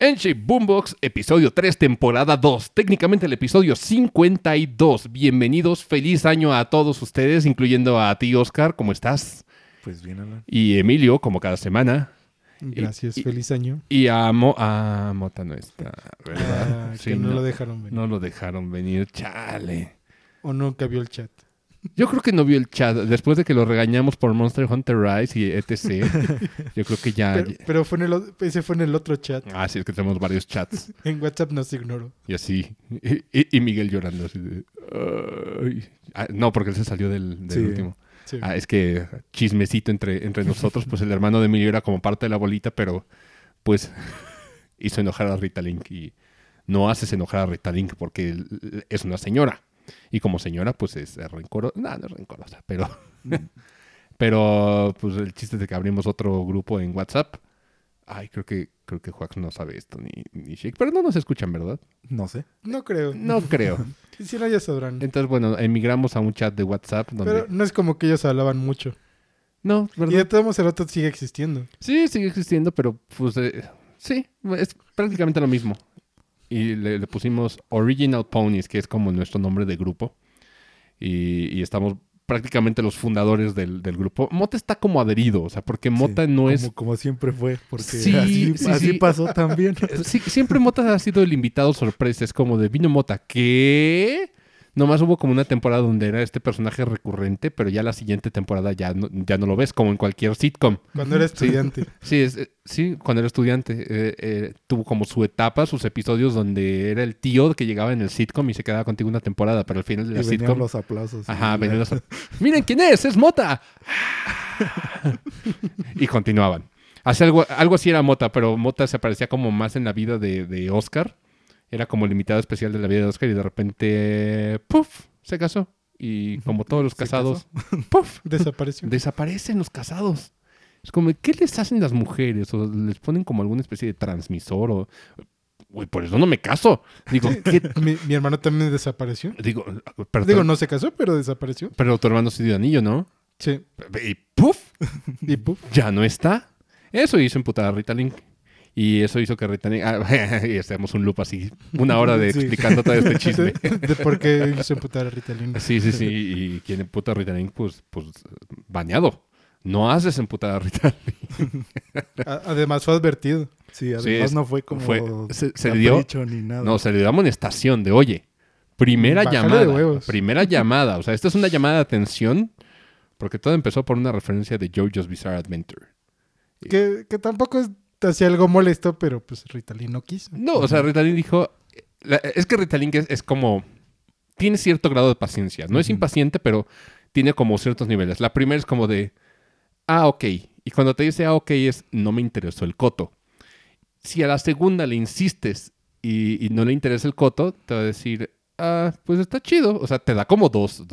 N-Shape Boombox, episodio 3, temporada 2, técnicamente el episodio 52. Bienvenidos, feliz año a todos ustedes, incluyendo a ti, Oscar, ¿cómo estás? Pues bien, Alan. Y Emilio, como cada semana. Gracias, feliz año. Y a Mota no está, ¿verdad? Sí, que no lo dejaron venir. No lo dejaron venir, chale. O nunca vio el chat. Yo creo que no vio el chat. Después de que lo regañamos por Monster Hunter Rise y etc. Yo creo que ya... Pero fue en ese fue en el otro chat. Ah, sí, es que tenemos varios chats. En WhatsApp nos ignoró. Y así. Y Miguel llorando. Así de, no, porque él se salió del último. Sí. Ah, es que chismecito entre nosotros. Pues el hermano de Emilio era como parte de la bolita, pero pues hizo enojar a Ritalin. Y no haces enojar a Ritalin porque es una señora. Y como señora, pues es rencorosa. No es rencorosa, pero pues el chiste es de que abrimos otro grupo en WhatsApp. Ay, creo que Juax no sabe esto, ni Shake. Pero no nos escuchan, ¿verdad? No sé. No creo. Si no, ya sabrán. Entonces, bueno, emigramos a un chat de WhatsApp. Donde... Pero no es como que ellos hablaban mucho. No, ¿verdad? Y de todo el rato sigue existiendo. Sí, sigue existiendo, pero pues sí, es prácticamente lo mismo. Y le pusimos Original Ponies, que es como nuestro nombre de grupo. Y estamos prácticamente los fundadores del grupo. Mota está como adherido, o sea, porque Mota sí, no como, es... Como siempre fue, porque sí, así pasó también. Sí, siempre Mota ha sido el invitado sorpresa. Es como de vino Mota, ¿qué? Nomás hubo como una temporada donde era este personaje recurrente, pero ya la siguiente temporada ya no lo ves, como en cualquier sitcom. Cuando era estudiante. Sí, cuando era estudiante. Tuvo como su etapa, sus episodios donde era el tío que llegaba en el sitcom y se quedaba contigo una temporada, pero al final de la sitcom... venían los aplausos. Ajá, venían los aplausos. ¡Miren quién es Mota! Y continuaban. Hace algo así era Mota, pero Mota se aparecía como más en la vida de Oscar. Era como el invitado especial de la vida de Oscar y de repente, ¡puf!, se casó. Y como todos los casados, ¡puf!, desapareció. Desaparecen los casados. Es como, ¿qué les hacen las mujeres? O les ponen como alguna especie de transmisor o... Uy, por eso no me caso. Digo, ¿qué? ¿Mi hermano también desapareció? Digo, no se casó, pero desapareció. Pero tu hermano sí dio anillo, ¿no? Sí. Y ¡puf! Y ¡puf! Ya no está. Eso hizo emputar a Rita Link. Y eso hizo que Ritalin... y hacemos un loop así, una hora de explicando todo este chisme. De por qué hizo emputar a Ritalin. Sí. Y quien emputa a Ritalin, pues baneado. No haces emputar a Ritalin. Además fue advertido. Sí, además no fue como... se le dio, ni nada. No, se le dio amonestación de, oye, primera bájale llamada. De huevos. Primera llamada. O sea, esta es una llamada de atención porque todo empezó por una referencia de JoJo's Bizarre Adventure. Que tampoco es... Hacía algo molesto, pero pues Ritalin no quiso. No, o sea, Ritalin dijo... Es que Ritalin es como... Tiene cierto grado de paciencia. No es impaciente, pero tiene como ciertos niveles. La primera es como de... Ah, ok. Y cuando te dice ah, ok, es... No me interesó el coto. Si a la segunda le insistes y no le interesa el coto, te va a decir... Ah, pues está chido. O sea, te da como dos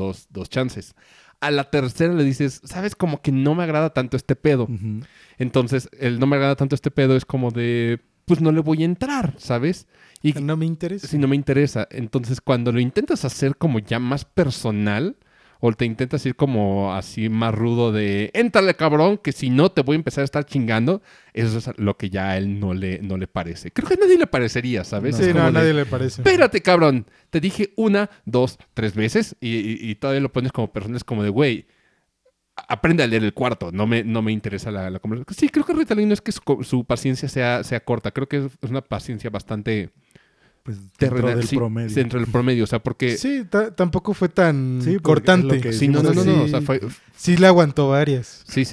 chances. A la tercera le dices, ¿sabes? Como que no me agrada tanto este pedo. Uh-huh. Entonces, el no me agrada tanto este pedo es como de, pues no le voy a entrar, ¿sabes? Y no me interesa. Sí, no me interesa. Entonces, cuando lo intentas hacer como ya más personal, o te intentas ir como así más rudo de, éntrale, cabrón, que si no te voy a empezar a estar chingando, eso es lo que ya a él no le parece. Creo que a nadie le parecería, ¿sabes? No. Sí, a nadie le parece. Espérate, cabrón. Te dije 1, 2, 3 veces y todavía lo pones como personas como de, güey, aprende a leer el cuarto. No me interesa la conversación. Sí, creo que Ritalin no es que su paciencia sea corta. Creo que es una paciencia bastante... Pues dentro del promedio, o sea, porque... Sí, tampoco fue tan cortante. Sí, no, o sea, fue... Sí le aguantó varias. Sí.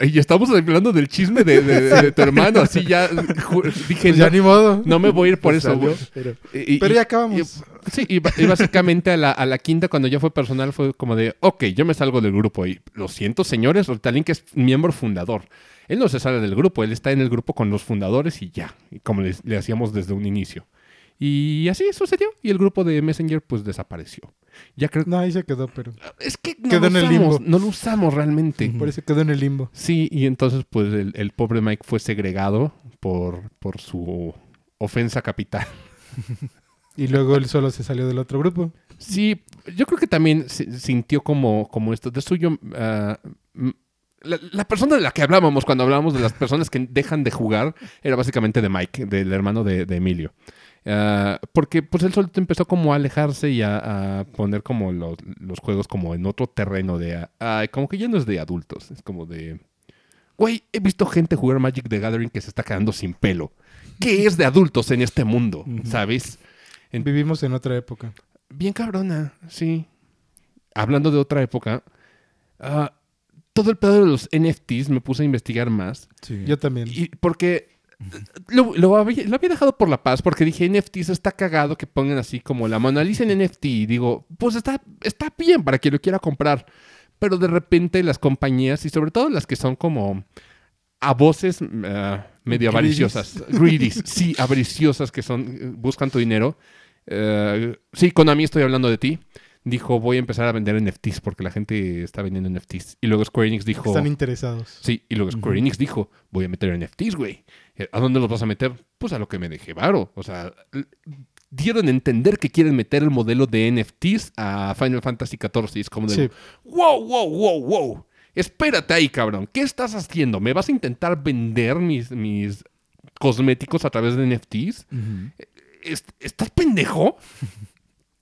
Y estamos hablando del chisme de tu hermano, así ya... Dije, pues ya no, ni modo. No me voy a ir por pues eso. Salió, pero ya acabamos. Y básicamente a la quinta, cuando ya fue personal, fue como de... Ok, yo me salgo del grupo y lo siento, señores, Ritalin que es miembro fundador. Él no se sale del grupo, él está en el grupo con los fundadores y ya. Como le hacíamos desde un inicio. Y así sucedió. Y el grupo de Messenger, pues, desapareció. Ya creo... No, ahí se quedó, pero... Es que no lo usamos realmente. Por eso quedó en el limbo. Sí, y entonces, pues, el pobre Mike fue segregado por su ofensa capital. Y luego él solo se salió del otro grupo. Sí, yo creo que también sintió como esto. De suyo, La persona de la que hablábamos cuando hablábamos de las personas que dejan de jugar era básicamente de Mike, del hermano de Emilio. Porque pues él solito empezó como a alejarse y a poner como los juegos como en otro terreno de... como que ya no es de adultos, es como de... Güey, he visto gente jugar Magic the Gathering que se está quedando sin pelo. ¿Qué es de adultos en este mundo? Uh-huh. ¿Sabes? Vivimos en otra época. Bien cabrona, sí. Hablando de otra época... todo el pedo de los NFTs me puse a investigar más. Sí. Yo también. Y porque lo había dejado por la paz porque dije, NFTs está cagado que pongan así como la Mona Lisa en NFT. Y digo, pues está bien para quien lo quiera comprar. Pero de repente las compañías, y sobre todo las que son como a voces medio avariciosas. Greedies. Sí, avariciosas que son buscan tu dinero. Sí, Konami, estoy hablando de ti. Dijo, voy a empezar a vender NFTs porque la gente está vendiendo NFTs. Y luego Square Enix dijo... Están interesados. Sí, y luego Square Enix dijo, voy a meter NFTs, güey. ¿A dónde los vas a meter? Pues a lo que me dejé varo. O sea, dieron a entender que quieren meter el modelo de NFTs a Final Fantasy XIV. Y es como de... Sí. ¡Wow! Espérate ahí, cabrón. ¿Qué estás haciendo? ¿Me vas a intentar vender mis cosméticos a través de NFTs? Uh-huh. ¿Estás pendejo?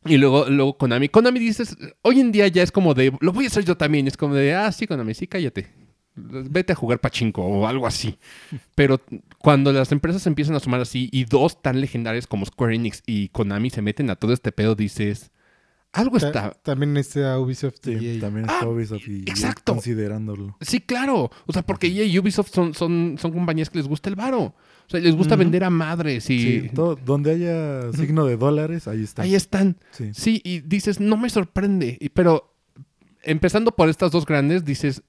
Y luego Konami. Konami dices, hoy en día ya es como de, lo voy a hacer yo también. Es como de, sí, Konami, sí, cállate. Vete a jugar pachinko o algo así. Pero cuando las empresas empiezan a sumar así y dos tan legendarias como Square Enix y Konami se meten a todo este pedo, dices, algo está... También está Ubisoft y EA. También está Ubisoft y EA. Exacto. Considerándolo. Sí, claro. O sea, porque EA y Ubisoft son compañías que les gusta el varo. O sea, les gusta vender a madres y... Sí, donde haya signo de dólares, ahí están. Ahí están. Sí. Sí, y dices, no me sorprende. Pero empezando por estas dos grandes, dices,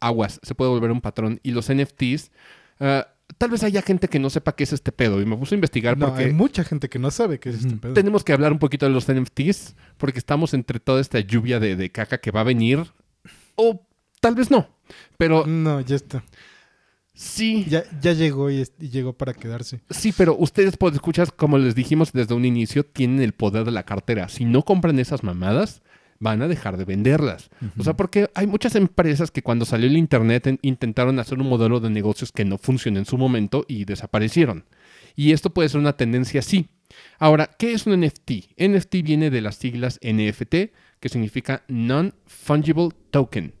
aguas, se puede volver un patrón. Y los NFTs, tal vez haya gente que no sepa qué es este pedo. Y me puse a investigar porque... hay mucha gente que no sabe qué es este pedo. Tenemos que hablar un poquito de los NFTs porque estamos entre toda esta lluvia de caca que va a venir. O tal vez no, pero... No, ya está. Sí. Ya llegó y llegó para quedarse. Sí, pero ustedes, pues, escuchas, como les dijimos desde un inicio, tienen el poder de la cartera. Si no compran esas mamadas, van a dejar de venderlas. Uh-huh. O sea, porque hay muchas empresas que cuando salió el internet intentaron hacer un modelo de negocios que no funcionó en su momento y desaparecieron. Y esto puede ser una tendencia así. Ahora, ¿qué es un NFT? NFT viene de las siglas NFT, que significa Non-Fungible Token,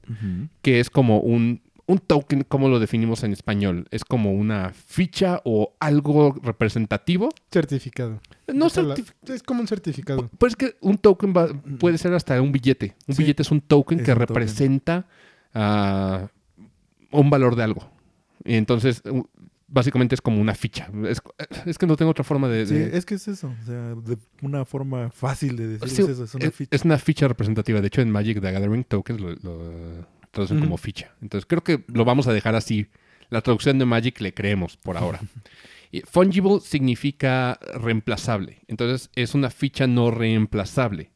que es como un token, ¿cómo lo definimos en español? Es como una ficha o algo representativo. Certificado. No, es como un certificado. Pues es que un token puede ser hasta un billete. Un billete es un token que representa un valor de algo. Y entonces, básicamente es como una ficha. Es que no tengo otra forma de... Sí, es que es eso. O sea, de una forma fácil de decir es eso. Es una ficha. Es una ficha representativa. De hecho, en Magic the Gathering Tokens traducen como ficha. Entonces creo que lo vamos a dejar así. La traducción de Magic le creemos por ahora. Y fungible significa reemplazable. Entonces es una ficha no reemplazable.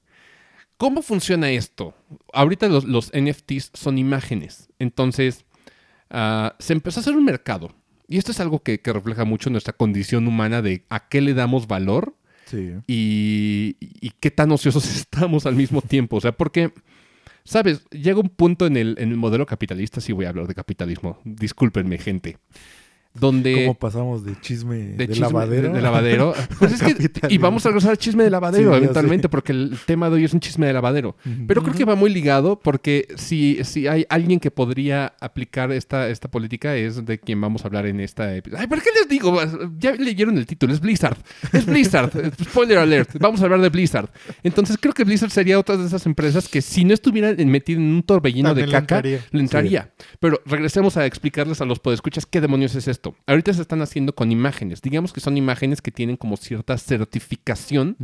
¿Cómo funciona esto? Ahorita los NFTs son imágenes. Entonces se empezó a hacer un mercado. Y esto es algo que refleja mucho nuestra condición humana de a qué le damos valor y qué tan ociosos estamos al mismo tiempo. O sea, porque... ¿Sabes? Llega un punto en el modelo capitalista, sí voy a hablar de capitalismo, discúlpenme, gente, donde... ¿Cómo pasamos de chisme de lavadero? De lavadero. Pues es que, y vamos a regresar al chisme de lavadero eventualmente, porque el tema de hoy es un chisme de lavadero. Pero creo que va muy ligado, porque si hay alguien que podría aplicar esta política es de quien vamos a hablar en esta... Ay, ¿por qué les digo? Ya leyeron el título, es Blizzard. Es Blizzard. Spoiler alert. Vamos a hablar de Blizzard. Entonces creo que Blizzard sería otra de esas empresas que si no estuviera metida en un torbellino también de caca, le entraría. Sí. Pero regresemos a explicarles a los podescuchas qué demonios es esto. Ahorita se están haciendo con imágenes. Digamos que son imágenes que tienen como cierta certificación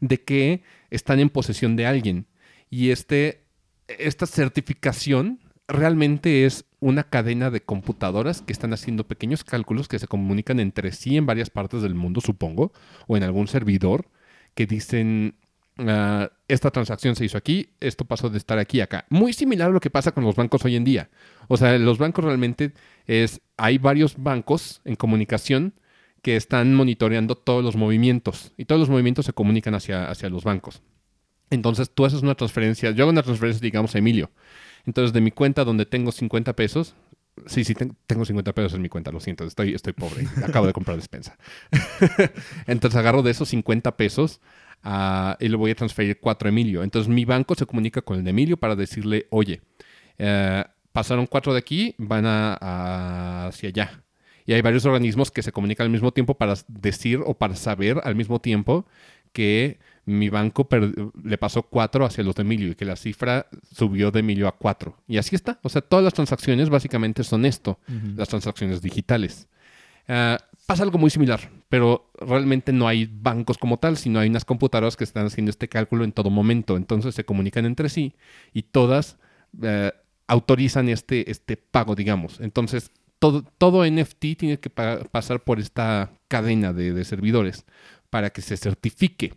de que están en posesión de alguien. Y esta certificación realmente es una cadena de computadoras que están haciendo pequeños cálculos que se comunican entre sí en varias partes del mundo, supongo, o en algún servidor que dicen... esta transacción se hizo aquí, esto pasó de estar aquí a acá. Muy similar a lo que pasa con los bancos hoy en día. O sea, los bancos realmente hay varios bancos en comunicación que están monitoreando todos los movimientos y todos los movimientos se comunican hacia los bancos. Entonces tú haces una transferencia, yo hago una transferencia, digamos, a Emilio. Entonces, de mi cuenta donde tengo 50 pesos... Sí, tengo 50 pesos en mi cuenta, lo siento, estoy pobre, acabo de comprar despensa. Entonces agarro de esos 50 pesos y le voy a transferir 4 a Emilio. Entonces mi banco se comunica con el de Emilio para decirle, oye, pasaron 4 de aquí, van hacia allá. Y hay varios organismos que se comunican al mismo tiempo para decir o para saber al mismo tiempo que mi banco le pasó 4 hacia los de Emilio y que la cifra subió de Emilio a 4. Y así está. O sea, todas las transacciones básicamente son esto, las transacciones digitales. Pasa algo muy similar, pero realmente no hay bancos como tal, sino hay unas computadoras que están haciendo este cálculo en todo momento. Entonces se comunican entre sí y todas autorizan este pago, digamos. Entonces... Todo NFT tiene que pasar por esta cadena de servidores para que se certifique.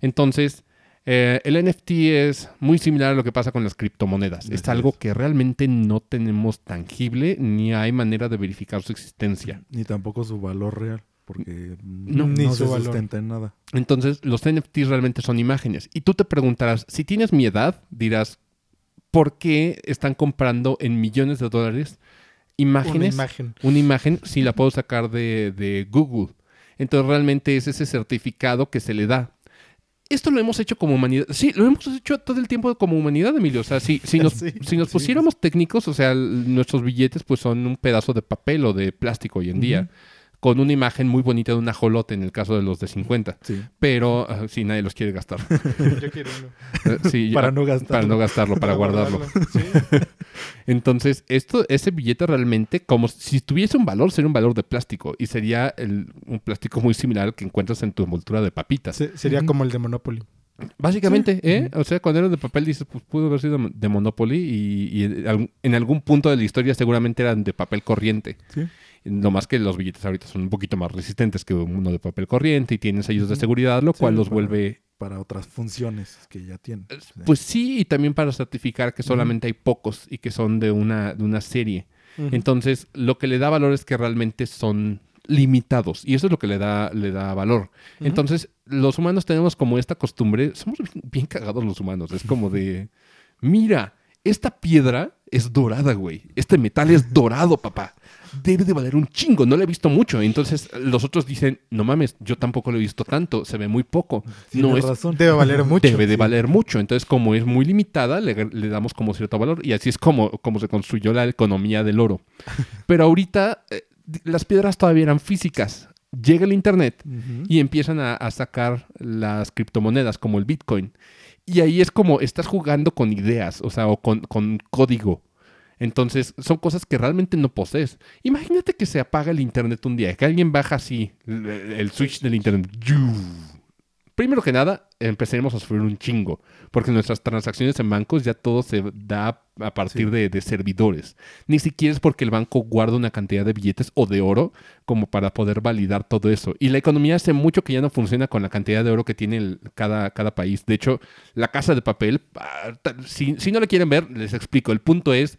Entonces, el NFT es muy similar a lo que pasa con las criptomonedas. Es algo que realmente no tenemos tangible, ni hay manera de verificar su existencia. Ni tampoco su valor real, porque no se sustenta en nada. Entonces, los NFTs realmente son imágenes. Y tú te preguntarás, si tienes mi edad, dirás, ¿por qué están comprando en millones de dólares imágenes? Una imagen sí la puedo sacar de Google. Entonces realmente es ese certificado que se le da. Esto lo hemos hecho como humanidad. Sí, lo hemos hecho todo el tiempo como humanidad, Emilio. O sea, si nos pusiéramos técnicos, o sea, nuestros billetes pues son un pedazo de papel o de plástico hoy en día, con una imagen muy bonita de un ajolote en el caso de los de 50. Sí. Pero sí, nadie los quiere gastar. Yo quiero uno. Sí, para no gastarlo. Para no gastarlo, para guardarlo. Sí. Entonces, ese billete realmente, como si tuviese un valor, sería un valor de plástico. Y sería un plástico muy similar al que encuentras en tu envoltura de papitas. Sería como el de Monopoly. Básicamente, sí. O sea, cuando era de papel dices, pues pudo haber sido de Monopoly y en algún punto de la historia seguramente eran de papel corriente. Sí. No más que los billetes ahorita son un poquito más resistentes que uno de papel corriente y tienen sellos de seguridad, lo cual los vuelve... Para otras funciones que ya tienen. Pues sí, y también para certificar que solamente hay pocos y que son de una serie. Entonces, lo que le da valor es que realmente son limitados. Y eso es lo que le da valor. Entonces, los humanos tenemos como esta costumbre... Somos bien cagados los humanos. Es como de... Mira, esta piedra es dorada, güey. Este metal es dorado, papá. Debe de valer un chingo. No lo he visto mucho. Entonces, los otros dicen, no mames, yo tampoco lo he visto tanto. Se ve muy poco. Tienes razón. Debe valer mucho. Debe de valer mucho. Entonces, como es muy limitada, le damos como cierto valor. Y así es como se construyó la economía del oro. Pero ahorita, las piedras todavía eran físicas. Llega el internet y empiezan a sacar las criptomonedas, como el Bitcoin. Y ahí es como estás jugando con ideas, o sea, o con código. Entonces, son cosas que realmente no posees. Imagínate que se apaga el internet un día, que alguien baja así el switch del internet. Primero que nada, empezaremos a sufrir un chingo, porque nuestras transacciones en bancos ya todo se da a partir de servidores. Ni siquiera es porque el banco guarda una cantidad de billetes o de oro como para poder validar todo eso. Y la economía hace mucho que ya no funciona con la cantidad de oro que tiene cada país. De hecho, la casa de papel, si no la quieren ver, les explico. El punto es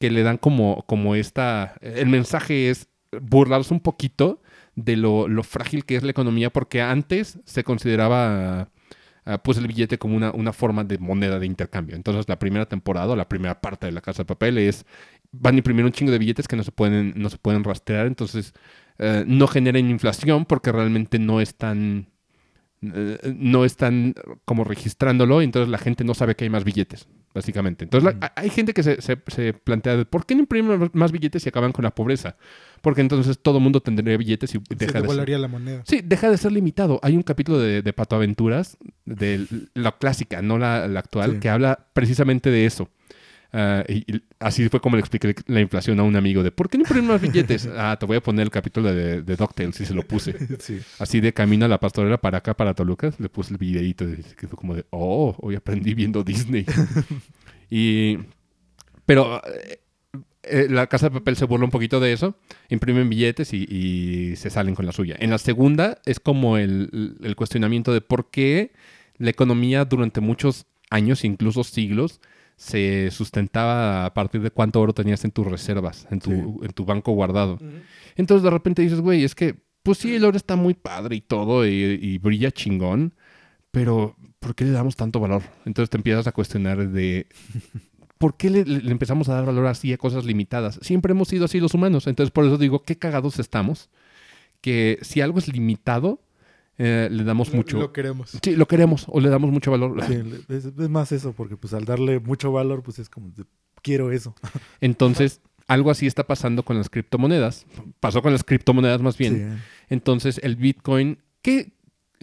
que le dan como esta... El mensaje es burlarse un poquito de lo frágil que es la economía, porque antes se consideraba pues el billete como una forma de moneda de intercambio. Entonces la primera temporada, la primera parte de la casa de papel es, van a imprimir un chingo de billetes que no se pueden rastrear, entonces no generan inflación porque realmente no están como registrándolo, entonces la gente no sabe que hay más billetes, básicamente. Entonces hay gente que se plantea de ¿por qué no imprimen más billetes y acaban con la pobreza? Porque entonces todo el mundo tendría billetes y deja de ser limitado. Hay un capítulo de Pato Aventuras, de la clásica, no la actual, que habla precisamente de eso. Y así fue como le expliqué la inflación a un amigo de ¿por qué no imprimen más billetes? Te voy a poner el capítulo de DuckTales, si se lo puse. Así de camino a la pastorela para acá, para Toluca, le puse el videito y quedó como de hoy aprendí viendo Disney. Pero la casa de papel se burla un poquito de eso, imprimen billetes y se salen con la suya. En la segunda es como el cuestionamiento de por qué la economía durante muchos años, incluso siglos, se sustentaba a partir de cuánto oro tenías en tus reservas, en tu banco guardado. Entonces de repente dices, güey, es que pues sí, el oro está muy padre y todo y brilla chingón, pero ¿por qué le damos tanto valor? Entonces te empiezas a cuestionar de ¿por qué le empezamos a dar valor así a cosas limitadas? Siempre hemos sido así los humanos. Entonces, por eso digo, qué cagados estamos. Que si algo es limitado, le damos mucho... Lo queremos. Sí, lo queremos. O le damos mucho valor. Sí, es más eso, porque pues al darle mucho valor, pues es como, quiero eso. Entonces... Algo así está pasando con las criptomonedas. Pasó con las criptomonedas más bien. Sí. Entonces, el Bitcoin...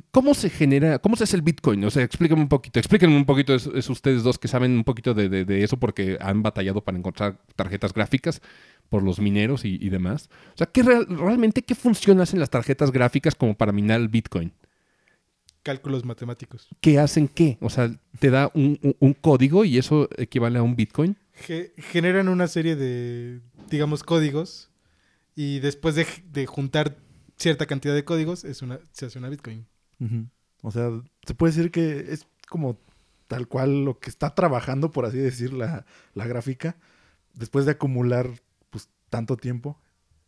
¿Cómo se genera? ¿Cómo se hace el Bitcoin? O sea, explíquenme un poquito. Explíquenme un poquito es ustedes dos que saben un poquito de eso porque han batallado para encontrar tarjetas gráficas por los mineros y demás. O sea, realmente qué función hacen las tarjetas gráficas como para minar el Bitcoin? Cálculos matemáticos. ¿Qué hacen qué? O sea, te da un código y eso equivale a un Bitcoin. Generan una serie de, digamos, códigos y después de juntar cierta cantidad de códigos se hace una Bitcoin. Uh-huh. O sea, se puede decir que es como tal cual lo que está trabajando, por así decir, la gráfica. Después de acumular pues tanto tiempo,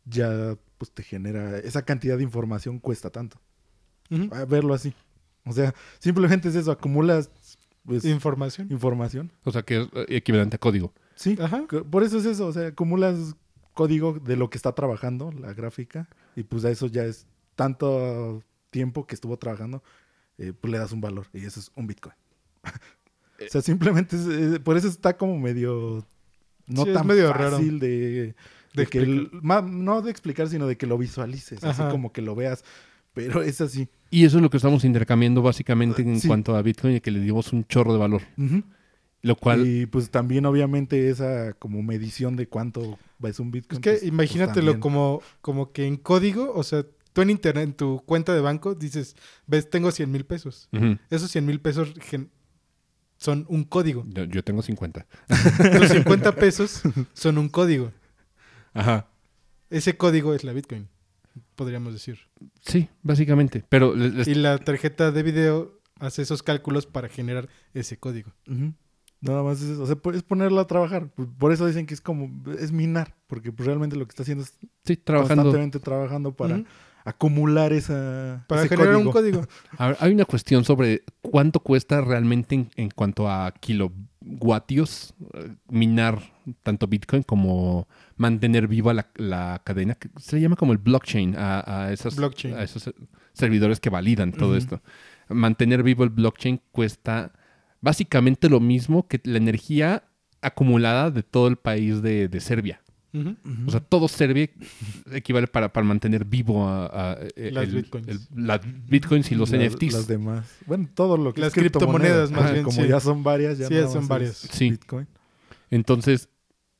ya pues te genera... Esa cantidad de información cuesta tanto. Uh-huh. A verlo así. O sea, simplemente es eso, acumulas... Pues, información. O sea, que es equivalente a código. Sí, ajá. Por eso es eso. O sea, acumulas código de lo que está trabajando la gráfica y pues a eso ya es tanto tiempo que estuvo trabajando, pues le das un valor y eso es un Bitcoin. O sea, simplemente es, por eso está como medio... No sí, tan medio fácil raro de que... no de explicar, sino de que lo visualices. Ajá. Así como que lo veas. Pero es así. Y eso es lo que estamos intercambiando básicamente en sí. Cuanto a Bitcoin, que le dimos un chorro de valor. Uh-huh. Lo cual... Y pues también obviamente esa como medición de cuánto es un Bitcoin. Es que pues, imagínatelo pues, como que en código, o sea, tú en internet, en tu cuenta de banco, dices, ves, tengo 100,000 pesos. Uh-huh. Esos 100,000 pesos son un código. Yo tengo 50. Los 50 pesos son un código. Ajá. Ese código es la Bitcoin. Podríamos decir. Sí, básicamente. Pero y la tarjeta de video hace esos cálculos para generar ese código. Uh-huh. Nada más es eso. O sea, es ponerla a trabajar. Por eso dicen que es como... Es minar. Porque pues, realmente lo que está haciendo es... Sí, trabajando. Constantemente trabajando para... Uh-huh. Acumular esa... Para generar código. Un código. A ver, hay una cuestión sobre cuánto cuesta realmente en cuanto a kilovatios minar tanto Bitcoin como mantener viva la cadena. Que se llama como el blockchain a esos servidores que validan todo uh-huh. esto. Mantener vivo el blockchain cuesta básicamente lo mismo que la energía acumulada de todo el país de Serbia. Uh-huh, uh-huh. O sea, todo Serbia equivale para mantener vivo las bitcoins y los NFTs. Las demás. Bueno, todo lo que las criptomonedas más bien. Como sí. Ya son varias. Ya sí, ya son varias. Sí. Bitcoin. Entonces,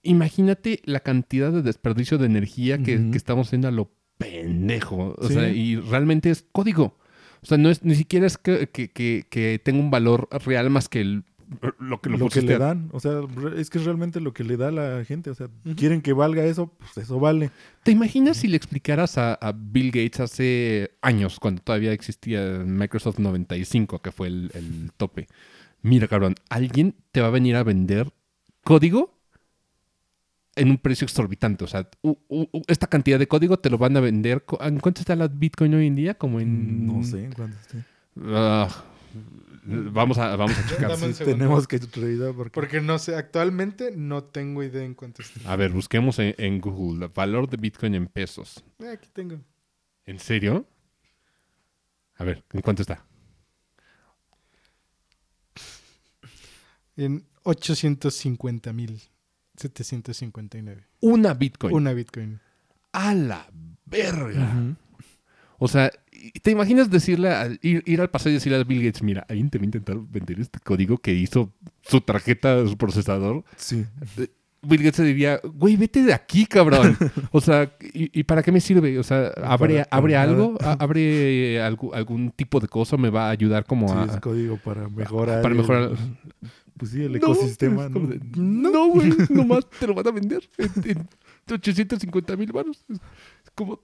imagínate la cantidad de desperdicio de energía que estamos haciendo a lo pendejo. O sí. sea, y realmente es código. O sea, no es ni siquiera es que tenga un valor real más que el... Lo que le dan, o sea, es que es realmente lo que le da a la gente, o sea, uh-huh. quieren que valga eso, pues eso vale. ¿Te imaginas si le explicaras a Bill Gates hace años, cuando todavía existía Microsoft 95, que fue el tope? Mira, cabrón, alguien te va a venir a vender código en un precio exorbitante, o sea, esta cantidad de código te lo van a vender. ¿En cuánto está la Bitcoin hoy en día? Como en... No sé, ¿en cuánto está? Vamos a checar. Sí, tenemos que revisar porque no sé, actualmente no tengo idea en cuánto está. A ver, busquemos en Google el valor de Bitcoin en pesos. Aquí tengo. ¿En serio? A ver, ¿en cuánto está? En 850,759. Una Bitcoin. Una Bitcoin. ¡A la verga! Uh-huh. O sea, ¿te imaginas decirle, ir al paseo y decirle a Bill Gates, mira, alguien te va a intentar vender este código que hizo su tarjeta, su procesador? Sí. Bill Gates diría, güey, vete de aquí, cabrón. O sea, ¿y para qué me sirve? O sea, ¿abre algo? ¿Abre algún tipo de cosa? ¿Me va a ayudar como a...? Sí, es código para mejorar. Para mejorar... Pues sí, el ecosistema. No, güey, nomás te lo van a vender en 850,000 baros. Es como...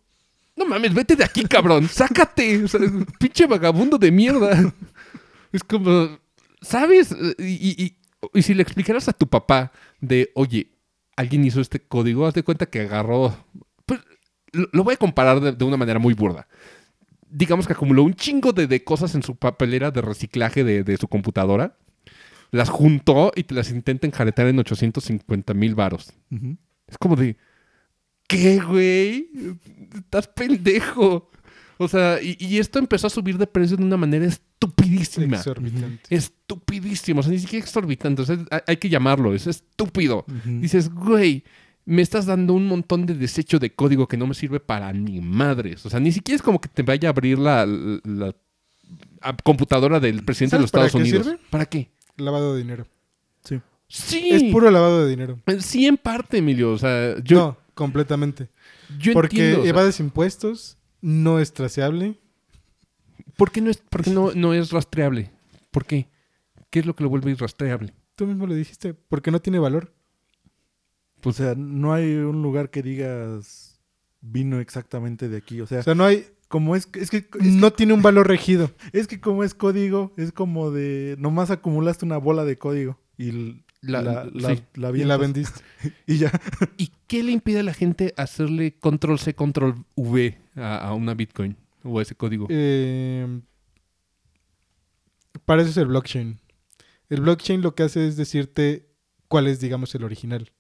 No mames, vete de aquí, cabrón. Sácate. O sea, pinche vagabundo de mierda. Es como, ¿sabes? Y si le explicaras a tu papá de, oye, alguien hizo este código, haz de cuenta que agarró... Pues, lo voy a comparar de una manera muy burda. Digamos que acumuló un chingo de cosas en su papelera de reciclaje de su computadora. las juntó y te las intenta enjaretar en 850,000 varos. Uh-huh. Es como de... ¿Qué, güey? Estás pendejo. O sea, y esto empezó a subir de precio de una manera estupidísima. Exorbitante. Estupidísimo. O sea, ni siquiera exorbitante. O sea, hay que llamarlo. Es estúpido. Uh-huh. Dices, güey, me estás dando un montón de desecho de código que no me sirve para ni madres. O sea, ni siquiera es como que te vaya a abrir la computadora del presidente de los Estados Unidos. ¿Sirve? ¿Para qué? Lavado de dinero. Sí. Sí. Es puro lavado de dinero. Sí, en parte, Emilio. O sea, yo... No, completamente. Yo porque entiendo. Porque evades impuestos... No es traceable. ¿Por qué no es rastreable? ¿Por qué? ¿Qué es lo que lo vuelve irrastreable? Tú mismo lo dijiste. Porque no tiene valor. Pues, o sea, no hay un lugar que digas vino exactamente de aquí. O sea no hay... Como es que tiene un valor regido. Es que como es código, es como de... Nomás acumulaste una bola de código y la vendiste. Y ya. ¿Y qué le impide a la gente hacerle Control-C, Control-V? A una Bitcoin o a ese código. Para eso es el blockchain. El blockchain lo que hace es decirte cuál es, digamos, el original.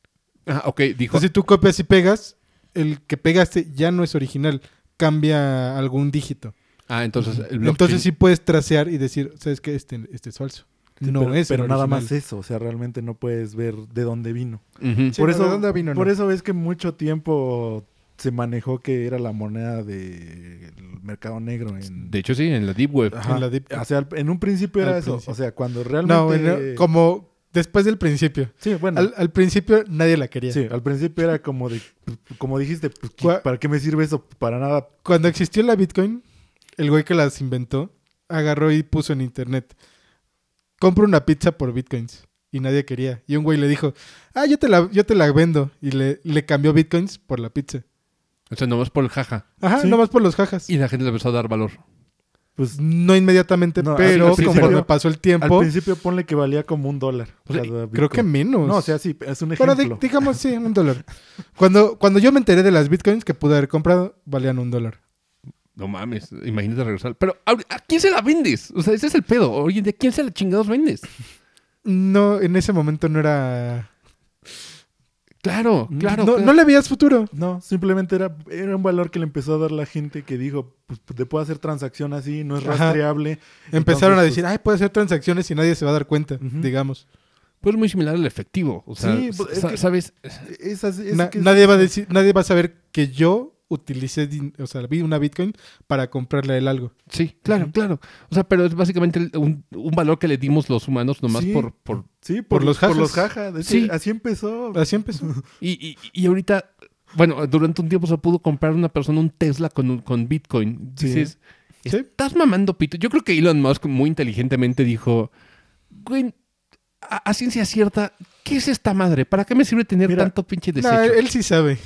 Ah, ok, dijo. Entonces, si tú copias y pegas, el que pegaste ya no es original. Cambia algún dígito. Ah, entonces el blockchain. Entonces sí puedes tracear y decir, ¿sabes qué? Este es falso. Sí, no pero, es pero nada más eso, o sea, realmente no puedes ver de dónde vino. Uh-huh. Sí, por eso ves que mucho tiempo... Se manejó que era la moneda del mercado negro. De hecho, sí, en la Deep Web. Ajá. En la Deep Web. O sea, en un principio era al eso. Principio. O sea, cuando realmente... No, como después del principio. Sí, bueno. Al principio nadie la quería. Sí, al principio era como de... Como dijiste, ¿para qué me sirve eso? Para nada. Cuando existió la Bitcoin, el güey que las inventó agarró y puso en internet: compro una pizza por Bitcoins. Y nadie quería. Y un güey le dijo: ah, yo te la vendo. Y le cambió Bitcoins por la pizza. O sea, nomás por el jaja. Ajá, sí. Nomás por los jajas. Y la gente le empezó a dar valor. Pues no inmediatamente, no, pero conforme pasó el tiempo... Al principio ponle que valía como $1. O sea, creo que menos. No, o sea, sí, es un ejemplo. Bueno, digamos, sí, $1. Cuando yo me enteré de las bitcoins que pude haber comprado, valían $1. No mames, imagínate regresar. Pero, ¿a quién se la vendes? O sea, ese es el pedo. Oye, ¿de quién se la chingados vendes? No, en ese momento no era... Claro. No, no le veías futuro. No, simplemente era un valor que le empezó a dar la gente que dijo, pues te puedo hacer transacción así, no es rastreable. Ajá. Empezaron a decir, puede hacer transacciones y nadie se va a dar cuenta, uh-huh. Digamos. Pues muy similar al efectivo. O sea, sí, ¿sabes? Nadie va a saber que yo utilicé, o sea, vi una Bitcoin para comprarle a él algo. Sí, claro, uh-huh. Claro. O sea, pero es básicamente un valor que le dimos los humanos nomás por los jajas. Sí. Así empezó. Y ahorita, bueno, durante un tiempo se pudo comprar una persona un Tesla con Bitcoin. Dices, sí. Estás mamando pito. Yo creo que Elon Musk muy inteligentemente dijo, güey, a ciencia cierta, ¿qué es esta madre? ¿Para qué me sirve tener tanto pinche desecho? No, él sí sabe.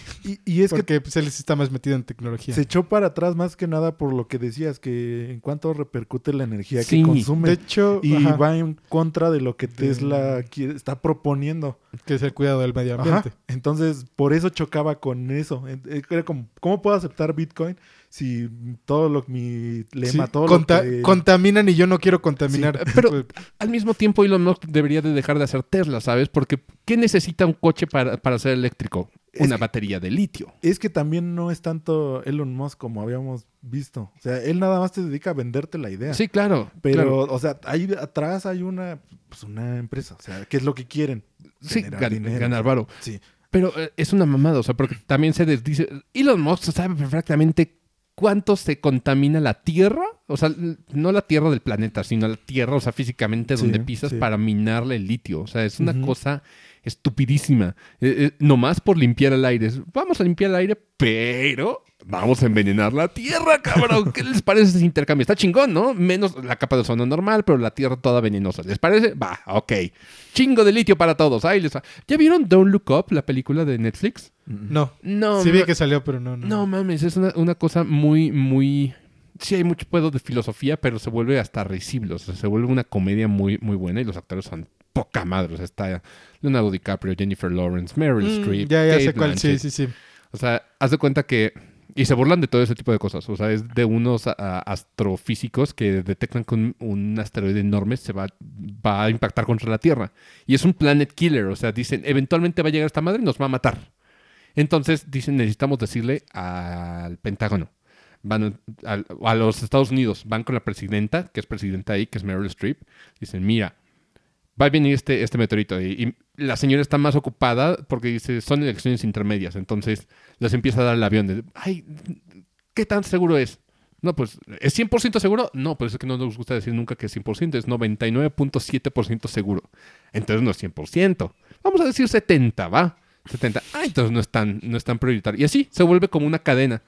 Y es porque pues, él está más metido en tecnología. Se echó para atrás más que nada por lo que decías, que en cuanto repercute la energía que consume. De hecho, y ajá. Va en contra de lo que Tesla está proponiendo. Que es el cuidado del medio ambiente. Ajá. Entonces, por eso chocaba con eso. Era como, ¿cómo puedo aceptar Bitcoin? Si todo lo que mi lema, sí, todo lo que... Contaminan y yo no quiero contaminar. Sí, pero al mismo tiempo Elon Musk debería de dejar de hacer Tesla, ¿sabes? Porque ¿qué necesita un coche para ser eléctrico? Una batería de litio. Es que también no es tanto Elon Musk como habíamos visto. O sea, él nada más te dedica a venderte la idea. Sí, claro. Pero, o sea, ahí atrás hay una empresa. O sea, ¿qué es lo que quieren? Sí, ganar varo. Sí. Pero es una mamada, o sea, porque también se desdice... Elon Musk sabe perfectamente... ¿Cuánto se contamina la Tierra? O sea, no la Tierra del planeta, sino la Tierra, o sea, físicamente donde pisas para minarle el litio. O sea, es una cosa estupidísima. Nomás por limpiar el aire. Vamos a limpiar el aire, pero vamos a envenenar la Tierra, cabrón. ¿Qué les parece ese intercambio? Está chingón, ¿no? Menos la capa de ozono normal, pero la Tierra toda venenosa. ¿Les parece? Va, ok. Chingo de litio para todos. Ahí les va. ¿Ya vieron Don't Look Up, la película de Netflix? No. Sí vi que salió, pero no. No mames, es una cosa muy, muy... Sí hay mucho pedo de filosofía, pero se vuelve hasta risible. O sea, se vuelve una comedia muy, muy buena y los actores son poca madre. O sea, está Leonardo DiCaprio, Jennifer Lawrence, Meryl Streep, ya Kate Blanchett. Sí. O sea, haz de cuenta que Y se burlan de todo ese tipo de cosas. O sea, es de unos astrofísicos que detectan que un asteroide enorme se va a impactar contra la Tierra. Y es un planet killer. O sea, dicen, eventualmente va a llegar esta madre y nos va a matar. Entonces, dicen, necesitamos decirle al Pentágono. Van a los Estados Unidos. Van con la presidenta, que es presidenta ahí, que es Meryl Streep. Dicen, mira, va a venir este meteorito. Y la señora está más ocupada porque dice, son elecciones intermedias. Entonces, les empieza a dar el avión. De, ay, ¿qué tan seguro es? No, pues, ¿es 100% seguro? No, pues es que no nos gusta decir nunca que es 100%. Es 99.7% seguro. Entonces, no es 100%. Vamos a decir 70, ¿va? 70. Ah, entonces no es tan prioritario. Y así se vuelve como una cadena.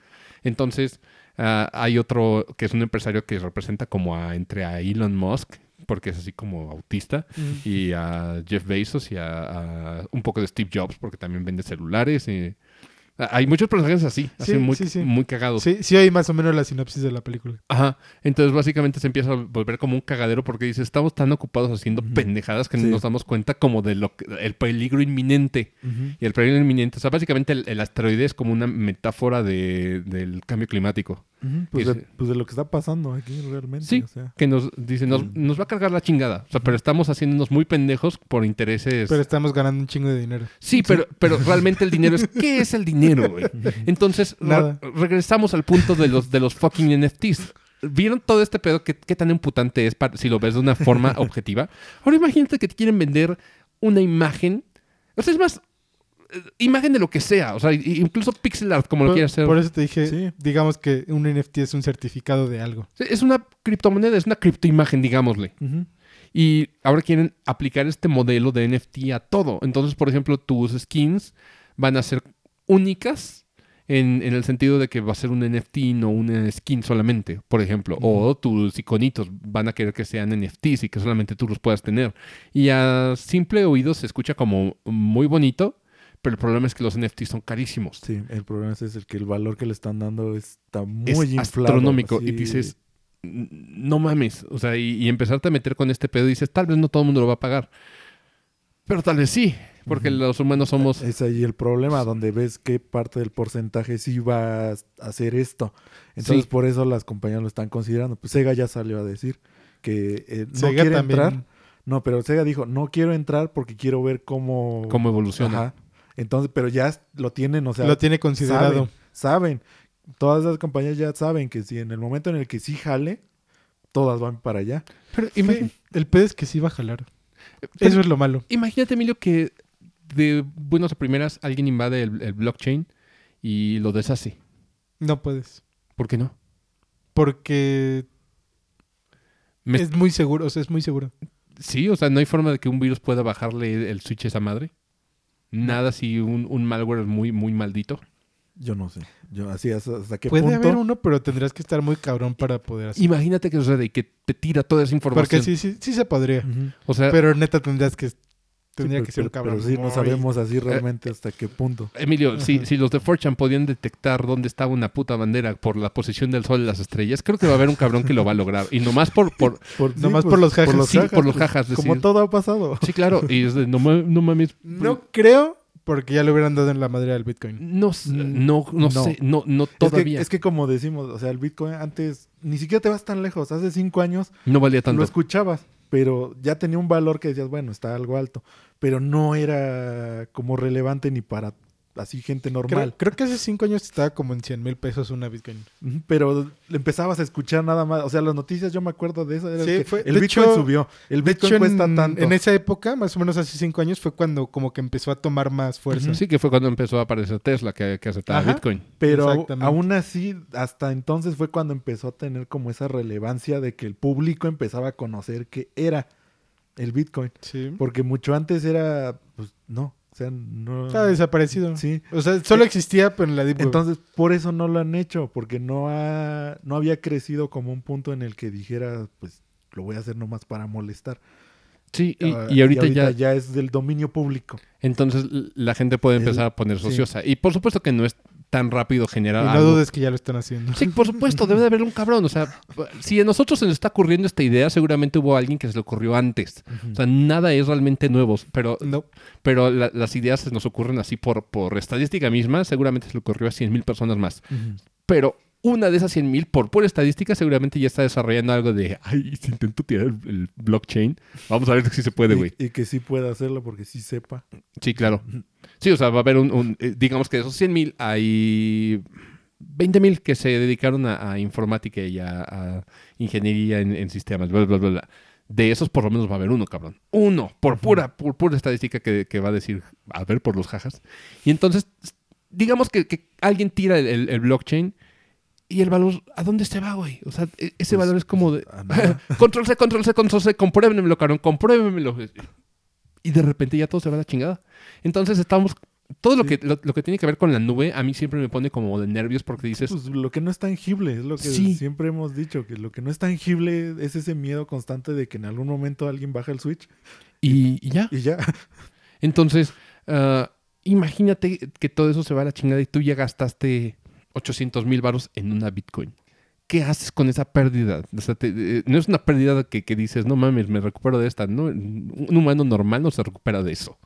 Entonces, hay otro que es un empresario que representa como entre a Elon Musk, porque es así como autista, y a Jeff Bezos y a un poco de Steve Jobs, porque también vende celulares. Y hay muchos personajes así muy cagados. Sí, hay más o menos la sinopsis de la película. Ajá. Entonces, básicamente se empieza a volver como un cagadero porque dice, estamos tan ocupados haciendo pendejadas que no nos damos cuenta como de el peligro inminente. Uh-huh. Y el peligro inminente, o sea, básicamente el asteroide es como una metáfora del cambio climático. Uh-huh. Pues de lo que está pasando aquí realmente. Sí, o sea, que nos dicen, nos va a cargar la chingada. O sea, pero estamos haciéndonos muy pendejos por intereses. Pero estamos ganando un chingo de dinero. Sí. Pero realmente el dinero es... ¿Qué es el dinero, güey? Entonces, regresamos al punto de los fucking NFTs. ¿Vieron todo este pedo? ¿Qué tan imputante es si lo ves de una forma objetiva? Ahora imagínate que te quieren vender una imagen. O sea, es más... imagen de lo que sea, o sea, incluso pixel art, como lo quieras hacer. Por eso te dije, digamos que un NFT es un certificado de algo. Es una criptomoneda, es una criptoimagen, digámosle. Uh-huh. Y ahora quieren aplicar este modelo de NFT a todo. Entonces, por ejemplo, tus skins van a ser únicas en el sentido de que va a ser un NFT, no una skin solamente, por ejemplo. Uh-huh. O tus iconitos van a querer que sean NFTs y que solamente tú los puedas tener. Y a simple oído se escucha como muy bonito. Pero el problema es que los NFTs son carísimos. Sí, el problema es el que el valor que le están dando está muy inflado. Es astronómico. Así. Y dices, no mames. O sea, y empezarte a meter con este pedo y dices, tal vez no todo el mundo lo va a pagar. Pero tal vez sí, porque los humanos somos... Es ahí el problema, donde ves qué parte del porcentaje sí va a hacer esto. Entonces, por eso las compañías lo están considerando. Pues Sega ya salió a decir que no quiere entrar. No, pero Sega dijo, no quiero entrar porque quiero ver cómo evoluciona. Ajá. Entonces, pero ya lo tienen, o sea... Lo tiene considerado. Saben. Todas las compañías ya saben que si en el momento en el que sí jale, todas van para allá. Pero el pedo es que sí va a jalar. Pero eso es lo malo. Imagínate, Emilio, que de buenas a primeras alguien invade el blockchain y lo deshace. No puedes. ¿Por qué no? Porque es muy seguro, o sea, es muy seguro. Sí, o sea, no hay forma de que un virus pueda bajarle el switch a esa madre. Nada si un malware es muy, muy maldito. Yo no sé. Yo así hasta qué punto. Puede haber uno, pero tendrás que estar muy cabrón para poder hacerlo. Imagínate que sucede y que te tira toda esa información. Porque sí se podría. Uh-huh. O sea, pero neta tendría que ser un cabrón. Pero sí, no sabemos así realmente hasta qué punto. Emilio, uh-huh. si los de 4chan podían detectar dónde estaba una puta bandera por la posición del sol y las estrellas, creo que va a haber un cabrón que lo va a lograr. Y nomás por los jajas. Por los jajas. Pues, como todo ha pasado. Sí, claro. Y es de, no mames. No creo, porque ya lo hubieran dado en la madera del Bitcoin. No sé. No todavía. Es que como decimos, o sea, el Bitcoin antes ni siquiera te vas tan lejos. Hace 5 años no valía tanto. Lo escuchabas. Pero ya tenía un valor que decías, bueno, está algo alto. Pero no era como relevante ni para así gente normal. Creo que hace 5 años estaba como en 100,000 pesos una Bitcoin. Pero empezabas a escuchar nada más. O sea, las noticias, yo me acuerdo de eso. Era el Bitcoin subió. El Bitcoin cuesta tanto. En esa época, más o menos hace 5 años, fue cuando como que empezó a tomar más fuerza. Sí, que fue cuando empezó a aparecer Tesla, que aceptaba Bitcoin. Pero aún así, hasta entonces fue cuando empezó a tener como esa relevancia de que el público empezaba a conocer qué era el Bitcoin. Sí. Porque mucho antes era, pues, no. O sea, no... Está desaparecido. Sí. O sea, solo existía pero en la Deep Web. Entonces, por eso no lo han hecho, porque no había crecido como un punto en el que dijera, pues, lo voy a hacer nomás para molestar. Sí, y ahorita ya es del dominio público. Entonces, la gente puede empezar a ponerse ociosa. Y por supuesto que no es tan rápido generar algo. Y no dudes que ya lo están haciendo. Sí, por supuesto, debe de haber un cabrón. O sea, si a nosotros se nos está ocurriendo esta idea, seguramente hubo alguien que se le ocurrió antes. Uh-huh. O sea, nada es realmente nuevo. Pero las ideas se nos ocurren así por estadística misma. Seguramente se le ocurrió a 100,000 personas más. Uh-huh. pero una de esas 100,000, por pura estadística, seguramente ya está desarrollando algo de, ay, si intento tirar el blockchain, vamos a ver si se puede, güey. Y que sí pueda hacerlo porque sí sepa. Sí, claro. Sí, o sea, va a haber un digamos que de esos 100,000 hay 20,000 que se dedicaron a informática y a ingeniería en sistemas, bla, bla, bla, bla. De esos por lo menos va a haber uno, cabrón. Uno, por pura estadística que va a decir, a ver, por los jajas. Y entonces, digamos que alguien tira el blockchain. Y el valor, ¿a dónde se va, güey? O sea, ese pues, valor es como de... Control C, compruébenmelo, cabrón, compruébenmelo. Y de repente ya todo se va a la chingada. Entonces estamos... Todo sí. lo que tiene que ver con la nube, a mí siempre me pone como de nervios porque dices... Pues lo que no es tangible, es lo que siempre hemos dicho, que lo que no es tangible es ese miedo constante de que en algún momento alguien baja el switch. Y ya. Entonces, imagínate que todo eso se va a la chingada y tú ya gastaste... 800,000 varos en una Bitcoin. ¿Qué haces con esa pérdida? O sea, no es una pérdida que dices, no mames, me recupero de esta. No, un humano normal no se recupera de eso.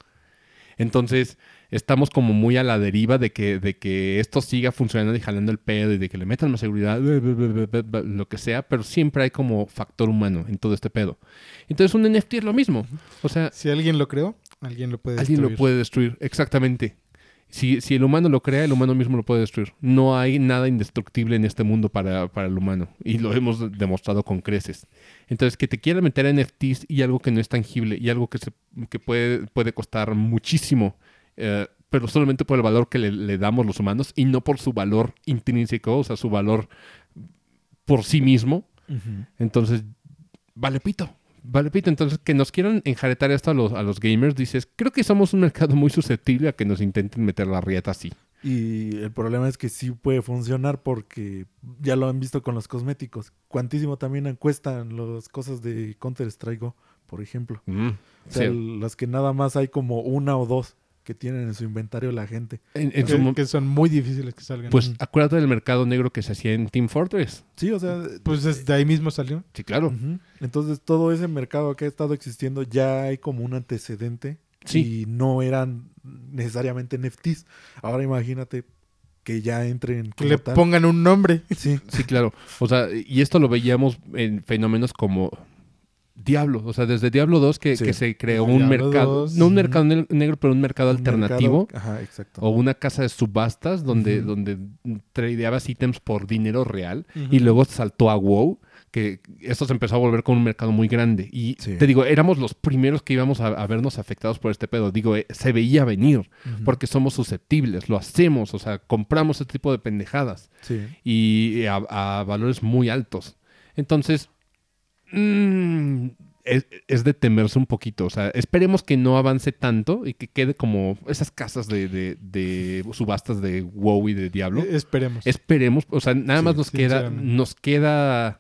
Entonces, estamos como muy a la deriva de que esto siga funcionando y jalando el pedo y de que le metan más seguridad, lo que sea, pero siempre hay como factor humano en todo este pedo. Entonces, un NFT es lo mismo. O sea, si alguien lo creó, alguien lo puede destruir. Alguien lo puede destruir, exactamente. Si el humano lo crea, el humano mismo lo puede destruir. No hay nada indestructible en este mundo para el humano. Y lo hemos demostrado con creces. Entonces, que te quiera meter a NFTs y algo que no es tangible y algo que puede costar muchísimo, pero solamente por el valor que le damos los humanos y no por su valor intrínseco, o sea, su valor por sí mismo. Uh-huh. Entonces, vale pito. Entonces, que nos quieran enjaretar esto a los gamers, dices, creo que somos un mercado muy susceptible a que nos intenten meter la rieta así. Y el problema es que sí puede funcionar porque ya lo han visto con los cosméticos. Cuantísimo también cuestan las cosas de Counter-Strike, por ejemplo. O sea, sí. Las que nada más hay como una o dos que tienen en su inventario la gente. Que son muy difíciles que salgan. Pues acuérdate del mercado negro que se hacía en Team Fortress. Sí, o sea... Pues desde ahí mismo salió. Sí, claro. Uh-huh. Entonces todo ese mercado que ha estado existiendo ya hay como un antecedente. Sí. Y no eran necesariamente NFTs. Ahora imagínate que ya entren... Que le pongan un nombre. Sí. Sí, claro. O sea, y esto lo veíamos en fenómenos como... Diablo, o sea, desde Diablo 2 que se creó un mercado, no un mercado negro, pero un mercado alternativo. Mercado, exacto. O una casa de subastas donde tradeabas ítems por dinero real y luego saltó a WoW, que esto se empezó a volver con un mercado muy grande. Y te digo, éramos los primeros que íbamos a vernos afectados por este pedo. Digo, se veía venir porque somos susceptibles, lo hacemos, o sea, compramos este tipo de pendejadas y a valores muy altos. Entonces... Es de temerse un poquito. O sea, esperemos que no avance tanto y que quede como esas casas de subastas de WoW y de Diablo. Esperemos. O sea, nada más nos queda...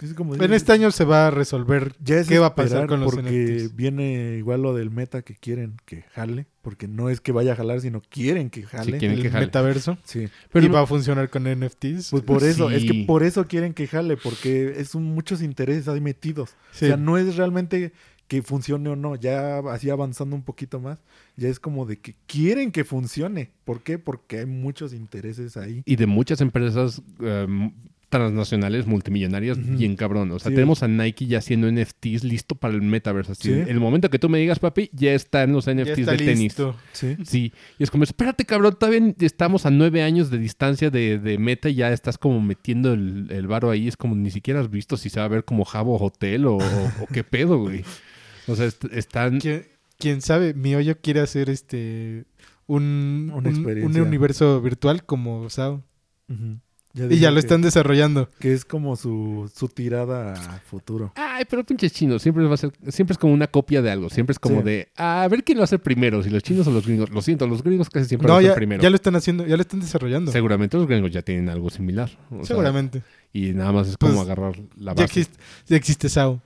Es como... En este año se va a resolver qué va a pasar con los NFTs. Porque viene igual lo del meta que quieren que jale. Porque no es que vaya a jalar, sino quieren que jale. Sí, quieren que jale. Metaverso. Sí. Pero y va a funcionar con NFTs. Pues por eso. Sí. Es que por eso quieren que jale. Porque es muchos intereses ahí metidos. Sí. O sea, no es realmente que funcione o no. Ya así avanzando un poquito más. Ya es como de que quieren que funcione. ¿Por qué? Porque hay muchos intereses ahí. Y de muchas empresas... transnacionales, multimillonarias, bien cabrón. O sea, tenemos a Nike ya haciendo NFTs listo para el metaverso. Así, en el momento que tú me digas, papi, ya están los NFTs ya está de tenis. Listo. Sí. Y es como, espérate, cabrón, todavía estamos a 9 años de distancia de meta y ya estás como metiendo el varo ahí. Es como, ni siquiera has visto si se va a ver como Jabo Hotel o qué pedo, güey. O sea, están... ¿Quién sabe? Mi hoyo quiere hacer un universo virtual como SAO. Y ya lo están desarrollando. Que es como su tirada a futuro. Ay, pero pinches chinos. Siempre es como una copia de algo. Siempre es como de, a ver quién lo hace primero. Si los chinos o los gringos. Lo siento, los gringos casi siempre lo hacen primero. Ya lo están haciendo, ya lo están desarrollando. Seguramente los gringos ya tienen algo similar. Seguramente. Sea, y nada más es como agarrar la base. Ya existe SAO.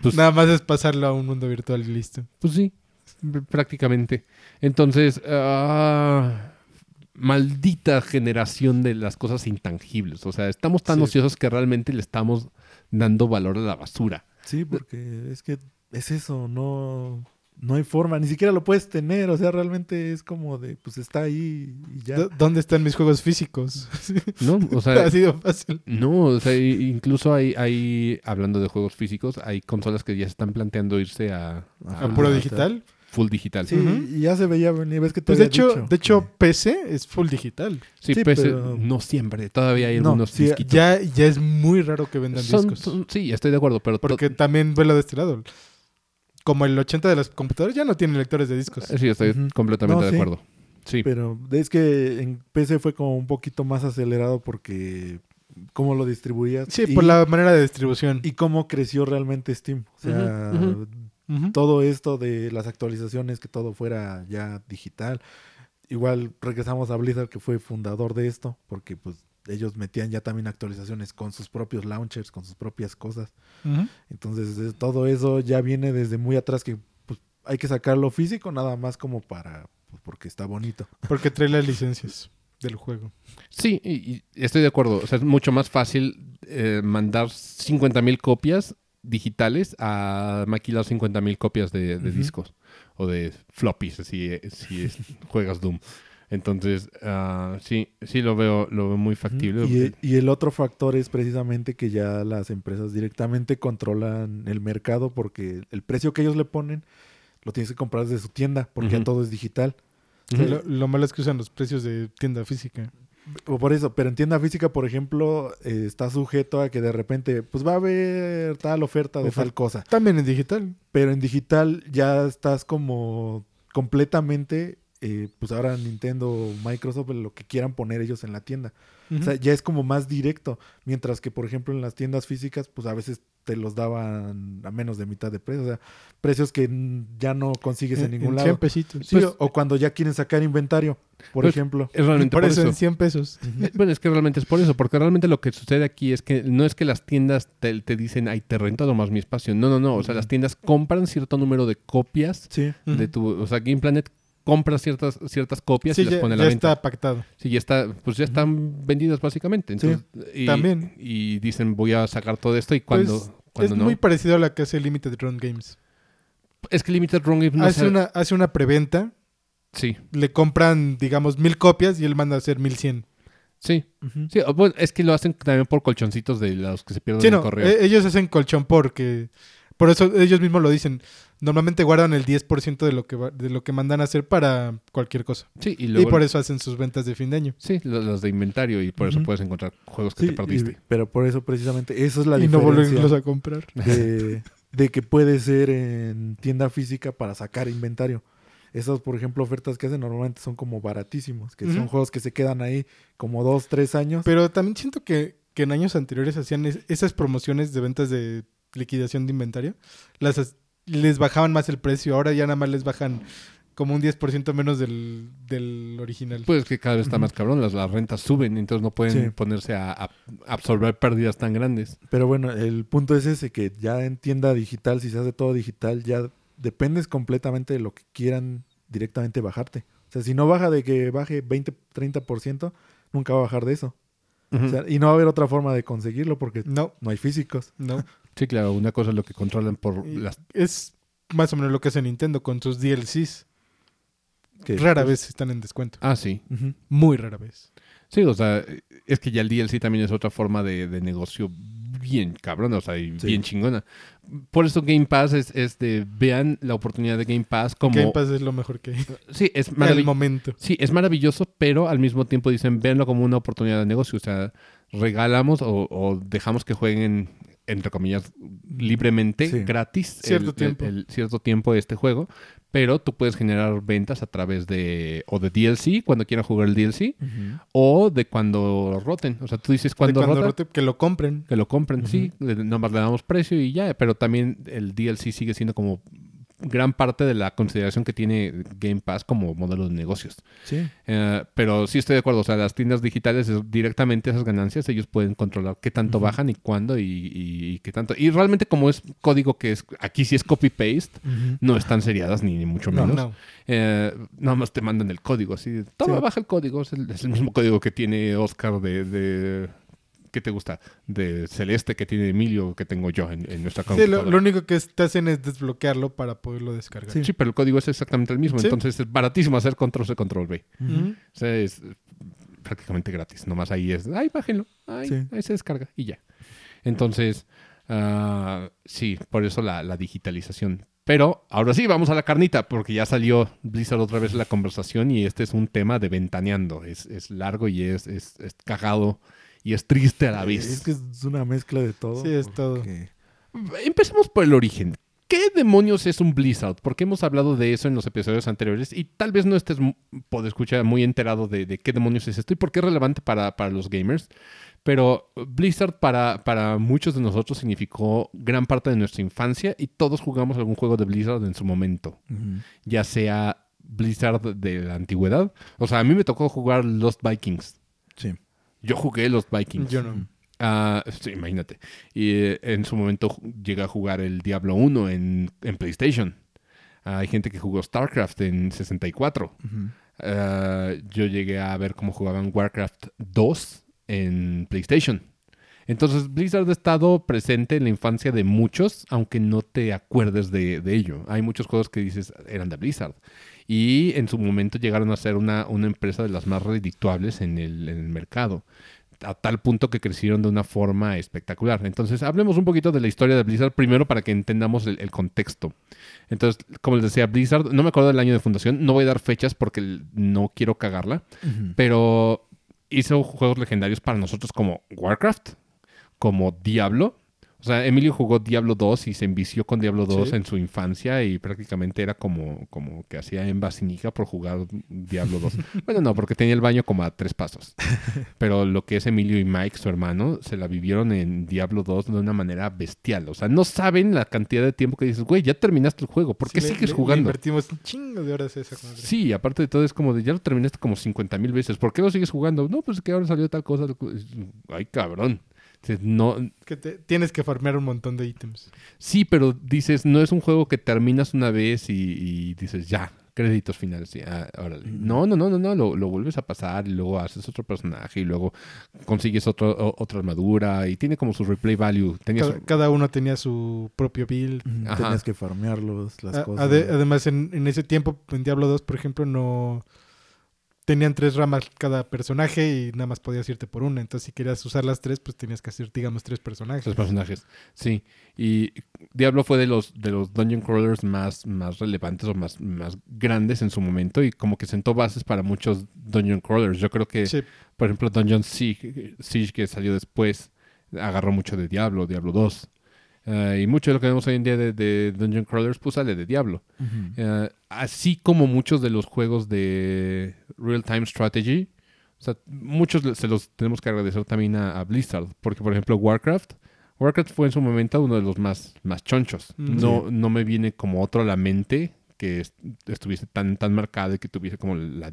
Pues, nada más es pasarlo a un mundo virtual y listo. Pues sí, prácticamente. Entonces, maldita generación de las cosas intangibles. O sea, estamos tan ociosos que realmente le estamos dando valor a la basura. Sí, porque es que es eso, no... no hay forma, ni siquiera lo puedes tener, o sea, realmente es como de, pues está ahí y ya. ¿Dónde están mis juegos físicos? No, o sea... ha sido fácil. No, o sea, incluso hay hablando de juegos físicos, hay consolas que ya se están planteando irse ¿A puro digital? Full digital. Sí, uh-huh. Y ya se veía venir, ves que te pues de hecho, PC es full digital. Sí PC, pero... no siempre. Todavía hay algunos disquitos. Ya es muy raro que vendan discos. Sí, estoy de acuerdo, pero... Porque también vuelo de este lado. Como el 80% de los computadores ya no tienen lectores de discos. Sí, estoy uh-huh. completamente de acuerdo. Sí. Pero es que en PC fue como un poquito más acelerado porque... cómo lo distribuías. Sí, por la manera de distribución. Y cómo creció realmente Steam. O sea... Uh-huh, uh-huh. Uh-huh. Todo esto de las actualizaciones, que todo fuera ya digital. Igual regresamos a Blizzard, que fue fundador de esto, porque pues ellos metían ya también actualizaciones con sus propios launchers, con sus propias cosas. Uh-huh. Entonces todo eso ya viene desde muy atrás, que pues, hay que sacarlo físico nada más como para... pues, porque está bonito. Porque trae las licencias del juego. Sí, y estoy de acuerdo. O sea, es mucho más fácil mandar 50,000 copias digitales a maquilar 50,000 copias de uh-huh. discos o de floppies si juegas Doom. Entonces sí lo veo muy factible. Y el otro factor es precisamente que ya las empresas directamente controlan el mercado, porque el precio que ellos le ponen lo tienes que comprar desde su tienda, porque uh-huh. todo es digital. Uh-huh. Lo malo es que usan los precios de tienda física. Por eso, pero en tienda física, por ejemplo, está sujeto a que de repente pues va a haber tal oferta de tal cosa. También en digital. Pero en digital ya estás como completamente, pues ahora Nintendo, Microsoft, lo que quieran poner ellos en la tienda. Uh-huh. O sea, ya es como más directo. Mientras que, por ejemplo, en las tiendas físicas, pues a veces te los daban a menos de mitad de precio. O sea, precios que ya no consigues en ningún lado. 100 pesitos. Sí, pues, o cuando ya quieren sacar inventario, por ejemplo. Es realmente por eso. En 100 pesos. Uh-huh. Bueno, es que realmente es por eso. Porque realmente lo que sucede aquí es que no es que las tiendas te dicen, ay, te rento nomás mi espacio. No. O sea, uh-huh. las tiendas compran cierto número de copias sí. uh-huh. de tu... O sea, Game Planet compra ciertas copias sí, y las pone a la venta. Sí, ya está pactado. Sí, ya está, pues ya están vendidas básicamente. Entonces, sí, también. Y dicen, voy a sacar todo esto y cuando es no. Es muy parecido a la que hace Limited Run Games. Es que Limited Run Games... Hace una preventa. Sí. Le compran, digamos, 1,000 copias y él manda a hacer 1,100. Sí. Uh-huh. Sí, bueno, es que lo hacen también por colchoncitos de los que se pierden en el correo. Ellos hacen colchón porque... Por eso ellos mismos lo dicen. Normalmente guardan el 10% de lo que mandan a hacer para cualquier cosa. Sí, y por eso hacen sus ventas de fin de año. Sí, los de inventario, y por eso uh-huh. puedes encontrar juegos que te perdiste. Pero por eso precisamente, eso es la diferencia. Y no volverlos a comprar. De que puede ser en tienda física para sacar inventario. Esas, por ejemplo, ofertas que hacen normalmente son como baratísimos, que uh-huh. son juegos que se quedan ahí como 2-3 años. Pero también siento que en años anteriores hacían esas promociones de ventas de liquidación de inventario, les bajaban más el precio. Ahora ya nada más les bajan como un 10% menos del original. Pues que cada vez está más cabrón, las rentas suben, entonces no pueden sí. ponerse a absorber pérdidas tan grandes. Pero bueno, el punto es ese, que ya en tienda digital, si se hace todo digital, ya dependes completamente de lo que quieran directamente bajarte. O sea, si no baja de que baje 20-30%, nunca va a bajar de eso. Uh-huh. O sea, y no va a haber otra forma de conseguirlo porque no hay físicos. No. Sí, claro, una cosa es lo que controlan por las... Es más o menos lo que hace Nintendo con sus DLCs. ¿Qué? Rara vez están en descuento. Ah, sí. Uh-huh. Muy rara vez. Sí, o sea, es que ya el DLC también es otra forma de negocio bien cabrona, o sea, y sí. bien chingona. Por eso Game Pass vean la oportunidad de Game Pass como... Game Pass es lo mejor que hay. Sí, es maravilloso. El momento. Sí, es maravilloso, pero al mismo tiempo dicen, véanlo como una oportunidad de negocio. O sea, regalamos o dejamos que jueguen... entre comillas, libremente, sí. gratis, cierto tiempo de este juego, pero tú puedes generar ventas a través de, o de DLC, cuando quieran jugar el DLC, uh-huh. o de cuando roten. O sea, tú dices cuando roten, que lo compren. Que lo compren, uh-huh. sí. Nomás le damos precio y ya, pero también el DLC sigue siendo como gran parte de la consideración que tiene Game Pass como modelo de negocios. Sí. Pero sí estoy de acuerdo. O sea, las tiendas digitales, directamente esas ganancias, ellos pueden controlar qué tanto uh-huh. bajan y cuándo y qué tanto. Y realmente como es código que es aquí sí es copy-paste, uh-huh. no están seriadas ni mucho menos. No. Nada más te mandan el código. Así, toma, sí. baja el código. Es el mismo código que tiene Oscar de ¿qué te gusta? De celeste que tiene Emilio, que tengo yo en nuestra computadora. Sí, lo único que te hacen es desbloquearlo para poderlo descargar. Sí, sí, pero el código es exactamente el mismo. ¿Sí? Entonces es baratísimo hacer Control-C, Control-V. Uh-huh. O sea, es prácticamente gratis. Nomás ahí es, ay, bájenlo. Ay, sí. Ahí se descarga y ya. Entonces, sí, por eso la digitalización. Pero ahora sí, vamos a la carnita, porque ya salió Blizzard otra vez la conversación y este es un tema de ventaneando. Es largo y es cagado y es triste a la vez. Es que es una mezcla de todo. Sí, es todo. Empecemos por el origen. ¿Qué demonios es un Blizzard? Porque hemos hablado de eso en los episodios anteriores y tal vez no estés, por escuchar, muy enterado de qué demonios es esto y por qué es relevante para los gamers. Pero Blizzard para muchos de nosotros significó gran parte de nuestra infancia y todos jugamos algún juego de Blizzard en su momento. Uh-huh. Ya sea Blizzard de la antigüedad. O sea, a mí me tocó jugar Lost Vikings. Sí. Yo jugué Lost Vikings. Yo no. Sí, imagínate. Y en su momento llegué a jugar el Diablo 1 en PlayStation. Hay gente que jugó StarCraft en 64. Uh-huh. Yo llegué a ver cómo jugaban Warcraft 2 en PlayStation. Entonces Blizzard ha estado presente en la infancia de muchos, aunque no te acuerdes de ello. Hay muchos juegos que dices eran de Blizzard. Y en su momento llegaron a ser una empresa de las más redituables en el mercado, a tal punto que crecieron de una forma espectacular. Entonces, hablemos un poquito de la historia de Blizzard primero para que entendamos el contexto. Entonces, como les decía, Blizzard, no me acuerdo del año de fundación, no voy a dar fechas porque no quiero cagarla, uh-huh. Pero hizo juegos legendarios para nosotros como Warcraft, como Diablo. O sea, Emilio jugó Diablo 2 y se envició con Diablo 2 en su infancia y prácticamente era como que hacía embasinica por jugar Diablo 2. Bueno, no, porque tenía el baño como a 3 pasos. Pero lo que es Emilio y Mike, su hermano, se la vivieron en Diablo 2 de una manera bestial. O sea, no saben la cantidad de tiempo que dices, güey, ya terminaste el juego. ¿Por qué sigues jugando? Le invertimos un chingo de horas a esa madre. Sí, aparte de todo es como de, ya lo terminaste como 50,000 veces. ¿Por qué lo sigues jugando? No, pues que ahora salió tal cosa. Ay, cabrón. No, que tienes que farmear un montón de ítems. Sí, pero dices, no es un juego que terminas una vez y dices, ya, créditos finales. Ya, órale. No, lo vuelves a pasar y luego haces otro personaje y luego consigues otra armadura y tiene como su replay value. Cada uno tenía su propio build. Ajá. Tenías que farmearlos, las cosas. Además, en ese tiempo, en Diablo 2, por ejemplo, no... Tenían 3 ramas cada personaje y nada más podías irte por una. Entonces, si querías usar las 3, pues tenías que hacer, digamos, 3 personajes. 3 personajes, sí. Y Diablo fue de los Dungeon Crawlers más relevantes o más grandes en su momento y como que sentó bases para muchos Dungeon Crawlers. Yo creo que, por ejemplo, Dungeon Siege, que salió después, agarró mucho de Diablo 2. Y mucho de lo que vemos hoy en día de Dungeon Crawlers, pues sale de Diablo. Uh-huh. Así como muchos de los juegos de Real-Time Strategy. O sea, muchos se los tenemos que agradecer también a Blizzard. Porque, por ejemplo, Warcraft fue en su momento uno de los más chonchos. Uh-huh. No me viene como otro a la mente que estuviese tan marcado y que tuviese como la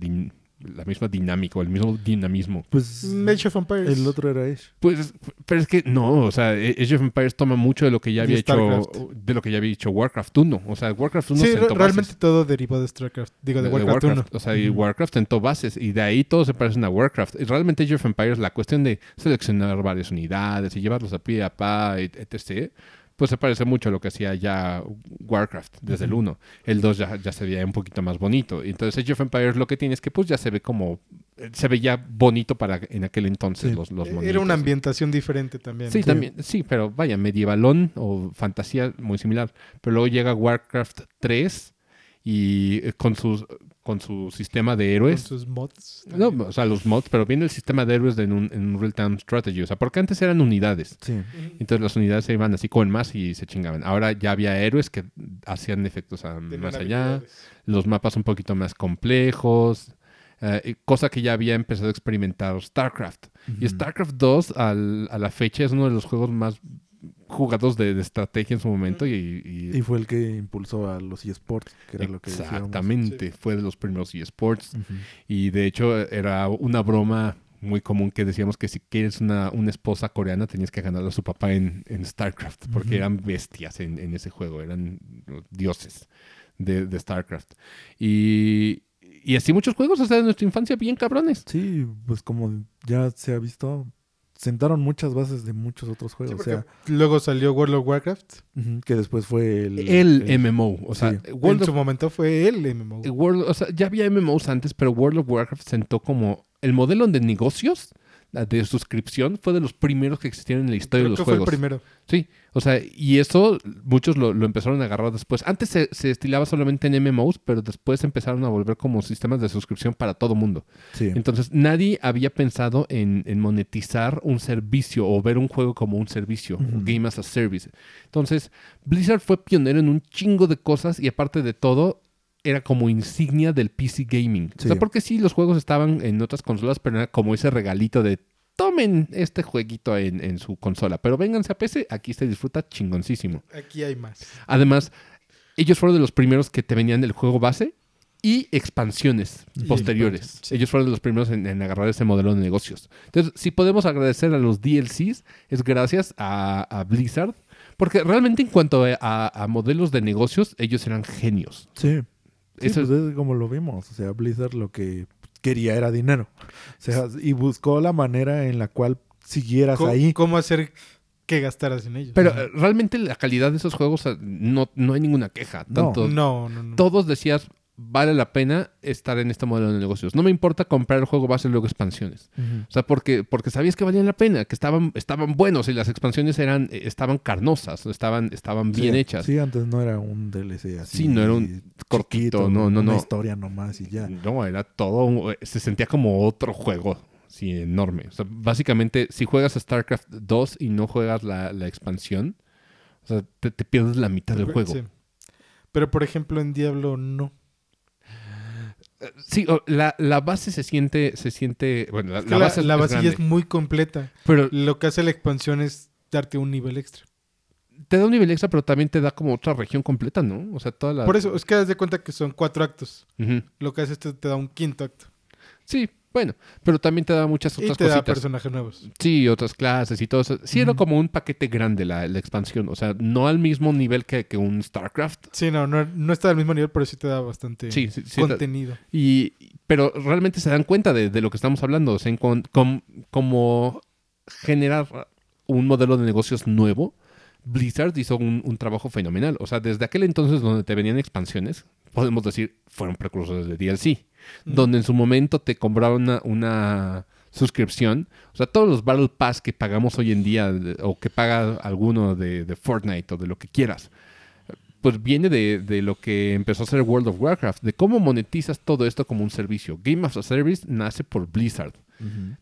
misma dinámica, el mismo dinamismo. Pues Age of Empires. El otro era Age. Pues, pero es que no, o sea, Age of Empires toma mucho de lo que ya había hecho, de lo que ya había hecho Warcraft 1. O sea, Warcraft 1 sentó bases. Realmente todo derivó de StarCraft, digo, de Warcraft 1. O sea, y Warcraft sentó bases y de ahí todos se parecen a Warcraft. Y realmente Age of Empires, la cuestión de seleccionar varias unidades y llevarlos a pie a pa, etc., pues se parece mucho a lo que hacía ya Warcraft desde el 1. El 2 ya se veía un poquito más bonito. Entonces Age of Empires lo que tiene es que pues ya se ve como... Se veía bonito para en aquel entonces los monitos. Era una ambientación diferente también. Sí, también. Sí, pero vaya, medievalón o fantasía muy similar. Pero luego llega Warcraft 3 y con su sistema de héroes. Con sus mods. También. No, o sea, los mods, pero viene el sistema de héroes en un real-time strategy. O sea, porque antes eran unidades. Sí. Entonces las unidades se iban así con más y se chingaban. Ahora ya había héroes que hacían efectos más allá. Los mapas un poquito más complejos. Cosa que ya había empezado a experimentar StarCraft. Uh-huh. Y StarCraft 2 a la fecha es uno de los juegos más jugados de estrategia en su momento y fue el que impulsó a los eSports, que era lo que decíamos. Exactamente, fue de los primeros eSports. Uh-huh. Y de hecho era una broma muy común que decíamos que si quieres una esposa coreana tenías que ganarle a su papá en StarCraft, porque uh-huh. eran bestias en ese juego, eran los dioses de StarCraft. Y así muchos juegos, o sea, de nuestra infancia bien cabrones. Sí, pues como ya se ha visto... sentaron muchas bases de muchos otros juegos. Sí, o sea, luego salió World of Warcraft. Que después fue el MMO. O sea, sí. En su momento fue el MMO. O sea, ya había MMOs antes, pero World of Warcraft sentó como el modelo de negocios, de suscripción, fue de los primeros que existieron en la historia de los juegos. Fue el primero. Sí, o sea, y eso muchos lo empezaron a agarrar después. Antes se estilaba solamente en MMOs, pero después empezaron a volver como sistemas de suscripción para todo mundo. Sí. Entonces, nadie había pensado en monetizar un servicio o ver un juego como un servicio, un game as a service. Entonces, Blizzard fue pionero en un chingo de cosas y aparte de todo, era como insignia del PC gaming. Sí. O sea, porque sí, los juegos estaban en otras consolas, pero era como ese regalito de tomen este jueguito en su consola. Pero vénganse a PC, aquí se disfruta chingoncísimo. Aquí hay más. Además, ellos fueron de los primeros que te venían el juego base y expansiones posteriores. Sí. Ellos fueron de los primeros en agarrar ese modelo de negocios. Entonces, si podemos agradecer a los DLCs, es gracias a Blizzard. Porque realmente en cuanto a modelos de negocios, ellos eran genios. Sí. Sí, eso pues es como lo vimos. O sea, Blizzard lo que quería era dinero. O sea, y buscó la manera en la cual siguieras ahí. ¿Cómo hacer que gastaras en ellos? Pero realmente la calidad de esos juegos no hay ninguna queja. Tanto, no. Todos decías, vale la pena estar en este modelo de negocios. No me importa comprar el juego base y luego expansiones. O sea, porque sabías que valían la pena, que estaban buenos y las expansiones estaban carnosas, estaban bien hechas. Sí, antes no era un DLC así. Sí, no era un cortito, no. Una historia nomás y ya. No, era todo, se sentía como otro juego. Sí, enorme. O sea, básicamente, si juegas a StarCraft 2 y no juegas la expansión, o sea, te pierdes la mitad del juego. Sí. Pero, por ejemplo, en Diablo no. Sí, la base se siente... Bueno, la base ya es muy completa. Pero lo que hace la expansión es darte un nivel extra. Te da un nivel extra, pero también te da como otra región completa, ¿no? O sea, toda la... Por eso, es que das de cuenta que son 4 actos. Lo que hace esto te da un 5º acto. Sí, bueno. Pero también te da muchas otras cositas. Y te da personajes nuevos. Sí, otras clases y todo eso. Sí, era como un paquete grande la expansión. O sea, no al mismo nivel que un StarCraft. Sí, no está al mismo nivel, pero sí te da bastante contenido. Pero realmente se dan cuenta de lo que estamos hablando. O sea, como generar un modelo de negocios nuevo, Blizzard hizo un trabajo fenomenal. O sea, desde aquel entonces donde te venían expansiones, podemos decir, fueron precursores de DLC. Donde en su momento te compraron una suscripción. O sea, todos los Battle Pass que pagamos hoy en día, o que paga alguno de Fortnite o de lo que quieras, pues viene de lo que empezó a hacer World of Warcraft. De cómo monetizas todo esto como un servicio. Game as a Service nace por Blizzard.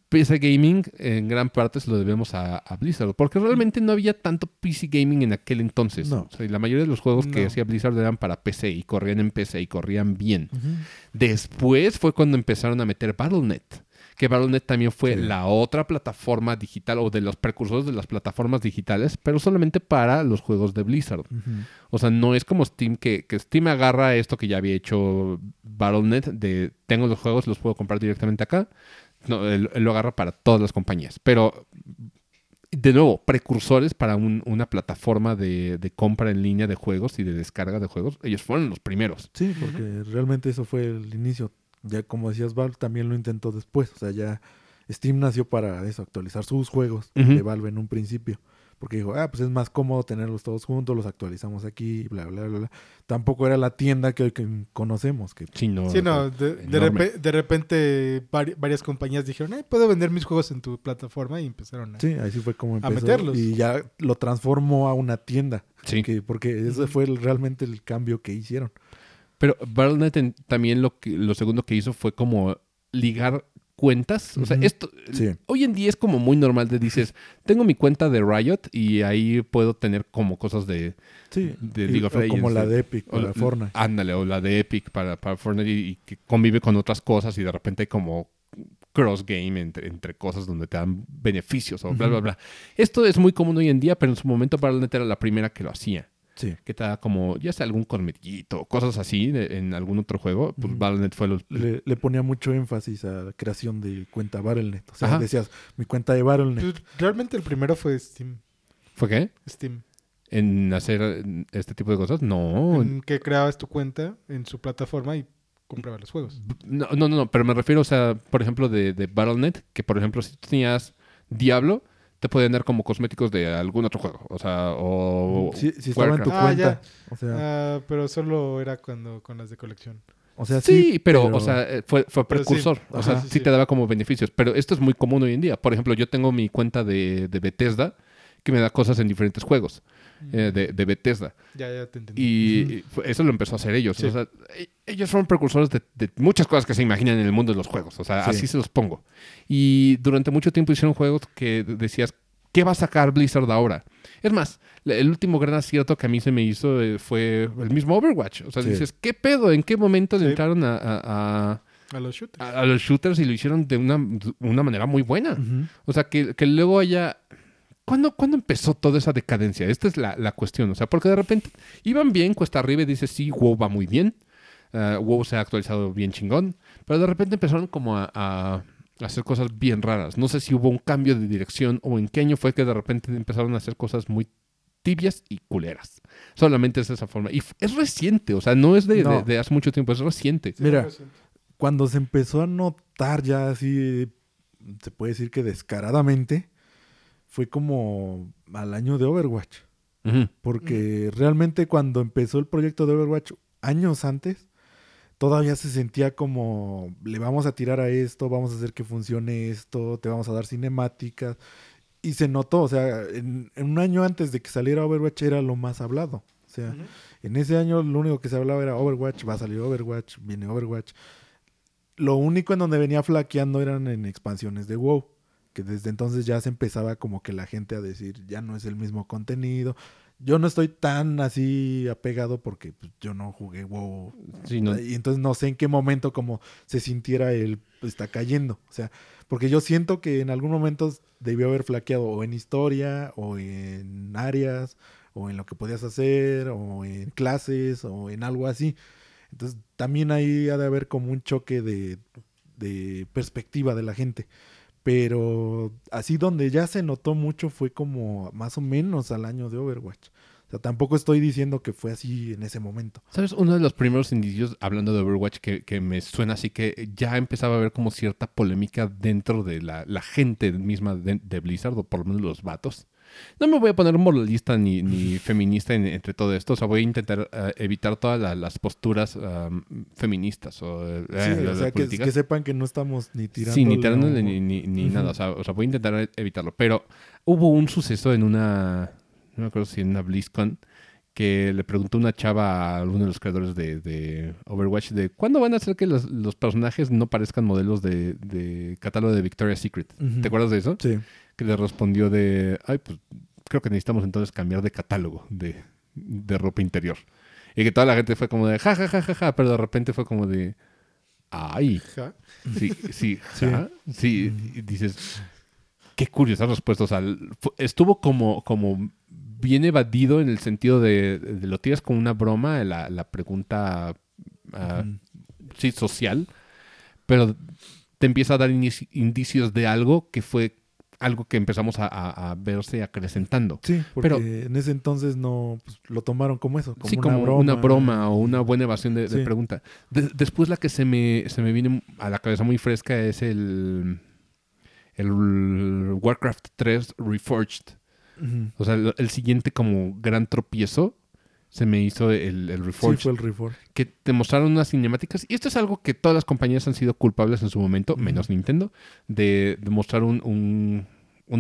PC Gaming en gran parte se lo debemos a Blizzard, porque realmente no había tanto PC Gaming en aquel entonces. No. O sea, la mayoría de los juegos que hacía Blizzard eran para PC y corrían en PC y corrían bien. Después fue cuando empezaron a meter Battle.net, que Battle.net también fue la otra plataforma digital o de los precursores de las plataformas digitales, pero solamente para los juegos de Blizzard. O sea, no es como Steam, que Steam agarra esto que ya había hecho Battle.net, de tengo los juegos, los puedo comprar directamente acá. No, él lo agarra para todas las compañías. Pero, de nuevo, precursores para una plataforma de compra en línea de juegos y de descarga de juegos. Ellos fueron los primeros. Sí, porque realmente eso fue el inicio. Ya como decías, Valve también lo intentó después. O sea, ya Steam nació para eso, actualizar sus juegos de Valve en un principio. Porque dijo, pues es más cómodo tenerlos todos juntos, los actualizamos aquí, bla, bla, bla, bla. Tampoco era la tienda que hoy conocemos. Que, de repente varias compañías dijeron, puedo vender mis juegos en tu plataforma, y empezaron así fue como empezó, a meterlos. Y ya lo transformó a una tienda. Sí. Porque ese fue realmente el cambio que hicieron. Pero Battle.net también lo segundo que hizo fue como ligar cuentas. O sea, esto hoy en día es como muy normal. Te dices, tengo mi cuenta de Riot y ahí puedo tener como cosas de League of Legends. Como la de Epic o la Fortnite. Ándale, o la de Epic para Fortnite y que convive con otras cosas y de repente hay como cross-game entre cosas donde te dan beneficios o bla, bla, bla. Esto es muy común hoy en día, pero en su momento Battle.net era la primera que lo hacía. Sí. Que te da como, ya sea algún cormedillito o cosas así en algún otro juego, pues Battle.net fue le ponía mucho énfasis a la creación de cuenta Battle.net. O sea, decías, mi cuenta de Battle.net. Realmente el primero fue Steam. ¿Fue qué? Steam. ¿En hacer este tipo de cosas? No. En que creabas tu cuenta en su plataforma y comprabas los juegos. No, pero me refiero, o sea, por ejemplo, de Battle.net, que por ejemplo si tú tenías Diablo, te pueden dar como cosméticos de algún otro juego. O sea, o... Si estaba en tu cuenta. O sea, pero solo era cuando con las de colección. O sea, sí, pero o sea, fue precursor. Sí. Ajá, o sea, sí te daba como beneficios. Pero esto es muy común hoy en día. Por ejemplo, yo tengo mi cuenta de Bethesda que me da cosas en diferentes juegos de Bethesda. Ya te entendí. Y eso lo empezó a hacer ellos. Sí. O sea, ellos fueron precursores de muchas cosas que se imaginan en el mundo de los juegos. O sea, así se los pongo. Y durante mucho tiempo hicieron juegos que decías, ¿qué va a sacar Blizzard ahora? Es más, el último gran acierto que a mí se me hizo fue el mismo Overwatch. O sea, dices, ¿qué pedo? ¿En qué momento entraron a los shooters? A los shooters, y lo hicieron de una manera muy buena. Uh-huh. O sea, que luego haya... ¿Cuándo empezó toda esa decadencia? Esta es la cuestión. O sea, porque de repente iban bien, cuesta arriba, y dices, sí, WoW va muy bien. WoW se ha actualizado bien chingón. Pero de repente empezaron como a hacer cosas bien raras. No sé si hubo un cambio de dirección o en qué año fue que de repente empezaron a hacer cosas muy tibias y culeras. Solamente es de esa forma. Y es reciente. O sea, no es de hace mucho tiempo. Es reciente. Mira, cuando se empezó a notar ya así, se puede decir que descaradamente... Fue como al año de Overwatch. Uh-huh. Porque realmente cuando empezó el proyecto de Overwatch, años antes, todavía se sentía como, le vamos a tirar a esto, vamos a hacer que funcione esto, te vamos a dar cinemáticas. Y se notó, o sea, en un año antes de que saliera Overwatch era lo más hablado. O sea, uh-huh. En ese año lo único que se hablaba era Overwatch, va a salir Overwatch, viene Overwatch. Lo único en donde venía flaqueando eran en expansiones de WoW. Que desde entonces ya se empezaba como que la gente a decir, ya no es el mismo contenido. Yo no estoy tan así apegado porque pues, yo no jugué WoW. Sí, ¿no? Y entonces no sé en qué momento como se sintiera él está cayendo. O sea, porque yo siento que en algún momento debió haber flaqueado o en historia, o en áreas, o en lo que podías hacer, o en clases, o en algo así. Entonces también ahí ha de haber como un choque de perspectiva de la gente. Pero así donde ya se notó mucho fue como más o menos al año de Overwatch. O sea, tampoco estoy diciendo que fue así en ese momento. ¿Sabes? Uno de los primeros indicios, hablando de Overwatch, que me suena así que ya empezaba a haber como cierta polémica dentro de la gente misma de Blizzard, o por lo menos los vatos. No me voy a poner moralista ni feminista entre todo esto. O sea, voy a intentar evitar todas las posturas feministas. O sea, que sepan que no estamos ni tirando. Sí, ni tirando ni nada. O sea, voy a intentar evitarlo. Pero hubo un suceso en una... No me acuerdo si en una BlizzCon, que le preguntó una chava a uno de los creadores de Overwatch de ¿cuándo van a hacer que los personajes no parezcan modelos de catálogo de Victoria's Secret? Uh-huh. ¿Te acuerdas de eso? Sí. Que le respondió pues creo que necesitamos entonces cambiar de catálogo de ropa interior. Y que toda la gente fue como de ja, ja, ja, ja, ja, pero de repente fue como de ¡ay! ¿Ja? Sí, ja, sí. Y dices, qué curiosa respuesta. O sea, estuvo como bien evadido en el sentido de lo tiras como una broma, la pregunta sí, social, pero te empieza a dar indicios de algo que fue algo que empezamos a verse acrecentando. Sí, porque pero, en ese entonces no pues, lo tomaron como eso, como, sí, como una broma o una buena evasión de pregunta. Después la que se me viene a la cabeza muy fresca es el Warcraft 3 Reforged. Uh-huh. O sea, el siguiente como gran tropiezo se me hizo el Reforged. Sí, fue el Reforged. Que te mostraron unas cinemáticas. Y esto es algo que todas las compañías han sido culpables en su momento, menos Nintendo, de mostrar un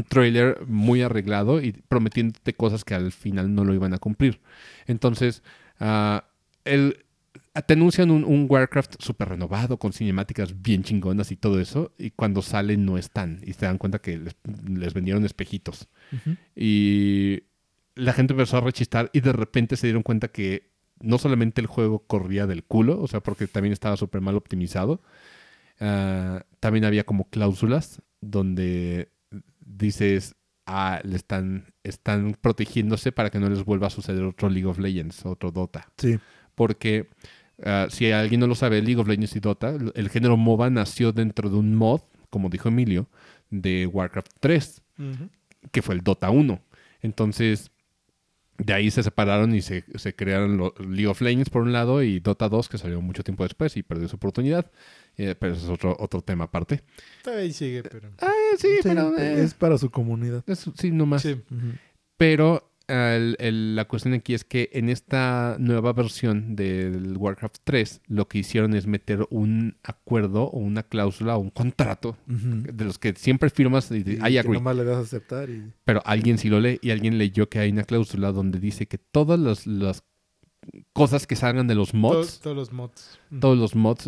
trailer muy arreglado y prometiéndote cosas que al final no lo iban a cumplir. Entonces, te anuncian un Warcraft súper renovado, con cinemáticas bien chingonas y todo eso, y cuando salen no están. Y se dan cuenta que les vendieron espejitos. Uh-huh. Y la gente empezó a rechistar y de repente se dieron cuenta que no solamente el juego corría del culo, o sea, porque también estaba súper mal optimizado, también había como cláusulas donde dices... le están protegiéndose para que no les vuelva a suceder otro League of Legends, otro Dota. Sí. Porque si alguien no lo sabe, League of Legends y Dota, el género MOBA nació dentro de un mod, como dijo Emilio, de Warcraft 3, uh-huh. que fue el Dota 1. Entonces, de ahí se separaron y se crearon League of Legends por un lado y Dota 2, que salió mucho tiempo después y perdió su oportunidad. Pero eso es otro tema aparte. Todavía sigue, pero... sí, pero... es para su comunidad. Sí, nomás. Sí. Uh-huh. Pero la cuestión aquí es que en esta nueva versión del Warcraft 3 lo que hicieron es meter un acuerdo o una cláusula o un contrato de los que siempre firmas y I agree. Nomás le das a aceptar y... Pero alguien sí lo lee y alguien leyó que hay una cláusula donde dice que todas las cosas que salgan de los mods... Todos los mods. Todos los mods...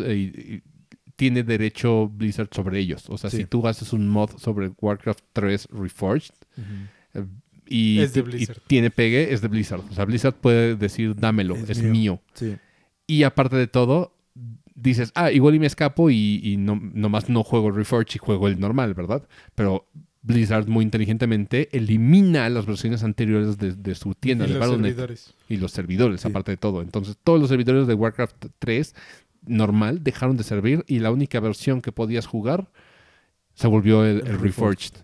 tiene derecho Blizzard sobre ellos. O sea, sí. Si tú haces un mod sobre Warcraft 3 Reforged y tiene pegue, es de Blizzard. O sea, Blizzard puede decir, dámelo, es mío. Sí. Y aparte de todo, dices, igual y me escapo y nomás no juego Reforged y juego el normal, ¿verdad? Pero Blizzard muy inteligentemente elimina las versiones anteriores de su tienda. Y de los servidores. Y los servidores, sí. Aparte de todo. Entonces, todos los servidores de Warcraft 3... normal, dejaron de servir y la única versión que podías jugar se volvió el Reforged.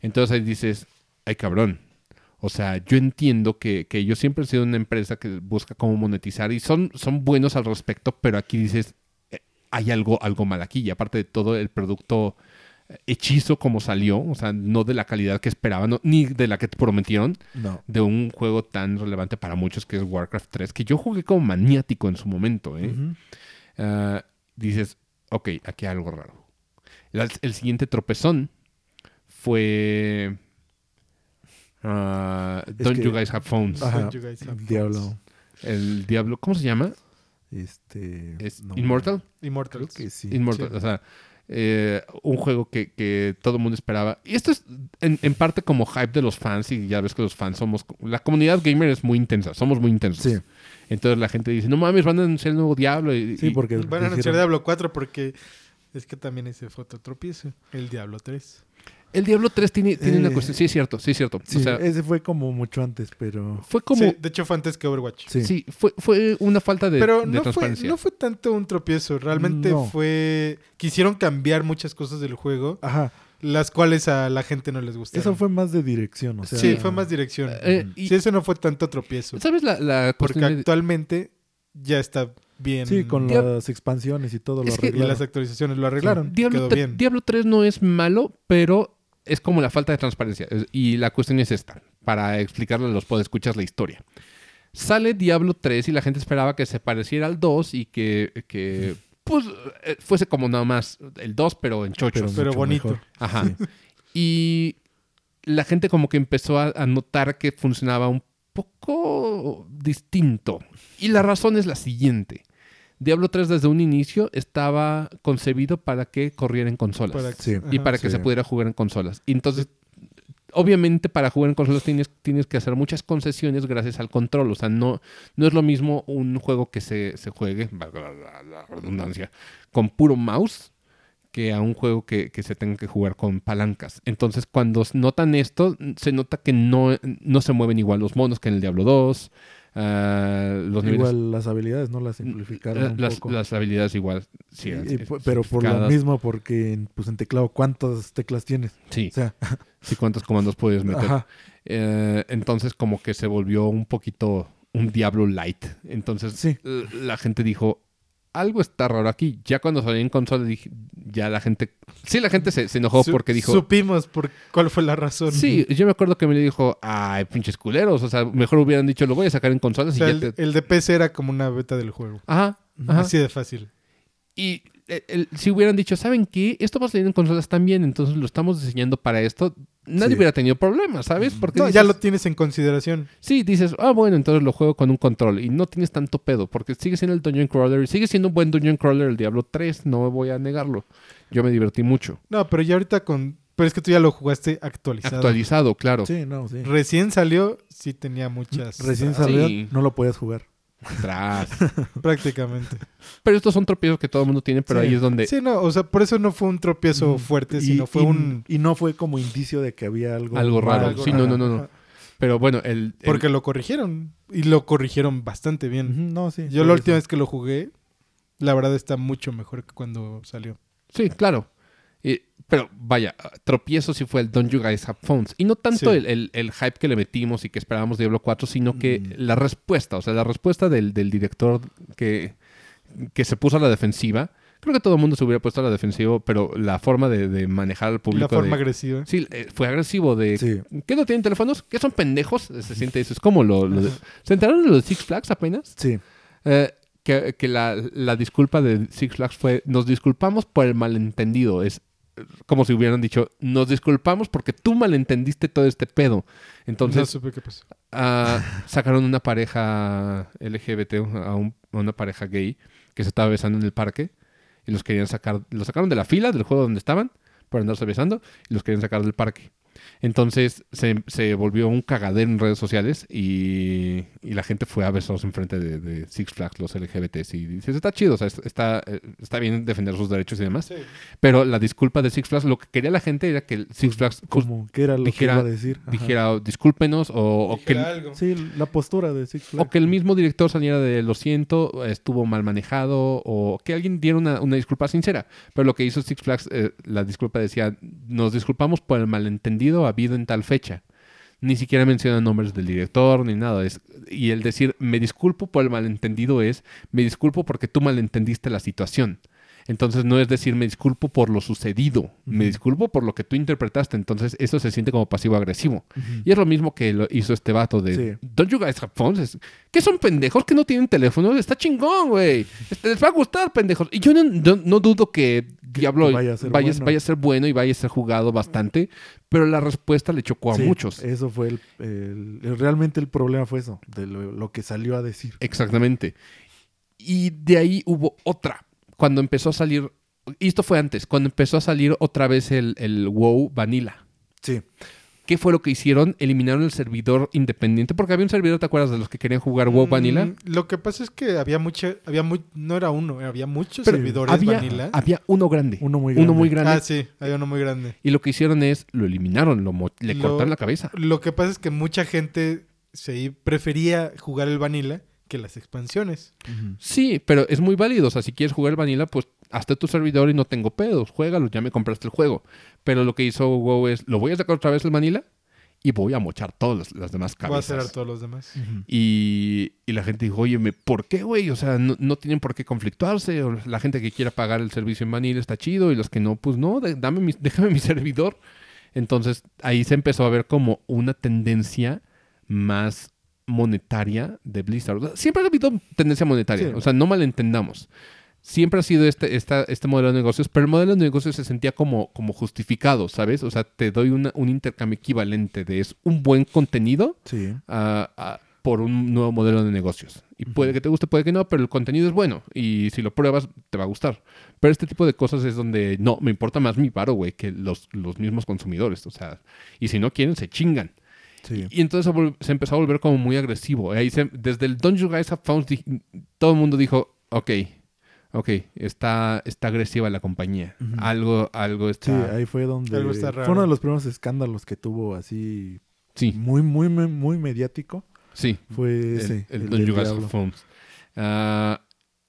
Entonces ahí dices, ay cabrón, o sea, yo entiendo que ellos siempre han sido una empresa que busca cómo monetizar y son buenos al respecto, pero aquí dices, hay algo mal aquí. Y aparte de todo, el producto hechizo como salió, o sea, no de la calidad que esperaban, ni de la que te prometieron, no. De un juego tan relevante para muchos que es Warcraft 3, que yo jugué como maniático en su momento, ¿eh? Uh-huh. Dices, ok, aquí hay algo raro. El siguiente tropezón fue Don't You Guys Have Phones. Ajá, Diablo. El Diablo, ¿cómo se llama? ¿Immortal? Immortals. Creo que sí. Immortal, sí. O sea, un juego que todo el mundo esperaba. Y esto es en parte como hype de los fans. Y ya ves que los fans somos... La comunidad gamer es muy intensa. Somos muy intensos. Sí. Entonces la gente dice, no mames, van a anunciar el nuevo Diablo. Sí, porque van a anunciar Diablo 4 porque es que también ese fototropiezo. El Diablo 3. El Diablo 3 tiene una cuestión. Sí, es cierto. Sí, o sea, ese fue como mucho antes, pero... Fue como... Sí, de hecho fue antes que Overwatch. Sí, sí fue una falta de, pero de transparencia. Pero no fue tanto un tropiezo. Realmente fue... Quisieron cambiar muchas cosas del juego. Ajá. Las cuales a la gente no les gustaron. Eso fue más de dirección, o sea... Sí, fue más dirección. Sí, eso no fue tanto tropiezo. ¿Sabes la cuestión? Porque actualmente ya está bien. Sí, con las expansiones y todo lo arreglaron. Y las actualizaciones lo arreglaron. Sí. Quedó bien. Diablo 3 no es malo, pero es como la falta de transparencia. Y la cuestión es esta, para explicarle a los podescuchas la historia. Sale Diablo 3 y la gente esperaba que se pareciera al 2 y que pues fuese como nada más el 2, pero en chocho. Pero bonito. Mejor. Ajá. Sí. Y la gente como que empezó a notar que funcionaba un poco distinto. Y la razón es la siguiente. Diablo 3 desde un inicio estaba concebido para que corriera en consolas. Para que se pudiera jugar en consolas. Y entonces, obviamente para jugar en consolas tienes que hacer muchas concesiones gracias al control. O sea, no es lo mismo un juego que se juegue, la redundancia, con puro mouse que a un juego que se tenga que jugar con palancas. Entonces, cuando notan esto, se nota que no se mueven igual los monos que en el Diablo 2. Los igual niveles, las habilidades no las simplificaron un poco. Las habilidades igual sí, pero por lo mismo porque pues en teclado cuántas teclas tienes, sí, o sea, sí, cuántos comandos puedes meter. Ajá. Entonces como que se volvió un poquito un Diablo light. Entonces sí. La gente dijo, algo está raro aquí. Ya cuando salí en consola dije, ya la gente se enojó porque dijo... Supimos cuál fue la razón. Sí, yo me acuerdo que me dijo, ay, pinches culeros. O sea, mejor hubieran dicho, lo voy a sacar en consolas. O sea, y ya el de PC era como una beta del juego. Ajá. Así de fácil. Y si hubieran dicho, ¿saben qué? Esto va a salir en consolas también, entonces lo estamos diseñando para esto. Nadie hubiera tenido problemas, ¿sabes? Porque ya lo tienes en consideración. Sí, dices, bueno, entonces lo juego con un control. Y no tienes tanto pedo, porque sigue siendo el Dungeon Crawler. Y sigue siendo un buen Dungeon Crawler el Diablo 3, no voy a negarlo. Yo me divertí mucho. No, pero ya ahorita Pero es que tú ya lo jugaste actualizado. Actualizado, claro. Sí, no, sí. Recién salió, sí tenía muchas... Recién salió, sí. No lo podías jugar. Atrás. Prácticamente. Pero estos son tropiezos que todo el mundo tiene, pero ahí es donde... Sí, no, o sea, por eso no fue un tropiezo fuerte, sino fue un... Y no fue como indicio de que había algo raro. Algo sí, raro. No. Pero bueno, Porque lo corrigieron, y lo corrigieron bastante bien. Uh-huh. No, sí. Yo la última vez que lo jugué, la verdad está mucho mejor que cuando salió. Sí, claro. Pero vaya, tropiezo sí fue el Don't You Guys Have Phones. Y no tanto el hype que le metimos y que esperábamos Diablo 4, sino que la respuesta, o sea, la respuesta del director que se puso a la defensiva, Creo que todo el mundo se hubiera puesto a la defensiva, pero la forma de manejar al público... La forma agresiva. Sí, fue agresivo de... Sí. ¿Qué no tienen teléfonos? ¿Qué son pendejos? Se siente eso. Es como ¿Se enteraron de los Six Flags apenas? Sí. Que la disculpa de Six Flags fue... Nos disculpamos por el malentendido. Es como si hubieran dicho... Nos disculpamos porque tú malentendiste todo este pedo. Entonces... No supe qué pasó. Sacaron una pareja LGBT, a una pareja gay que se estaba besando en el parque. Y los querían sacar... Los sacaron de la fila del juego donde estaban por andarse besando. Y los querían sacar del parque. Entonces se volvió un cagadero en redes sociales y la gente fue a besarlos enfrente de Six Flags, los LGBTs. Y dices, está chido, o sea, está bien defender sus derechos y demás. Sí. Pero la disculpa de Six Flags, lo que quería la gente era que Six Flags dijera, discúlpenos, o que algo. Sí, la postura de Six Flags. O que el mismo director saliera de lo siento, estuvo mal manejado, o que alguien diera una disculpa sincera. Pero lo que hizo Six Flags, la disculpa decía, nos disculpamos por el malentendido habido en tal fecha. Ni siquiera menciona nombres del director ni nada. Y el decir, me disculpo por el malentendido me disculpo porque tú malentendiste la situación. Entonces no es decir, me disculpo por lo sucedido. Uh-huh. Me disculpo por lo que tú interpretaste. Entonces eso se siente como pasivo-agresivo. Uh-huh. Y es lo mismo que lo hizo este vato de... Sí. Don't you guys have phones? ¿Qué son pendejos que no tienen teléfono? Está chingón, güey. Les va a gustar, pendejos. Y yo no dudo que Diablo vaya a ser bueno y vaya a ser jugado bastante, pero la respuesta le chocó a muchos. Eso fue realmente el problema fue eso, de lo que salió a decir. Exactamente. Y de ahí hubo otra. Cuando empezó a salir, y esto fue antes, cuando empezó a salir otra vez el WoW Vanilla. Sí. ¿Qué fue lo que hicieron? Eliminaron el servidor independiente. Porque había un servidor, ¿te acuerdas? De los que querían jugar WoW Vanilla. Lo que pasa es que no era uno, había muchos servidores Vanilla. Había uno grande. Uno muy grande. Ah, sí, había uno muy grande. Y lo que hicieron es, lo eliminaron, le cortaron la cabeza. Lo que pasa es que mucha gente prefería jugar el Vanilla que las expansiones. Uh-huh. Sí, pero es muy válido. O sea, si quieres jugar el Vanilla, pues hazte tu servidor y no tengo pedos, juégalo, ya me compraste el juego. Pero lo que hizo WoW es, lo voy a sacar otra vez el Manila y voy a mochar todas las demás cabezas. Voy a cerrar todos los demás. Uh-huh. Y la gente dijo, oye, ¿por qué, güey? O sea, no tienen por qué conflictuarse. La gente que quiera pagar el servicio en Manila está chido y los que no, pues no, déjame mi servidor. Entonces, ahí se empezó a ver como una tendencia más monetaria de Blizzard. O sea, siempre ha habido tendencia monetaria. Sí. O sea, no malentendamos. Siempre ha sido este modelo de negocios, pero el modelo de negocios se sentía como justificado, ¿sabes? O sea, te doy un intercambio equivalente de es un buen contenido por un nuevo modelo de negocios. Y puede que te guste, puede que no, pero el contenido es bueno. Y si lo pruebas, te va a gustar. Pero este tipo de cosas es donde, no, me importa más mi varo, güey, que los mismos consumidores. O sea, y si no quieren, se chingan. Sí. Y entonces se empezó a volver como muy agresivo. Ahí desde el Don't You Guys Have Phones, todo el mundo dijo, Ok, está agresiva la compañía. Uh-huh. Algo está... Sí, ahí fue donde... Algo está raro. Fue uno de los primeros escándalos que tuvo así... Sí. Muy, muy, muy, muy mediático. Sí. Fue ese. El Diablo.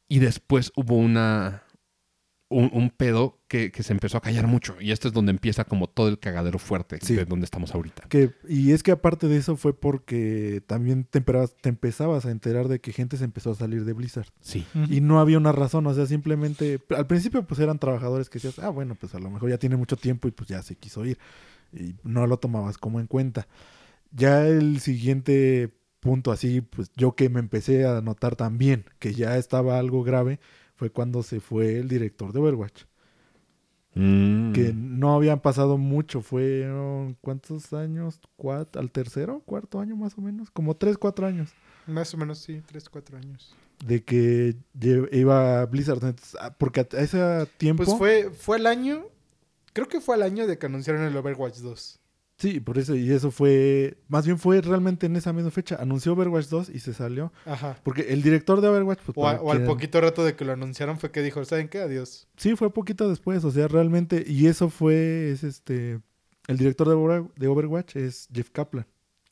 Y después hubo un pedo que se empezó a callar mucho. Y esto es donde empieza como todo el cagadero fuerte de donde estamos ahorita. Y es que aparte de eso fue porque también te empezabas a enterar de que gente se empezó a salir de Blizzard. Sí. Uh-huh. Y no había una razón. O sea, simplemente... Al principio pues eran trabajadores que decías, bueno, pues a lo mejor ya tiene mucho tiempo y pues ya se quiso ir. Y no lo tomabas como en cuenta. Ya el siguiente punto así, pues yo que me empecé a notar también que ya estaba algo grave... Fue cuando se fue el director de Overwatch. Mm. Que no habían pasado mucho. Fueron, ¿cuántos años? ¿Al tercero? ¿Cuarto año más o menos? Como 3-4 años. Más o menos, sí. 3-4 años. De que iba a Blizzard. Porque a ese tiempo... Pues fue el año... Creo que fue el año de que anunciaron el Overwatch 2. Sí, por eso. Y eso fue... Más bien fue realmente en esa misma fecha. Anunció Overwatch 2 y se salió. Ajá. Porque el director de Overwatch... Pues, al poquito rato de que lo anunciaron fue que dijo, ¿saben qué? Adiós. Sí, fue poquito después. O sea, realmente... Y eso fue... El director de Overwatch es Jeff Kaplan.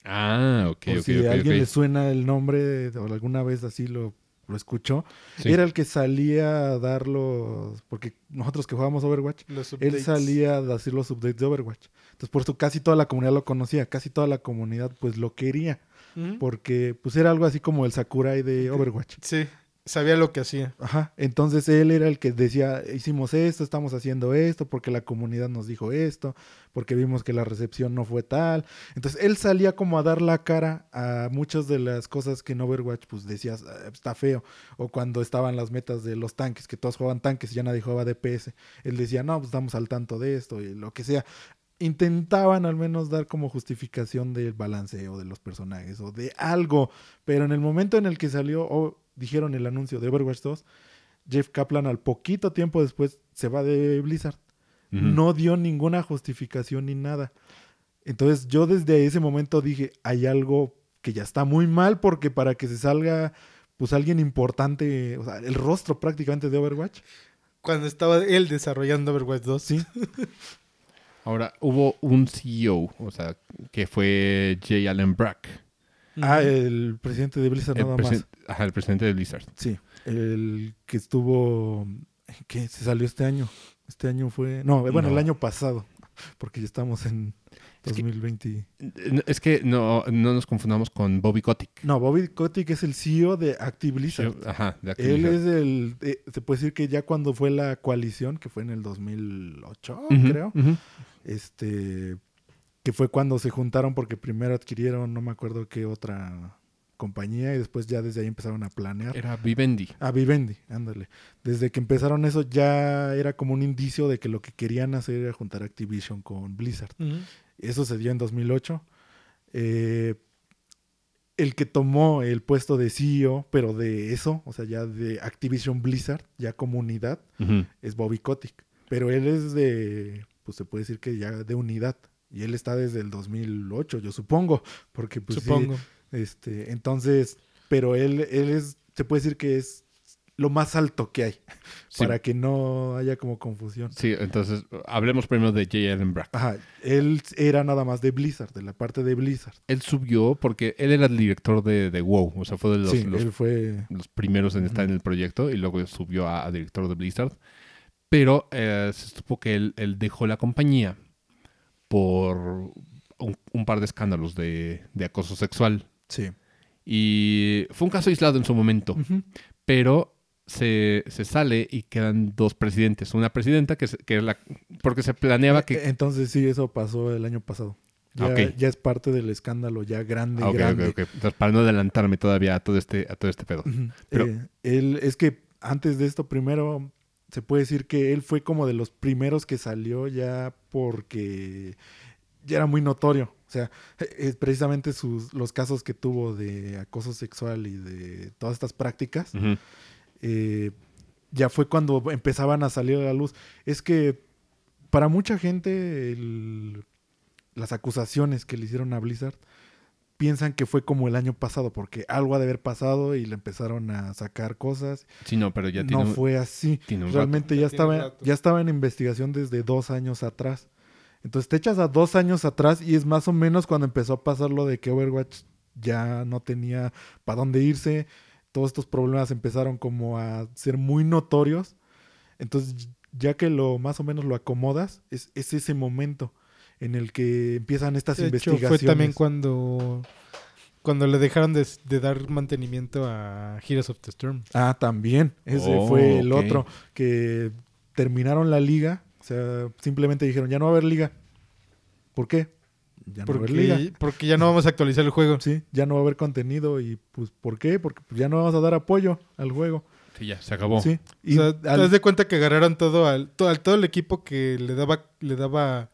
Ah, ok. Por si a alguien le suena el nombre o alguna vez así lo escuchó. Sí. Era el que salía a dar los... Porque nosotros que jugábamos Overwatch, él salía a decir los updates de Overwatch. Entonces, por eso casi toda la comunidad lo conocía. Casi toda la comunidad, pues, lo quería. ¿Mm? Porque, pues, era algo así como el Sakurai de Overwatch. Sí. Sabía lo que hacía. Ajá. Entonces él era el que decía, hicimos esto, estamos haciendo esto, porque la comunidad nos dijo esto, porque vimos que la recepción no fue tal. Entonces él salía como a dar la cara a muchas de las cosas que en Overwatch pues decías, está feo. O cuando estaban las metas de los tanques, que todos jugaban tanques y ya nadie jugaba DPS. Él decía, no, pues estamos al tanto de esto y lo que sea. Intentaban al menos dar como justificación del balanceo de los personajes o de algo, pero en el momento en el que salió, o dijeron el anuncio de Overwatch 2, Jeff Kaplan al poquito tiempo después se va de Blizzard. Uh-huh. No dio ninguna justificación ni nada. Entonces yo desde ese momento dije, hay algo que ya está muy mal, porque para que se salga pues alguien importante, o sea, el rostro prácticamente de Overwatch. Cuando estaba él desarrollando Overwatch 2, sí. Ahora, hubo un CEO, o sea, que fue J. Allen Brack. Ah, el presidente de Blizzard, nada más. Ajá, el presidente de Blizzard. Sí, el que estuvo... ¿Qué? Se salió este año. Este año fue... No, el año pasado, porque ya estamos en 2020. Es que no nos confundamos con Bobby Kotick. No, Bobby Kotick es el CEO de Activision Blizzard. Ajá, de Activision. Él es el... se puede decir que ya cuando fue la coalición, que fue en el 2008, uh-huh, creo... Uh-huh. Que fue cuando se juntaron, porque primero adquirieron no me acuerdo qué otra compañía y después ya desde ahí empezaron a planear. Era Vivendi. Ah, Vivendi, ándale. Desde que empezaron eso ya era como un indicio de que lo que querían hacer era juntar Activision con Blizzard. Uh-huh. Eso se dio en 2008. El que tomó el puesto de CEO, pero de eso, o sea, ya de Activision Blizzard, ya como unidad, uh-huh, es Bobby Kotick. Pero él es de... pues se puede decir que ya de unidad. Y él está desde el 2008, yo supongo. Porque pues supongo. Sí, entonces, pero él es, se puede decir que es lo más alto que hay. Sí. Para que no haya como confusión. Sí, entonces hablemos primero de J. Allen Brack. Ajá, él era nada más de Blizzard, de la parte de Blizzard. Él subió porque él era el director de WoW. O sea, fue de los primeros en estar en el proyecto y luego subió a director de Blizzard. Pero se supo que él dejó la compañía por un par de escándalos de acoso sexual. Sí. Y fue un caso aislado en su momento. Uh-huh. Pero se sale y quedan dos presidentes. Una presidenta porque se planeaba que... Entonces sí, eso pasó el año pasado. Ya, okay. Ya es parte del escándalo ya grande. Okay, grande. Okay. Entonces, para no adelantarme todavía a todo este pedo. Uh-huh. Pero... él, es que antes de esto primero... Se puede decir que él fue como de los primeros que salió ya porque ya era muy notorio. O sea, es precisamente los casos que tuvo de acoso sexual y de todas estas prácticas, uh-huh, ya fue cuando empezaban a salir a la luz. Es que para mucha gente las acusaciones que le hicieron a Blizzard piensan que fue como el año pasado, porque algo ha de haber pasado y le empezaron a sacar cosas. Sí, no, pero ya tiene... No fue así. Realmente rato. Ya estaba en investigación desde 2 años atrás. Entonces te echas a 2 años atrás y es más o menos cuando empezó a pasar lo de que Overwatch ya no tenía para dónde irse. Todos estos problemas empezaron como a ser muy notorios. Entonces ya que lo más o menos lo acomodas, es ese momento en el que empiezan estas investigaciones. Fue también cuando le dejaron de dar mantenimiento a Heroes of the Storm. Ah, también. Ese fue el otro. Que terminaron la liga. O sea, simplemente dijeron, ya no va a haber liga. ¿Por qué? Porque ya no vamos a actualizar el juego. Sí, ya no va a haber contenido. Y pues, ¿por qué? Porque ya no vamos a dar apoyo al juego. Sí, ya, se acabó. Sí. Y o sea, te das de cuenta que agarraron todo el equipo que le daba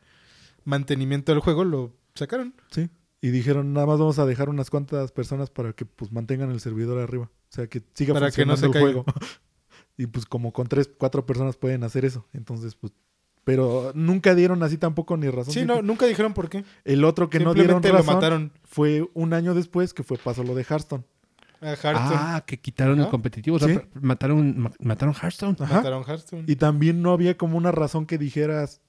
mantenimiento del juego, lo sacaron. Sí. Y dijeron, nada más vamos a dejar unas cuantas personas para que pues mantengan el servidor arriba. O sea, que siga para funcionando que no se el juego. Y pues como con 3, 4 personas pueden hacer eso. Entonces, pues... Pero nunca dieron así tampoco ni razón. Sí, no, nunca dijeron por qué. El otro que no dieron razón lo mataron. Fue un año después, que fue pasó lo de Hearthstone. Que quitaron el competitivo. O sea, ¿sí? mataron Hearthstone. Ajá. Mataron Hearthstone. Y también no había como una razón que dijeras...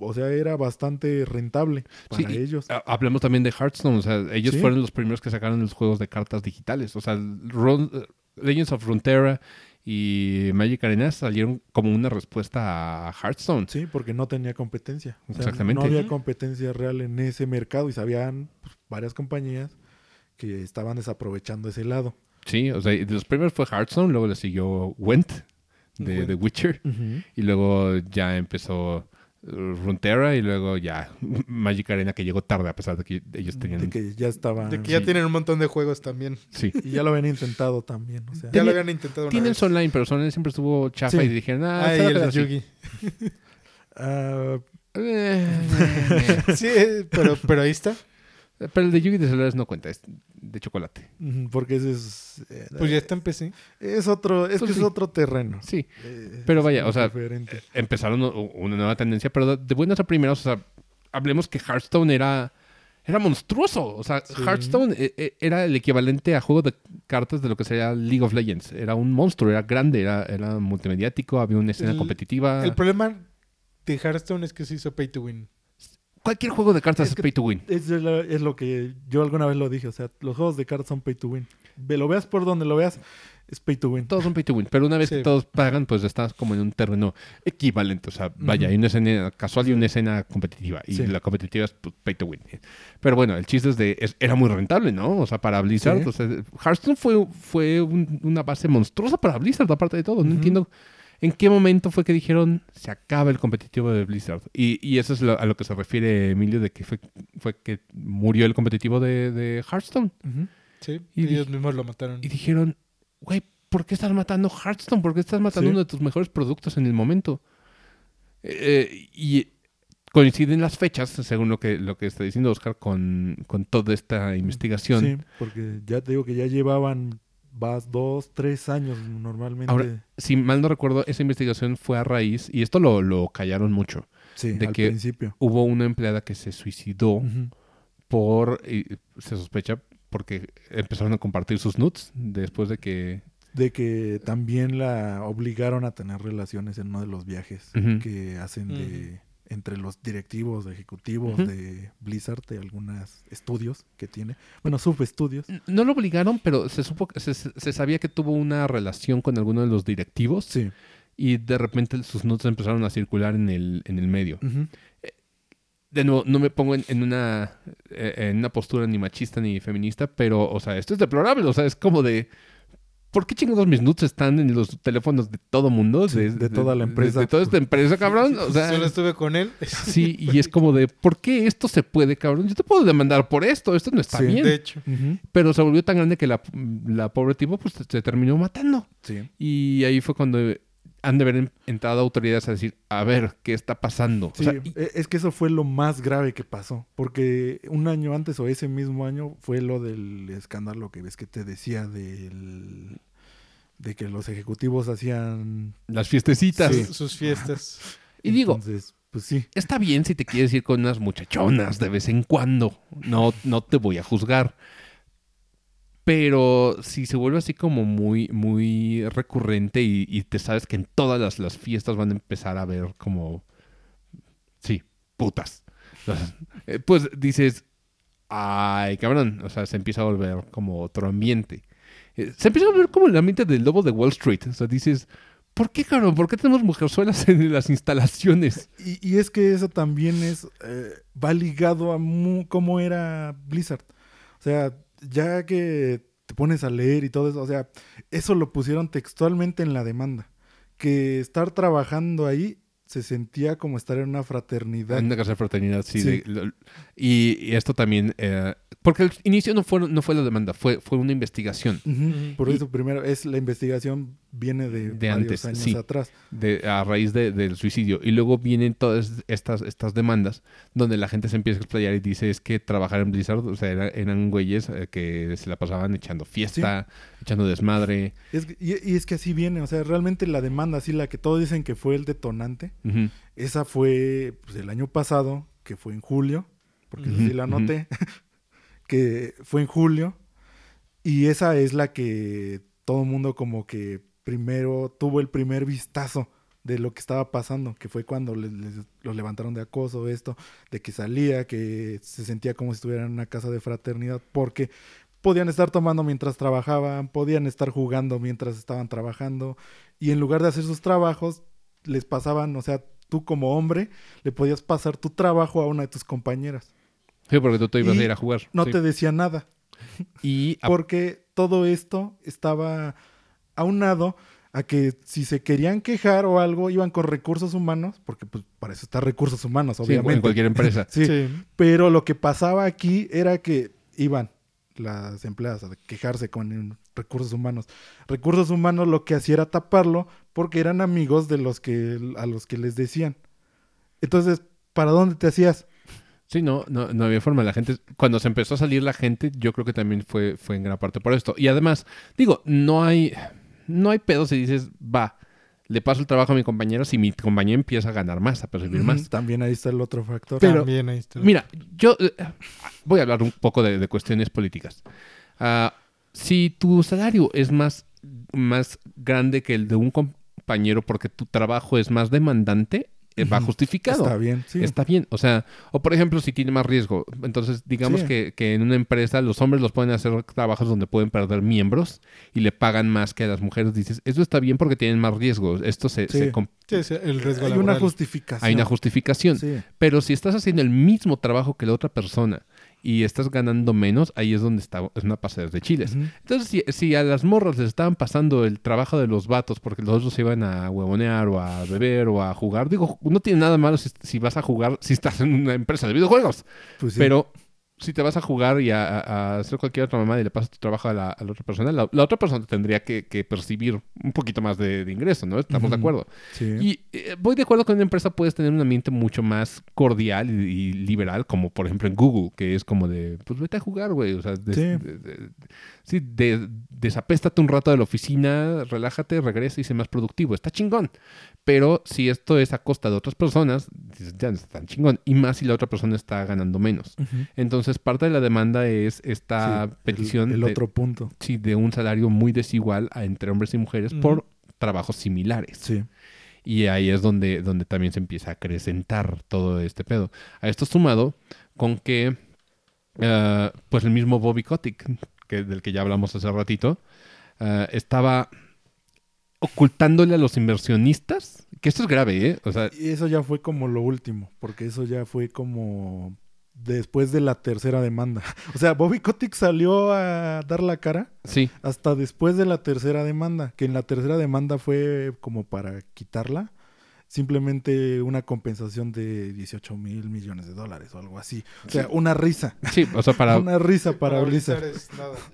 O sea, era bastante rentable para ellos. Hablamos también de Hearthstone. O sea, ellos fueron los primeros que sacaron los juegos de cartas digitales. O sea, Legends of Runeterra y Magic Arena salieron como una respuesta a Hearthstone. Sí, porque no tenía competencia. O sea, exactamente. No había competencia real en ese mercado y sabían varias compañías que estaban desaprovechando ese lado. Sí, o sea, los primeros fue Hearthstone, luego le siguió Went de The Witcher, y luego ya empezó Runeterra y luego ya Magic Arena, que llegó tarde a pesar de que ellos tenían... De que ya estaban... De que ya tienen un montón de juegos también. Sí. Y ya lo habían intentado también, o sea... Ya lo habían intentado una vez. Tienen Online, pero Online siempre estuvo chafa y dijeron... Ah, y el Yugi. Sí, pero ahí está. Pero el de Yugi de celulares no cuenta, es de chocolate. Porque ese es... pues ya está en PC. Es otro, es que sí. Es otro terreno. Sí, pero vaya, o sea, diferente. Empezaron una nueva tendencia, pero de buenas a primeras, o sea, hablemos que Hearthstone era monstruoso. O sea, sí. Hearthstone era el equivalente a juego de cartas de lo que sería League of Legends. Era un monstruo, era grande, era multimediático, había una escena competitiva. El problema de Hearthstone es que se hizo pay to win. Cualquier juego de cartas es pay to win. Es lo que yo alguna vez lo dije. O sea, los juegos de cartas son pay to win. Lo veas por donde lo veas, es pay to win. Todos son pay to win. Pero una vez que todos pagan, pues estás como en un terreno equivalente. O sea, vaya, hay una escena casual y una escena competitiva. Y la competitiva es pay to win. Pero bueno, el chiste es era muy rentable, ¿no? O sea, para Blizzard. O sea, Hearthstone fue una base monstruosa para Blizzard, aparte de todo. No entiendo... ¿En qué momento fue que dijeron se acaba el competitivo de Blizzard? Y eso es a lo que se refiere Emilio, de que fue que murió el competitivo de Hearthstone. Sí, y ellos mismos lo mataron. Y dijeron, güey, ¿por qué estás matando Hearthstone? ¿Por qué estás matando uno de tus mejores productos en el momento? Y coinciden las fechas, según lo que está diciendo Oscar, con toda esta investigación. Sí, porque ya te digo que ya llevaban... Vas 2, 3 años normalmente. Ahora, si mal no recuerdo, esa investigación fue a raíz, y esto lo callaron mucho. Sí, de al que principio. Hubo una empleada que se suicidó se sospecha, porque empezaron a compartir sus nudes después de que... De que también la obligaron a tener relaciones en uno de los viajes que hacen entre los directivos, ejecutivos de Blizzard, de algunos estudios que tiene. Bueno, subestudios. No lo obligaron, pero se supo, se sabía que tuvo una relación con alguno de los directivos. Sí. Y de repente sus notas empezaron a circular en el medio. De nuevo, no me pongo en una postura ni machista ni feminista, pero, o sea, esto es deplorable. O sea, es como de... ¿Por qué chingados mis nudes están en los teléfonos de todo mundo? De toda la empresa. De toda esta empresa, cabrón. O sea, solo estuve con él. Sí, y es como de, ¿por qué esto se puede, cabrón? Yo te puedo demandar por esto. Esto no está bien. De hecho. Pero se volvió tan grande que la pobre tipo pues se terminó matando. Sí. Y ahí fue cuando han de haber entrado autoridades a decir, a ver, ¿qué está pasando? Sí, o sea, es que eso fue lo más grave que pasó. Porque un año antes, o ese mismo año, fue lo del escándalo que ves que te decía de que los ejecutivos hacían... Las fiestecitas. Sí. Sus fiestas. Y digo, entonces, pues sí. Está bien si te quieres ir con unas muchachonas de vez en cuando. No te voy a juzgar. Pero si se vuelve así como muy, muy recurrente y te sabes que en todas las fiestas van a empezar a ver como... Sí, putas. Entonces, pues dices, ay, cabrón. O sea, se empieza a volver como otro ambiente. Se empieza a volver como el ambiente del Lobo de Wall Street. O sea, dices, ¿por qué, cabrón? ¿Por qué tenemos mujerzuelas en las instalaciones? Y es que eso también va ligado a cómo era Blizzard. O sea... Ya que te pones a leer y todo eso, o sea, eso lo pusieron textualmente en la demanda. Que estar trabajando ahí se sentía como estar en una fraternidad. En una casa de fraternidad, sí. Sí. Y esto también... porque al inicio no fue la demanda, fue una investigación. Por eso primero, la investigación viene de varios antes, años atrás. A raíz del suicidio. Y luego vienen todas estas demandas donde la gente se empieza a explayar y dice es que trabajar en Blizzard, o sea, eran güeyes que se la pasaban echando fiesta, echando desmadre. Y es que así viene, o sea, realmente la demanda, así la que todos dicen que fue el detonante, esa fue pues, el año pasado, que fue en julio, porque así la anoté... que fue en julio, y esa es la que todo el mundo como que primero tuvo el primer vistazo de lo que estaba pasando, que fue cuando los levantaron de acoso, esto, de que salía, que se sentía como si estuvieran en una casa de fraternidad, porque podían estar tomando mientras trabajaban, podían estar jugando mientras estaban trabajando, y en lugar de hacer sus trabajos, les pasaban, o sea, tú como hombre, le podías pasar tu trabajo a una de tus compañeras. Sí, porque tú te ibas a ir a jugar. No te decía nada. Y porque todo esto estaba aunado a que si se querían quejar o algo, iban con recursos humanos, porque pues para eso están recursos humanos, obviamente. Sí, en cualquier empresa. Sí. Sí. Pero lo que pasaba aquí era que iban las empleadas a quejarse con recursos humanos. Recursos humanos lo que hacía era taparlo porque eran amigos de los que a los que les decían. Entonces, ¿para dónde te hacías? Sí, no había forma. La gente, cuando se empezó a salir la gente, yo creo que también fue en gran parte por esto. Y además, digo, no hay pedo si dices, va, le paso el trabajo a mi compañero si mi compañero empieza a ganar más, a percibir más. También ahí está el otro factor. Pero, también ahí está el mira, otro. Yo voy a hablar un poco de cuestiones políticas. Si tu salario es más grande que el de un compañero porque tu trabajo es más demandante, va justificado. Está bien, sí. Está bien. O sea, o por ejemplo, si tiene más riesgo. Entonces, digamos que en una empresa los hombres los pueden hacer trabajos donde pueden perder miembros y le pagan más que a las mujeres. Dices, eso está bien porque tienen más riesgos. Esto se el riesgo laboral. Hay una justificación. Sí. Pero si estás haciendo el mismo trabajo que la otra persona y estás ganando menos, ahí es donde está, es una pasada de chiles. Uh-huh. Entonces, si a las morras les estaban pasando el trabajo de los vatos porque los otros se iban a huevonear o a beber o a jugar, digo, no tiene nada malo si vas a jugar, si estás en una empresa de videojuegos. Pues sí. Pero si te vas a jugar y a hacer cualquier otra mamada y le pasas tu trabajo a la otra persona, la otra persona tendría que percibir un poquito más de ingreso, ¿no? Estamos de acuerdo. Sí. Y voy de acuerdo que en una empresa puedes tener un ambiente mucho más cordial y liberal, como por ejemplo en Google, que es como de, pues vete a jugar, güey. O sea, desapéstate un rato de la oficina, relájate, regresa y sé más productivo. Está chingón. Pero si esto es a costa de otras personas, ya no está tan chingón. Y más si la otra persona está ganando menos. Uh-huh. Entonces, parte de la demanda es esta petición... El otro punto. Sí, de un salario muy desigual entre hombres y mujeres por trabajos similares. Sí. Y ahí es donde también se empieza a acrecentar todo este pedo. A esto sumado con que pues el mismo Bobby Kotick, del que ya hablamos hace ratito, estaba ocultándole a los inversionistas, que esto es grave, ¿eh? O sea, y eso ya fue como lo último, porque eso ya fue como después de la tercera demanda. O sea, Bobby Kotick salió a dar la cara hasta después de la tercera demanda, que en la tercera demanda fue como para quitarla, simplemente una compensación de $18,000 millones o algo así. O sea, una risa. Sí, o sea, para... una risa para Blizzard.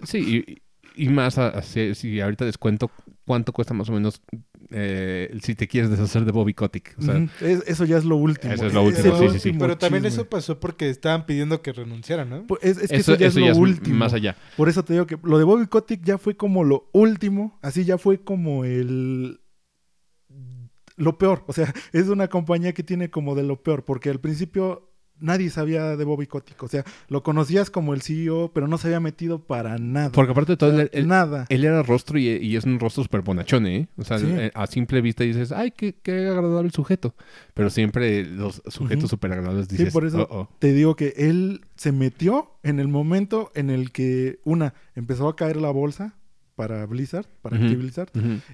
Sí, y más, si ahorita les cuento cuánto cuesta más o menos si te quieres deshacer de Bobby Kotick. O sea, eso ya es lo último. Eso es lo último, sí. Pero también eso pasó porque estaban pidiendo que renunciaran, ¿no? Pues es que eso ya es último. Más allá. Por eso te digo que lo de Bobby Kotick ya fue como lo último, así ya fue como lo peor. O sea, es una compañía que tiene como de lo peor, porque al principio... nadie sabía de Bobby Kotick. O sea, lo conocías como el CEO, pero no se había metido para nada. Porque aparte de todo, él era rostro y es un rostro súper bonachón, ¿eh? O sea, a simple vista dices, ay, qué agradable sujeto. Pero siempre los sujetos súper agradables dices, sí, por eso te digo que él se metió en el momento en el que, empezó a caer la bolsa para Blizzard, para Activision Blizzard,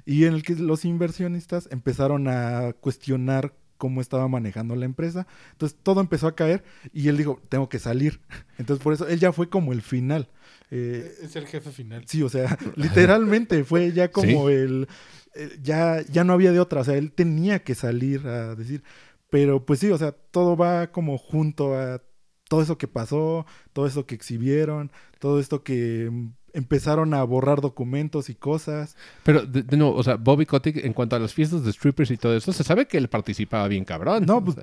y en el que los inversionistas empezaron a cuestionar cómo estaba manejando la empresa. Entonces, todo empezó a caer y él dijo, tengo que salir. Entonces, por eso, él ya fue como el final. Es el jefe final. Sí, o sea, literalmente fue ya como ya no había de otra. O sea, él tenía que salir a decir. Pero, pues sí, o sea, todo va como junto a todo eso que pasó, todo eso que exhibieron, todo esto que... empezaron a borrar documentos y cosas. Pero, de nuevo, o sea, Bobby Kotick, en cuanto a las fiestas de strippers y todo eso, se sabe que él participaba bien cabrón. No, pues,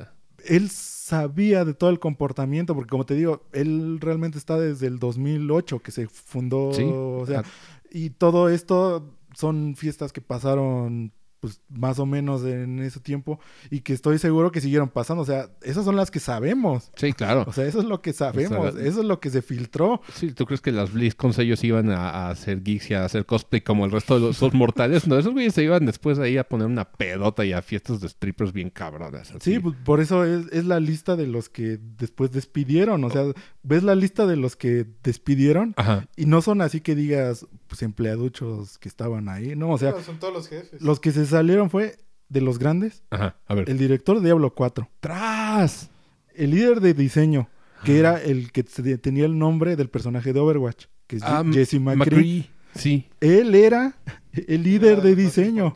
él sabía de todo el comportamiento, porque como te digo, él realmente está desde el 2008 que se fundó. Sí. O sea, y todo esto son fiestas que pasaron... pues más o menos en ese tiempo y que estoy seguro que siguieron pasando. O sea, esas son las que sabemos. Sí, claro. O sea, eso es lo que sabemos. O sea, eso es lo que se filtró. Sí, ¿tú crees que las BlizzCons ellos iban a hacer geeks y a hacer cosplay como el resto de los mortales? No, esos güeyes se iban después ahí a poner una pedota y a fiestas de strippers bien cabronas. Así. Sí, pues por eso es la lista de los que después despidieron. O sea, ves la lista de los que despidieron. Ajá. Y no son así que digas, pues empleaduchos que estaban ahí. No, o sea... pero son todos los jefes. Los que se salieron fue de los grandes. Ajá, a ver. El director de Diablo 4. ¡Tras! El líder de diseño, que era el que tenía el nombre del personaje de Overwatch. que es Jesse McCree. Sí. Él era el líder de diseño.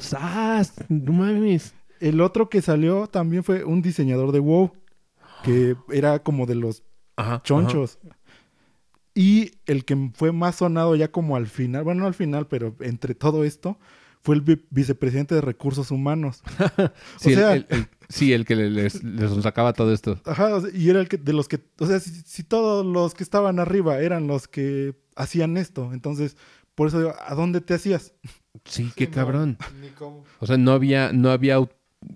Sí. No mames. El otro que salió también fue un diseñador de WoW, que era como de los chonchos. Ajá. Y el que fue más sonado ya como al final, bueno, no al final, pero entre todo esto, fue el vicepresidente de Recursos Humanos. Sí, o sea, el que les sacaba todo esto. Ajá, y era el que de los que... O sea, si todos los que estaban arriba eran los que hacían esto, entonces, por eso digo, ¿a dónde te hacías? Sí, qué cabrón. Ni cómo. O sea, no había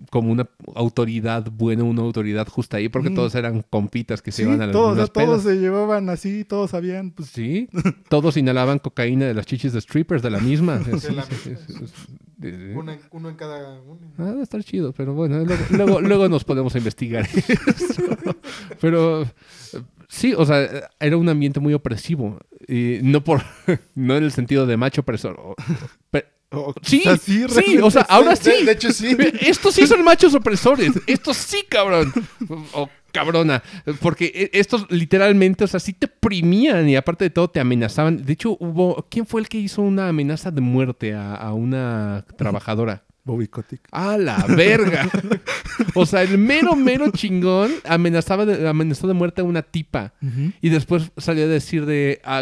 como una autoridad buena, una autoridad justa ahí, porque todos eran compitas que se iban a las pedas. Todos se llevaban así, todos sabían. Pues... Sí, todos inhalaban cocaína de las chichis de strippers, de la misma. Uno en cada uno. Va a estar chido, pero bueno, luego nos podemos investigar eso. Pero sí, o sea, era un ambiente muy opresivo. Y no en el sentido de macho opresor, sí, o sea, ahora sí. De hecho, sí. Estos sí son machos opresores. Estos sí, cabrón. O cabrona. Porque estos literalmente, o sea, sí te oprimían y aparte de todo te amenazaban. De hecho, hubo... ¿Quién fue el que hizo una amenaza de muerte a una trabajadora? Bobby Kotick. ¡A la verga! O sea, el mero chingón amenazó de muerte a una tipa. Uh-huh. Y después salió a decir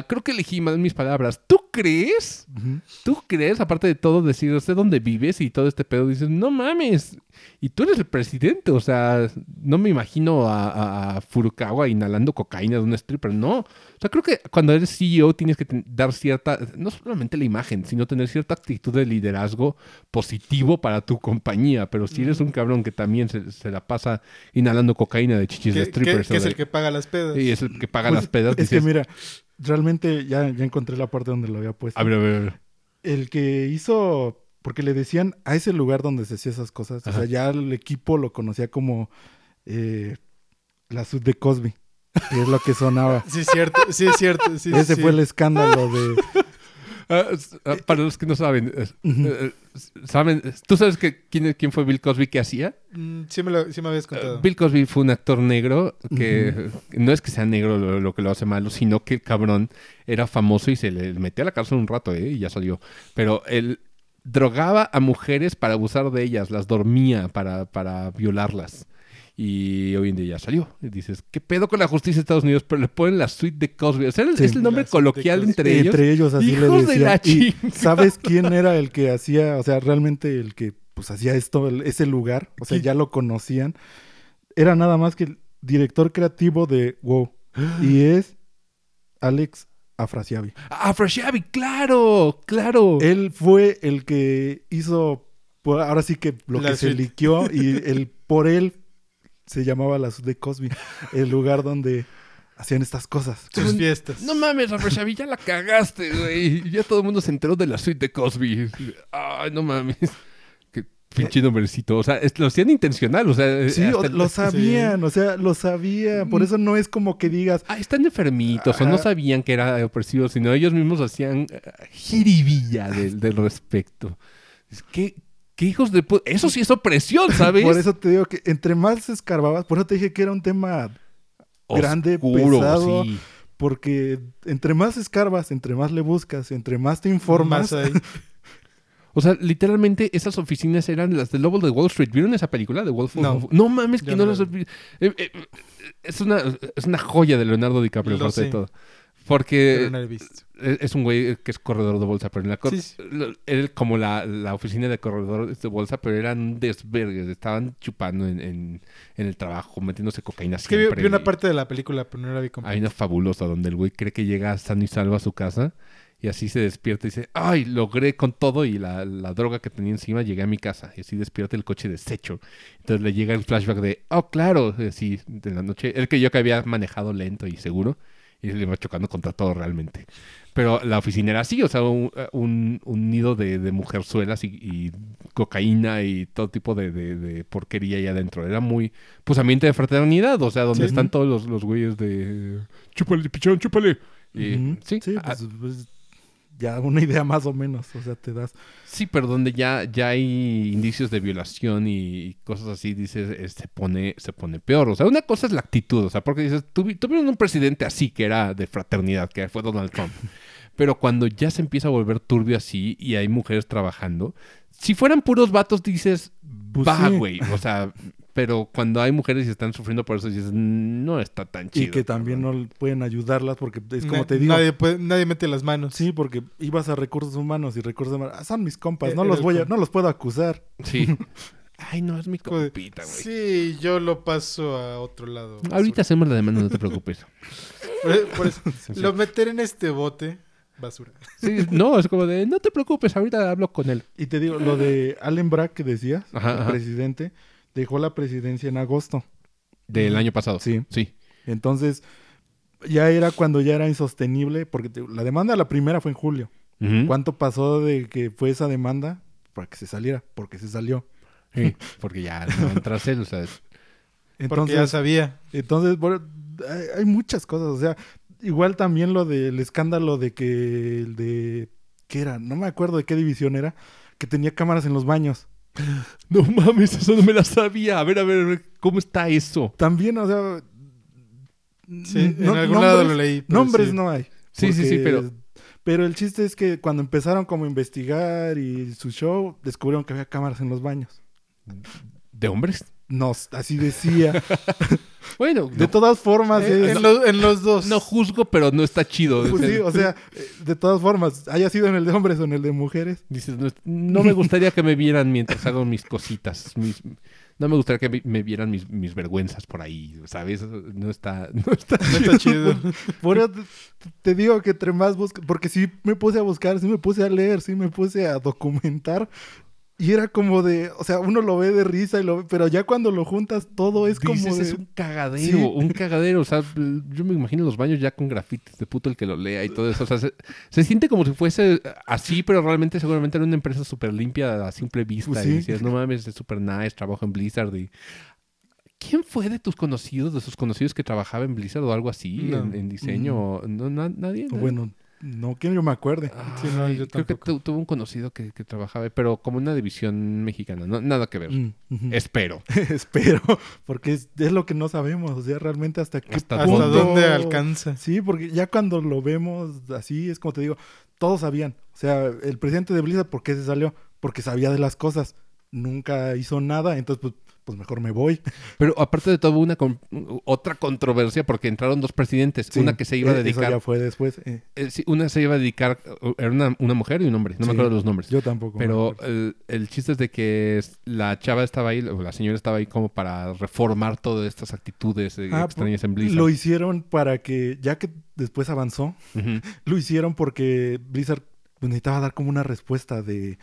creo que elegí mal mis palabras. ¿Tú crees? Uh-huh. ¿Tú crees? Aparte de todo, decir, sé dónde vives y todo este pedo. Dices, no mames. Y tú eres el presidente. O sea, no me imagino a Furukawa inhalando cocaína de un stripper. No. O sea, creo que cuando eres CEO tienes que dar cierta... No solamente la imagen, sino tener cierta actitud de liderazgo positivo para tu compañía. Pero si eres un cabrón que también se la pasa inhalando cocaína de chichis de strippers. Que es el que paga las pedas. Sí, es el que paga las pedas. Es dices, que mira, realmente ya encontré la parte donde lo había puesto. A ver. El que hizo... Porque le decían a ese lugar donde se hacía esas cosas. Ajá. O sea, ya el equipo lo conocía como la suite de Cosby. Que es lo que sonaba. Sí, es cierto. Sí, ese fue el escándalo de... para los que no saben, ¿saben? ¿Tú sabes quién fue Bill Cosby que hacía? Sí me habías contado. Bill Cosby fue un actor negro que no es que sea negro lo que lo hace malo, sino que el cabrón era famoso y se le metió a la cárcel un rato y ya salió. Pero él drogaba a mujeres para abusar de ellas, las dormía para violarlas. Y hoy en día ya salió. Y dices, ¿qué pedo con la justicia de Estados Unidos? Pero le ponen la suite de Cosby. O sea, es el nombre coloquial entre ellos. Así hijos de la chingada. ¿Sabes quién era el que hacía? O sea, realmente el que pues hacía esto, ese lugar. O sea, ¿qué? Ya lo conocían. Era nada más que el director creativo de WoW. Y es Alex Afrasiabi. ¡Afrasiabi! ¡Claro! Él fue el que hizo... Ahora sí que lo la que suite. Se liqueó y él... Se llamaba la suite de Cosby, el lugar donde hacían estas cosas. Sus fiestas. No mames, Afrasiabi, ya la cagaste, güey. Ya todo el mundo se enteró de la suite de Cosby. Ay, no mames. Qué pinche nombrecito. O sea, lo hacían intencional. O sea, sí, lo sabían. Sí. O sea, lo sabían. Por eso no es como que digas... Ah, están enfermitos. O no sabían que era opresivo, sino ellos mismos hacían jiribilla del respecto. Es que... ¿Qué hijos de puta? Eso sí es opresión, ¿sabes? Por eso te digo que entre más escarbabas... Por eso te dije que era un tema oscuro, grande, pesado. Sí. Porque entre más escarbas, entre más le buscas, entre más te informas... Más hay. O sea, literalmente esas oficinas eran las del Lobo de Wall Street. ¿Vieron esa película de Wolf of Wall Street? No mames que no las... Es una joya de Leonardo DiCaprio, aparte de todo. Porque no lo he visto. Es un güey que es corredor de bolsa, pero en la era como la oficina de corredor de bolsa, pero eran desvergues, estaban chupando en el trabajo, metiéndose cocaína siempre. Es que vi una parte de la película, pero no la vi completa. Hay una fabulosa donde el güey cree que llega sano y salvo a su casa y así se despierta y dice, ¡ay! Logré con todo y la droga que tenía encima llegué a mi casa. Y así despierta el coche deshecho. Entonces le llega el flashback de, ¡oh, claro! Sí, de la noche. Él creyó que había manejado lento y seguro. Y le iba chocando contra todo realmente. Pero la oficina era así, o sea, un nido de mujerzuelas y cocaína y todo tipo de porquería ahí adentro. Era muy, pues, ambiente de fraternidad, o sea, donde están todos los güeyes de... ¡Chúpale, pichón, chúpale! Y, sí, pues, ya una idea más o menos, o sea, te das... Sí, pero donde ya hay indicios de violación y cosas así, dices, se pone peor. O sea, una cosa es la actitud, o sea, porque dices, tuvieron un presidente así que era de fraternidad, que fue Donald Trump. Pero cuando ya se empieza a volver turbio así y hay mujeres trabajando, si fueran puros vatos dices, va, güey, pues sí. O sea... Pero cuando hay mujeres y están sufriendo por eso, dices, no está tan chido. Y que también no pueden ayudarlas porque es como te digo. Nadie mete las manos. Sí, porque ibas a recursos humanos y recursos humanos. Ah, son mis compas, no los puedo acusar. Sí. Ay, no, es mi compita, güey. Sí, yo lo paso a otro lado. Ahorita hacemos la demanda, no te preocupes. Por eso, lo meter en este bote... basura. Sí, no, es como de, no te preocupes, ahorita hablo con él. Y te digo, lo de Allen Brack que decías, el presidente... Dejó la presidencia en agosto. Del año pasado. Sí. Entonces, ya era cuando ya era insostenible, porque la demanda, la primera fue en julio. Uh-huh. ¿Cuánto pasó de que fue esa demanda? Para que se saliera, porque se salió. Sí, porque ya no entras él, ¿sabes? Porque ya sabía. Entonces, bueno, hay muchas cosas. O sea, igual también lo del escándalo de que... ¿Qué era? No me acuerdo de qué división era. Que tenía cámaras en los baños. No mames, eso no me la sabía. A ver, ¿cómo está eso? También, o sea... Sí, en algún lado lo leí. Nombres no hay. Sí, pero... Pero el chiste es que cuando empezaron como a investigar y su show, descubrieron que había cámaras en los baños. ¿De hombres? No, así decía. Bueno, de todas formas... en los dos. No juzgo, pero no está chido. Pues sí, o sea, de todas formas, haya sido en el de hombres o en el de mujeres. Dices, no me gustaría que me vieran mientras hago mis cositas. No me gustaría que me vieran mis vergüenzas por ahí, ¿sabes? No está chido. Por eso te digo que entre más busco... Porque sí me puse a buscar, sí me puse a leer, sí me puse a documentar... Y era como de... O sea, uno lo ve de risa, y lo ve, pero ya cuando lo juntas todo es como de... Es un cagadero, sí. Un cagadero. O sea, yo me imagino los baños ya con grafitis de puto el que lo lea y todo eso. O sea, se siente como si fuese así, pero realmente seguramente era una empresa súper limpia a simple vista. Pues sí. Y decías, no mames, es súper nice, trabajo en Blizzard y... ¿Quién fue de sus conocidos que trabajaba en Blizzard o algo así, no. en diseño? No, nadie. Bueno... No, que yo me acuerde. Sí, no, yo creo que tuve un conocido que trabajaba, pero como una división mexicana. No, nada que ver. Uh-huh. Espero. Espero, porque es lo que no sabemos. O sea, realmente hasta dónde alcanza. Sí, porque ya cuando lo vemos así, es como te digo, todos sabían. O sea, el presidente de Blizzard, ¿por qué se salió? Porque sabía de las cosas. Nunca hizo nada, entonces pues mejor me voy. Pero aparte de todo, otra controversia porque entraron dos presidentes. Sí, una que se iba a dedicar... Eso ya fue después. Sí, una se iba a dedicar... Era una mujer y un hombre. No me acuerdo los nombres. Yo tampoco. Pero el chiste es de que la chava estaba ahí, o la señora estaba ahí como para reformar todas estas actitudes extrañas en Blizzard. Lo hicieron para que... Ya que después avanzó, uh-huh. Lo hicieron porque Blizzard necesitaba dar como una respuesta de...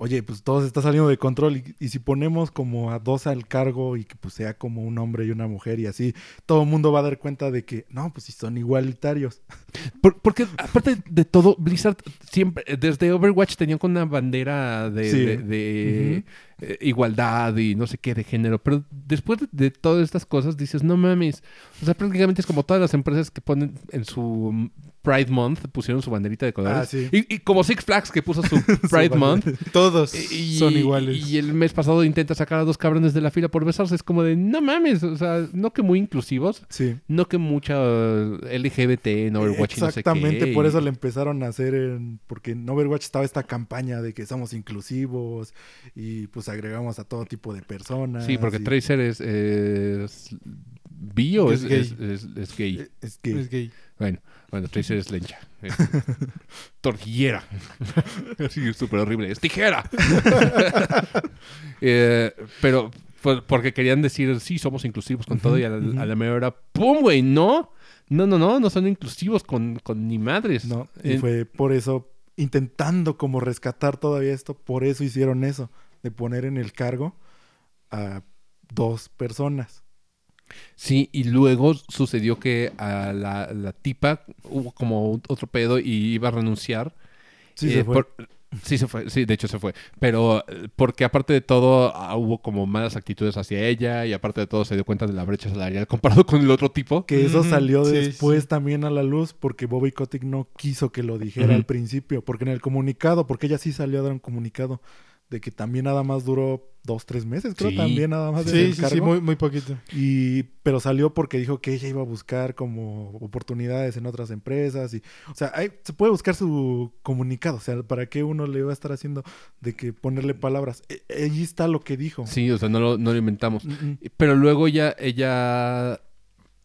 Oye, pues todo se está saliendo de control y si ponemos como a dos al cargo y que pues sea como un hombre y una mujer y así, todo el mundo va a dar cuenta de que no, pues si son igualitarios. Porque aparte de todo, Blizzard siempre, desde Overwatch tenían con una bandera de igualdad y no sé qué de género, pero después de todas estas cosas dices, no mames, o sea, prácticamente es como todas las empresas que ponen en su... Pride Month pusieron su banderita de colores. Ah, sí. Y como Six Flags que puso su Pride Month. Todos son iguales. Y el mes pasado intenta sacar a dos cabrones de la fila por besarse. Es como de, no mames. O sea, no que muy inclusivos. Sí. No que mucha LGBT en Overwatch y no sé qué. Exactamente, por eso le empezaron a hacer... Porque en Overwatch estaba esta campaña de que somos inclusivos y pues agregamos a todo tipo de personas. Sí, porque Tracer es bi o es gay. Es gay. Bueno, Tracer es lencha. Es tortillera. Sí, súper horrible. ¡Es tijera! Pero porque querían decir, sí, somos inclusivos con todo. Y a la media hora, ¡pum, güey! No son inclusivos con ni madres. No, y fue por eso, intentando como rescatar todavía esto, por eso hicieron eso. De poner en el cargo a dos personas. Sí, y luego sucedió que a la tipa hubo como otro pedo y iba a renunciar. Sí, se fue. Sí, se fue. Sí, de hecho se fue. Pero porque aparte de todo hubo como malas actitudes hacia ella y aparte de todo se dio cuenta de la brecha salarial comparado con el otro tipo. Que eso salió después también a la luz porque Bobby Kotick no quiso que lo dijera al principio. Porque en el comunicado, porque ella sí salió a dar un comunicado de que también nada más duró 2-3 meses, creo, también nada más. Sí, muy, muy poquito. Pero salió porque dijo que ella iba a buscar como oportunidades en otras empresas. O sea, se puede buscar su comunicado. O sea, ¿para qué uno le va a estar haciendo de que ponerle palabras? Allí está lo que dijo. Sí, o sea, no lo inventamos. Pero luego ella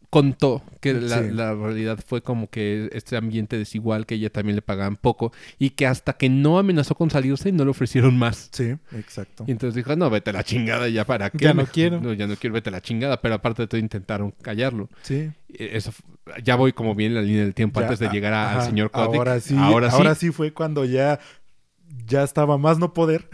contó que la realidad fue como que este ambiente desigual, que ella también le pagaban poco y que hasta que no amenazó con salirse no le ofrecieron más. Sí, exacto. Y entonces dijo, no, vete a la chingada, ya para qué. Ya no quiero, vete a la chingada. Pero aparte de todo intentaron callarlo. Sí. Eso, ya voy como bien en la línea del tiempo ya, antes de llegar al señor Kotick. Ahora sí fue cuando ya estaba más no poder.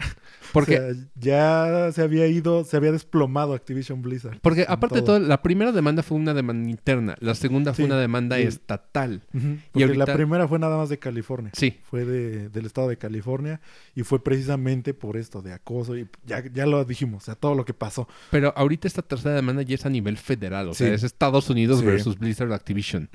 Porque o sea, ya se había desplomado Activision Blizzard. Porque aparte de todo, la primera demanda fue una demanda interna. La segunda fue una demanda estatal. Porque ahorita... la primera fue nada más de California. Sí. Fue del estado de California y fue precisamente por esto de acoso. Y ya lo dijimos, o sea, todo lo que pasó. Pero ahorita esta tercera demanda ya es a nivel federal. O sea, es Estados Unidos versus Blizzard Activision.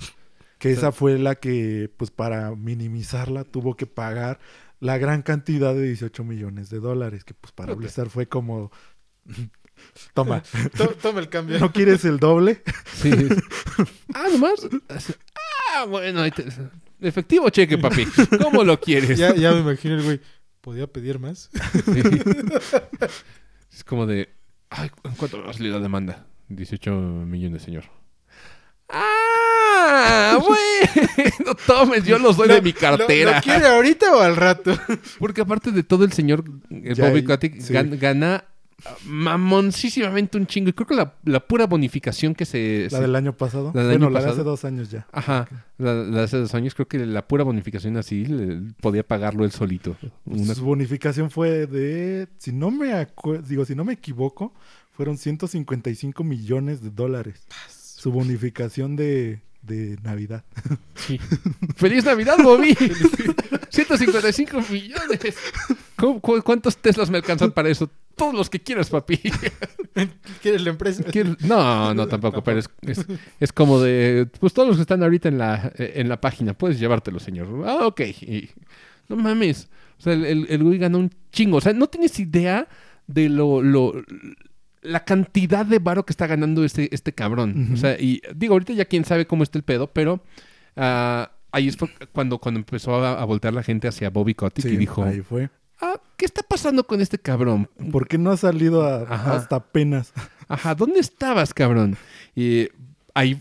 Que esa fue la que, pues para minimizarla, tuvo que pagar... la gran cantidad de $18 millones, que pues para Blizzard fue como... Toma. Toma el cambio. ¿No quieres el doble? Sí. Nomás. Bueno. Efectivo cheque, papi. ¿Cómo lo quieres? Ya me imagino el güey. ¿Podía pedir más? Sí. Es como de... Ay, ¿en cuánto va a salir la demanda? $18 millones, señor. Güey, no tomes, yo lo doy de mi cartera. ¿Lo quiere ahorita o al rato? Porque aparte de todo, el señor Bobby Kotick gana mamoncísimamente un chingo. Y creo que la pura bonificación que se... ¿La del año pasado? La de hace 2 años ya. Ajá, la de hace 2 años. Creo que la pura bonificación así podía pagarlo él solito. Su bonificación fue de... si no me equivoco, fueron $155 millones. Su bonificación de Navidad. Sí. ¡Feliz Navidad, Bobby! ¡155 millones! ¿Cuántos Teslas me alcanzan para eso? Todos los que quieras, papi. ¿Quieres la empresa? No, tampoco. Pero es como de... Pues todos los que están ahorita en la página. Puedes llevártelo, señor. Ok. No mames. O sea, el güey ganó un chingo. O sea, no tienes idea de la cantidad de varo que está ganando este cabrón. O sea, y digo, ahorita ya quién sabe cómo está el pedo, pero ahí es cuando empezó a voltear la gente hacia Bobby Kotick y dijo... ahí fue. ¿Qué está pasando con este cabrón? ¿Por qué no ha salido hasta apenas? Ajá, ¿dónde estabas, cabrón? Y ahí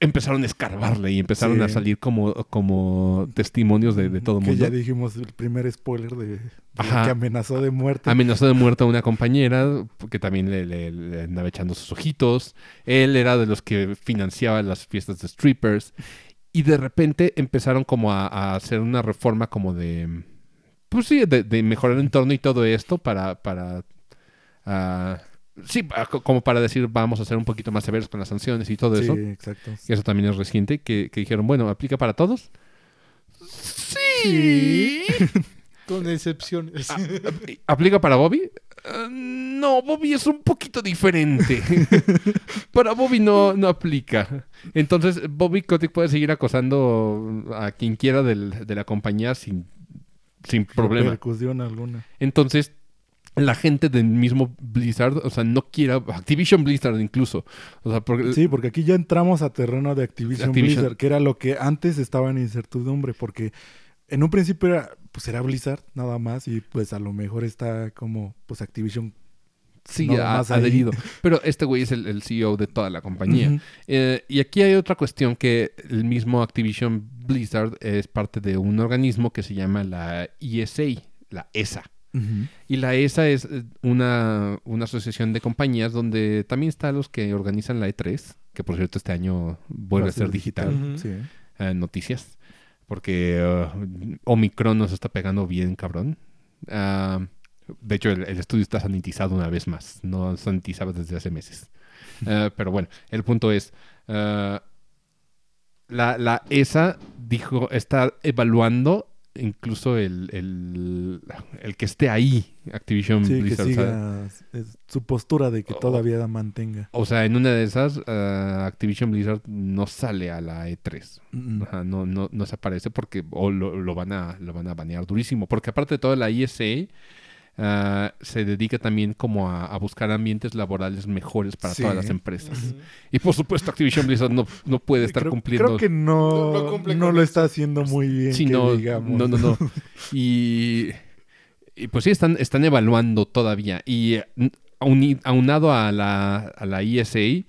empezaron a escarbarle y empezaron a salir como testimonios de todo el mundo. Que ya dijimos el primer spoiler de que amenazó de muerte. Amenazó de muerte a una compañera que también le andaba echando sus ojitos. Él era de los que financiaba las fiestas de strippers. Y de repente empezaron como a hacer una reforma como de... Pues sí, de mejorar el entorno y todo esto para sí, como para decir, vamos a ser un poquito más severos con las sanciones y todo eso. Sí, exacto. Y eso también es reciente, que dijeron, bueno, ¿aplica para todos? Sí. Con excepciones. ¿Aplica para Bobby? No, Bobby es un poquito diferente. Para Bobby no aplica. Entonces, Bobby Kotick puede seguir acosando a quien quiera de la compañía sin problema. Repercusión alguna. Entonces... la gente del mismo Blizzard, o sea, no quiera... Activision Blizzard incluso. O sea, porque... Sí, porque aquí ya entramos a terreno de Activision Blizzard, que era lo que antes estaba en incertidumbre, porque en un principio era Blizzard nada más y pues a lo mejor está como pues Activision... Sí, adherido. Pero este güey es el CEO de toda la compañía. Y aquí hay otra cuestión, que el mismo Activision Blizzard es parte de un organismo que se llama la ESA, la ESA. Y la ESA es una asociación de compañías donde también están los que organizan la E3, que por cierto este año vuelve a ser digital. Sí. Noticias, porque Omicron nos está pegando bien, cabrón. De hecho, el estudio está sanitizado una vez más. No sanitizaba desde hace meses. Pero bueno, el punto es... la ESA dijo, está evaluando incluso el que esté ahí, Activision Blizzard, que siga, ¿sabes?, su postura de que todavía la mantenga. O sea, en una de esas, Activision Blizzard no sale a la E3. Ajá, no se aparece porque lo van a banear durísimo. Porque aparte de todo, la ESA se dedica también como a buscar ambientes laborales mejores para todas las empresas. Uh-huh. Y por supuesto Activision Blizzard no puede estar cumpliendo. Creo que no lo está haciendo muy bien, digamos. No. Y pues sí, están evaluando todavía. Y aunado a la ESA,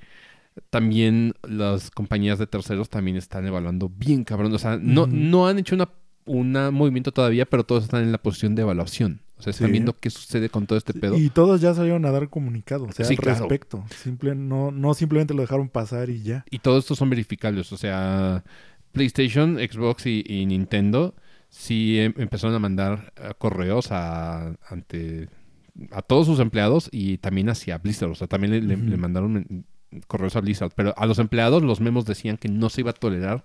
también las compañías de terceros también están evaluando bien cabrón. O sea, no han hecho un movimiento todavía, pero todos están en la posición de evaluación. O sea, están viendo qué sucede con todo este pedo. Y todos ya salieron a dar comunicados, o sea, al respecto. Claro. No simplemente lo dejaron pasar y ya. Y todos estos son verificables. O sea, PlayStation, Xbox y Nintendo sí empezaron a mandar correos a todos sus empleados y también hacia Blizzard. O sea, también le mandaron correos a Blizzard. Pero a los empleados los memos decían que no se iba a tolerar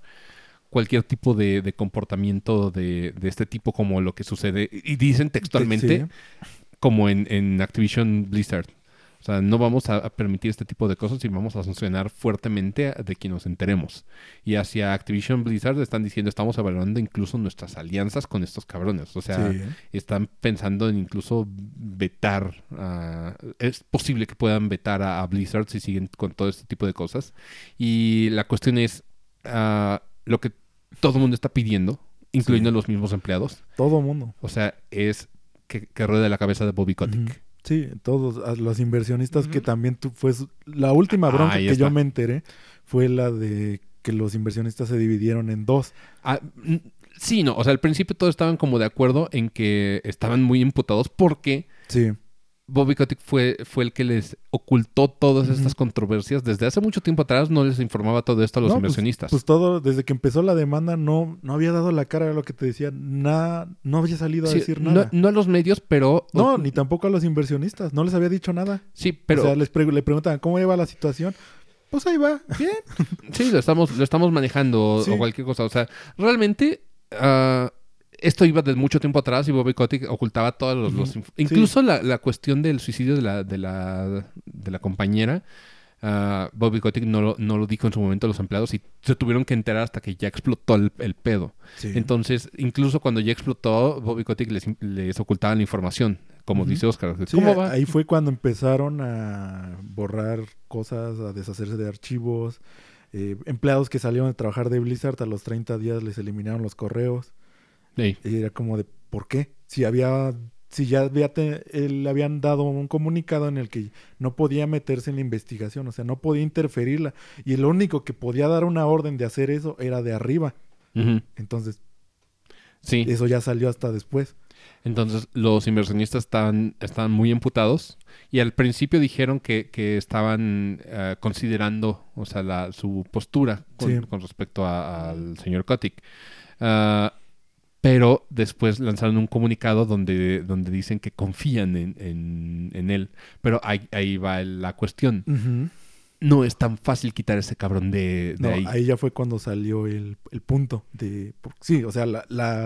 cualquier tipo de comportamiento de este tipo, como lo que sucede, y dicen textualmente, como en Activision Blizzard. O sea, no vamos a permitir este tipo de cosas y vamos a sancionar fuertemente de quien nos enteremos. Y hacia Activision Blizzard están diciendo, estamos evaluando incluso nuestras alianzas con estos cabrones. O sea, están pensando en incluso vetar. Es posible que puedan vetar a Blizzard si siguen con todo este tipo de cosas. Y la cuestión es lo que todo el mundo está pidiendo, incluyendo los mismos empleados. Todo el mundo. O sea, es que rueda la cabeza de Bobby Kotick. Uh-huh. Sí, todos los inversionistas que también fue... La última bronca que yo me enteré fue la de que los inversionistas se dividieron en dos. O sea, al principio todos estaban como de acuerdo en que estaban muy imputados porque... Sí. Bobby Kotick fue el que les ocultó todas estas controversias. Desde hace mucho tiempo atrás no les informaba todo esto a los inversionistas. Pues todo, desde que empezó la demanda no había dado la cara a lo que te decía. No había salido a decir nada. No a los medios, pero... No, ni tampoco a los inversionistas. No les había dicho nada. Sí, pero... O sea, le preguntan, ¿cómo lleva la situación? Pues ahí va. Bien. Sí, lo estamos manejando o cualquier cosa. O sea, realmente... Esto iba desde mucho tiempo atrás y Bobby Kotick ocultaba todos los incluso la cuestión del suicidio de la compañera. Bobby Kotick no lo dijo en su momento a los empleados y se tuvieron que enterar hasta que ya explotó el pedo. Sí. Entonces, incluso cuando ya explotó, Bobby Kotick les ocultaba la información, como dice Oscar. ¿Cómo va? Ahí fue cuando empezaron a borrar cosas, a deshacerse de archivos. Empleados que salieron a trabajar de Blizzard a los 30 días les eliminaron los correos. Sí. Y era como de, ¿por qué? Si ya le habían dado un comunicado en el que no podía meterse en la investigación, o sea, no podía interferirla. Y el único que podía dar una orden de hacer eso era de arriba. Uh-huh. Entonces, eso ya salió hasta después. Entonces, los inversionistas estaban muy emputados y al principio dijeron que estaban considerando, o sea, su postura con respecto al señor Kotick. Pero después lanzaron un comunicado donde dicen que confían en él. Pero ahí va la cuestión. Uh-huh. No es tan fácil quitar ese cabrón de ahí. Ahí ya fue cuando salió el punto de... Sí, o sea,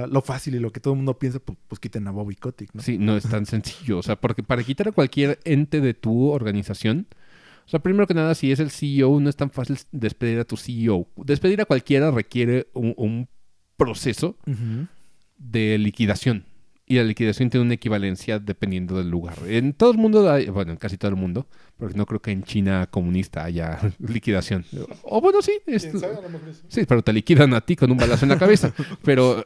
lo fácil y lo que todo el mundo piensa, pues quiten a Bobby Kotick, ¿no? Sí, no es tan sencillo. O sea, porque para quitar a cualquier ente de tu organización... O sea, primero que nada, si es el CEO, no es tan fácil despedir a tu CEO. Despedir a cualquiera requiere un proceso... Uh-huh. de liquidación. Y la liquidación tiene una equivalencia dependiendo del lugar. En todo el mundo, en casi todo el mundo, porque no creo que en China comunista haya liquidación. O bueno, sí. Sí, pero te liquidan a ti con un balazo en la cabeza. Pero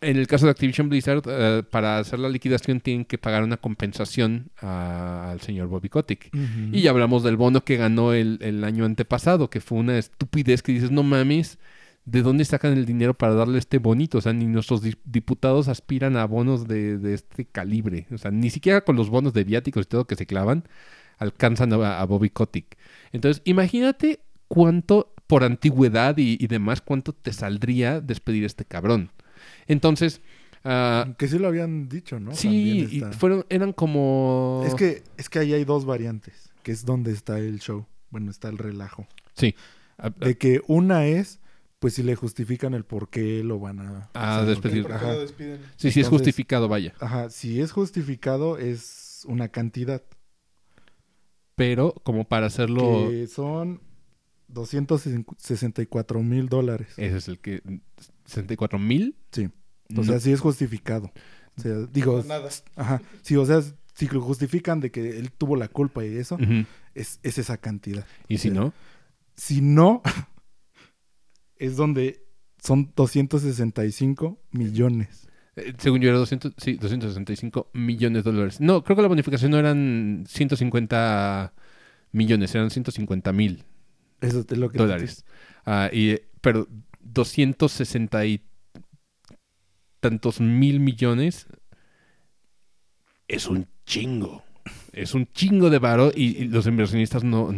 en el caso de Activision Blizzard, para hacer la liquidación tienen que pagar una compensación al señor Bobby Kotick. Uh-huh. Y ya hablamos del bono que ganó el año antepasado, que fue una estupidez que dices, no mames, ¿de dónde sacan el dinero para darle este bonito? O sea, ni nuestros diputados aspiran a bonos de este calibre. O sea, ni siquiera con los bonos de viáticos y todo que se clavan, alcanzan a Bobby Kotick. Entonces, imagínate cuánto, por antigüedad y demás, cuánto te saldría despedir a este cabrón. Entonces... que sí lo habían dicho, ¿no? Sí, y eran como... Es que ahí hay dos variantes, que es donde está el show. Bueno, está el relajo. Sí. De que una es... pues si le justifican el por qué lo van a... despedir. Ajá. Lo despiden. Sí, sí es justificado, vaya. Ajá, si es justificado es una cantidad. Pero como para hacerlo... Que son $264,000. Ese es el que... ¿$64,000? Sí. O sea, sí es justificado. O sea, digo... Nada. Ajá. Sí, o sea, si lo justifican de que él tuvo la culpa y eso, uh-huh, es esa cantidad. ¿Y o si sea, no? Si no... Es donde son 265 millones. Según yo era $265 millones. No, creo que la bonificación no eran 150 millones, eran 150,000. Eso es lo que... dólares. Pero 260 y tantos mil millones es un chingo. Es un chingo de varo y los inversionistas no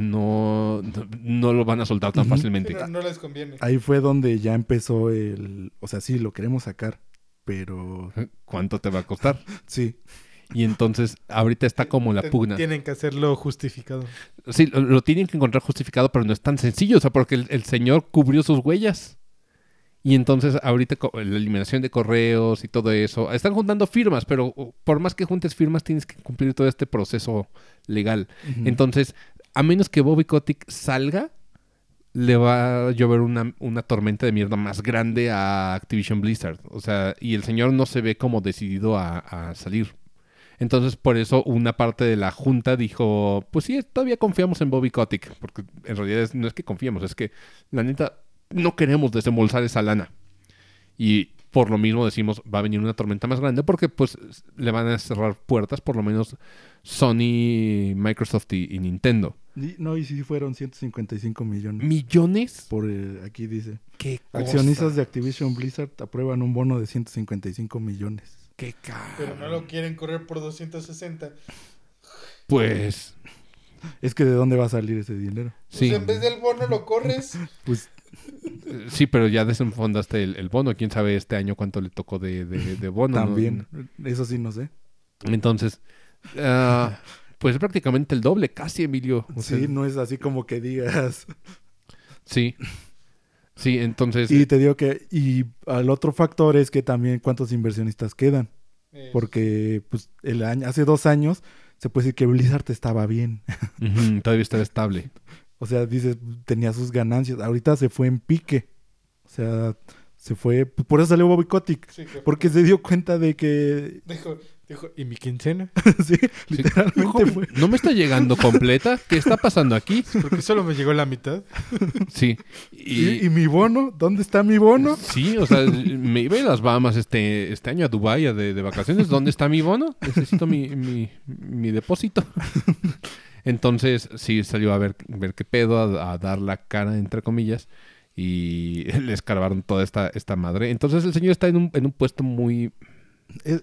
lo van a soltar tan fácilmente. No les conviene. Ahí fue donde ya empezó el... O sea, sí, lo queremos sacar, pero... ¿Cuánto te va a costar? Sí. Y entonces, ahorita está como la pugna. Tienen que hacerlo justificado. Sí, lo tienen que encontrar justificado, pero no es tan sencillo. O sea, porque el señor cubrió sus huellas. Y entonces ahorita la eliminación de correos y todo eso. Están juntando firmas, pero por más que juntes firmas tienes que cumplir todo este proceso legal. Uh-huh. Entonces, a menos que Bobby Kotick salga, le va a llover una tormenta de mierda más grande a Activision Blizzard. O sea, y el señor no se ve como decidido a salir. Entonces, por eso una parte de la junta dijo, pues sí, todavía confiamos en Bobby Kotick. Porque en realidad no es que confiemos, es que la neta... No queremos desembolsar esa lana. Y por lo mismo decimos, va a venir una tormenta más grande porque pues le van a cerrar puertas, por lo menos Sony, Microsoft y Nintendo. No, y sí fueron 155 millones. ¿Millones? Por aquí dice. ¿Qué cosa? Accionistas de Activision Blizzard aprueban un bono de 155 millones. ¡Qué caro! Pero no lo quieren correr por 260. Pues... Es que ¿de dónde va a salir ese dinero? Sí. Pues en vez del bono lo corres. Pues... Sí, pero ya desenfondaste el bono. ¿Quién sabe este año cuánto le tocó de bono? También, ¿no? Eso sí no sé. Entonces, pues prácticamente el doble, casi, Emilio. O sea, sí, no es así como que digas. Sí, sí, entonces... Y te digo que... Y el otro factor es que también cuántos inversionistas quedan. Porque pues el año, hace 2 años se puede decir que Blizzard estaba bien. Uh-huh, todavía estaba estable. O sea, dices, tenía sus ganancias. Ahorita se fue en pique. O sea, se fue... Por eso salió Bobby Kotick. Sí, porque se dio cuenta de que... Dijo, ¿y mi quincena? Sí, literalmente sí. Hijo, fue... ¿No me está llegando completa? ¿Qué está pasando aquí? Porque solo me llegó la mitad. Sí. ¿Y mi bono? ¿Dónde está mi bono? Sí, o sea, me iba a las Bahamas este año a Dubái de vacaciones. ¿Dónde está mi bono? Necesito mi depósito. Entonces, sí, salió a ver qué pedo, a dar la cara, entre comillas, y le escarbaron toda esta madre. Entonces, el señor está en un puesto muy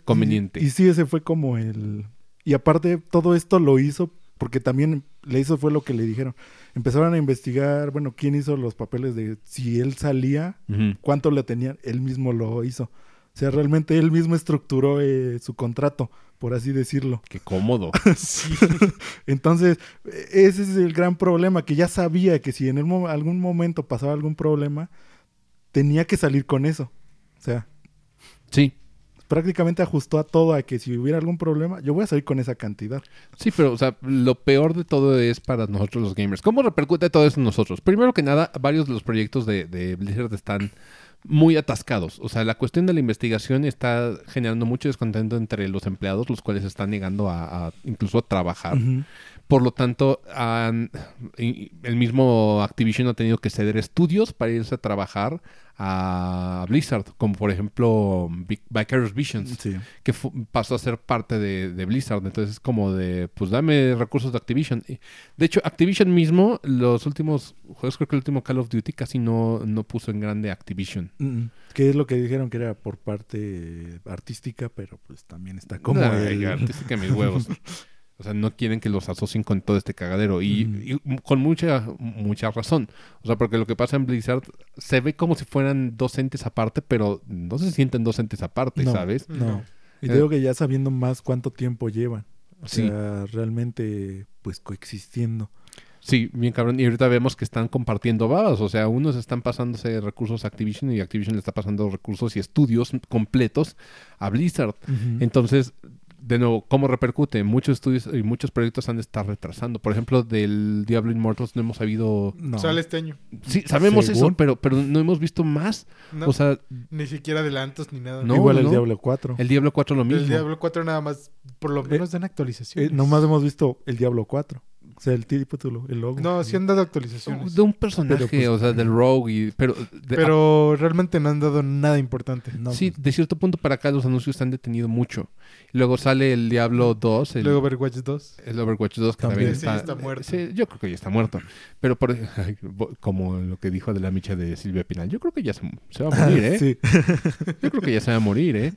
conveniente. Y sí, ese fue como el... Y aparte, todo esto lo hizo, porque también le hizo fue lo que le dijeron. Empezaron a investigar, bueno, quién hizo los papeles de... Si él salía, uh-huh, cuánto le tenían, él mismo lo hizo. O sea, realmente él mismo estructuró su contrato, por así decirlo. ¡Qué cómodo! Sí. Entonces, ese es el gran problema, que ya sabía que si en algún momento pasaba algún problema, tenía que salir con eso. O sea... Sí. Prácticamente ajustó a todo a que si hubiera algún problema, yo voy a salir con esa cantidad. Sí, pero, o sea, lo peor de todo es para nosotros los gamers. ¿Cómo repercute todo eso en nosotros? Primero que nada, varios de los proyectos de Blizzard están... muy atascados. O sea, la cuestión de la investigación está generando mucho descontento entre los empleados, los cuales están negando a incluso a trabajar. Uh-huh. Por lo tanto, el mismo Activision ha tenido que ceder estudios para irse a trabajar a Blizzard, como por ejemplo Vicarious Visions, sí, que pasó a ser parte de Blizzard. Entonces, como de, pues dame recursos de Activision. De hecho, Activision mismo, los últimos juegos, creo que el último Call of Duty casi no puso en grande Activision. Mm-hmm. Que es lo que dijeron que era por parte artística, pero pues también está como... Artística mis huevos. O sea, no quieren que los asocien con todo este cagadero. Y con mucha razón. O sea, porque lo que pasa en Blizzard se ve como si fueran dos entes aparte, pero no se sienten dos entes aparte, no, ¿sabes? No. Y digo que ya sabiendo más cuánto tiempo llevan. O sea, realmente, pues coexistiendo. Sí, bien cabrón. Y ahorita vemos que están compartiendo babas. O sea, unos están pasándose recursos a Activision y Activision le está pasando recursos y estudios completos a Blizzard. Uh-huh. Entonces, de nuevo, ¿cómo repercute? Muchos estudios y muchos proyectos han de estar retrasando. Por ejemplo, del Diablo Immortals no hemos sabido... No. Sale este año. Sí, sabemos ¿Según? Eso, pero no hemos visto más. No, o sea... Ni siquiera adelantos ni nada. No, igual el Diablo 4. El Diablo 4 lo mismo. El Diablo 4 nada más, por lo menos dan actualizaciones. Nomás hemos visto el Diablo 4. O sea, el título, el logo. No, sí han dado actualizaciones. De un personaje, pues, o sea, del Rogue. Pero realmente no han dado nada importante. No, sí, pues, de cierto punto para acá los anuncios se han detenido mucho. Luego sale el Diablo 2. El Overwatch 2. El Overwatch 2 que también está muerto. Sí, yo creo que ya está muerto. Pero como lo que dijo de la micha de Silvia Pinal, yo creo que ya se va a morir, ¿eh? Sí. Yo creo que ya se va a morir, ¿eh?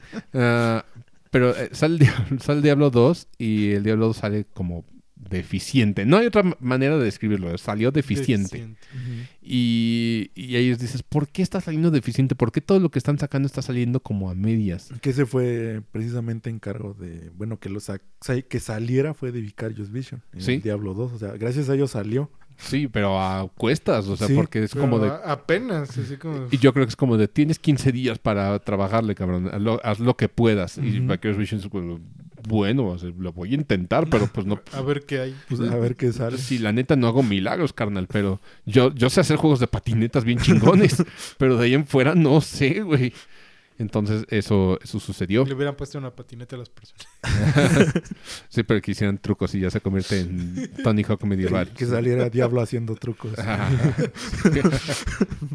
Pero sale el Diablo 2 y el Diablo 2 sale como... deficiente. No hay otra manera de describirlo. Salió deficiente. Uh-huh. Y ellos dices, ¿por qué está saliendo deficiente? ¿Por qué todo lo que están sacando está saliendo como a medias? Que se fue precisamente encargo de... Bueno, que saliera fue de Vicarious Vision. En ¿sí? Diablo 2. O sea, gracias a ellos salió. Sí, pero a cuestas. O sea, sí, porque es como de... Apenas. Así como... Y yo creo que es como de... Tienes 15 días para trabajarle, cabrón. Haz lo que puedas. Uh-huh. Y Vicarious Vision es como... Bueno, o sea, lo voy a intentar, pero pues no... A ver qué hay. Pues a ver qué sale. Sí, la neta no hago milagros, carnal, pero... Yo sé hacer juegos de patinetas bien chingones, pero de ahí en fuera no sé, güey. Entonces, eso sucedió. Le hubieran puesto una patineta a las personas. Sí, pero que hicieran trucos y ya se convierte en Tony Hawk medieval. Que saliera Diablo haciendo trucos.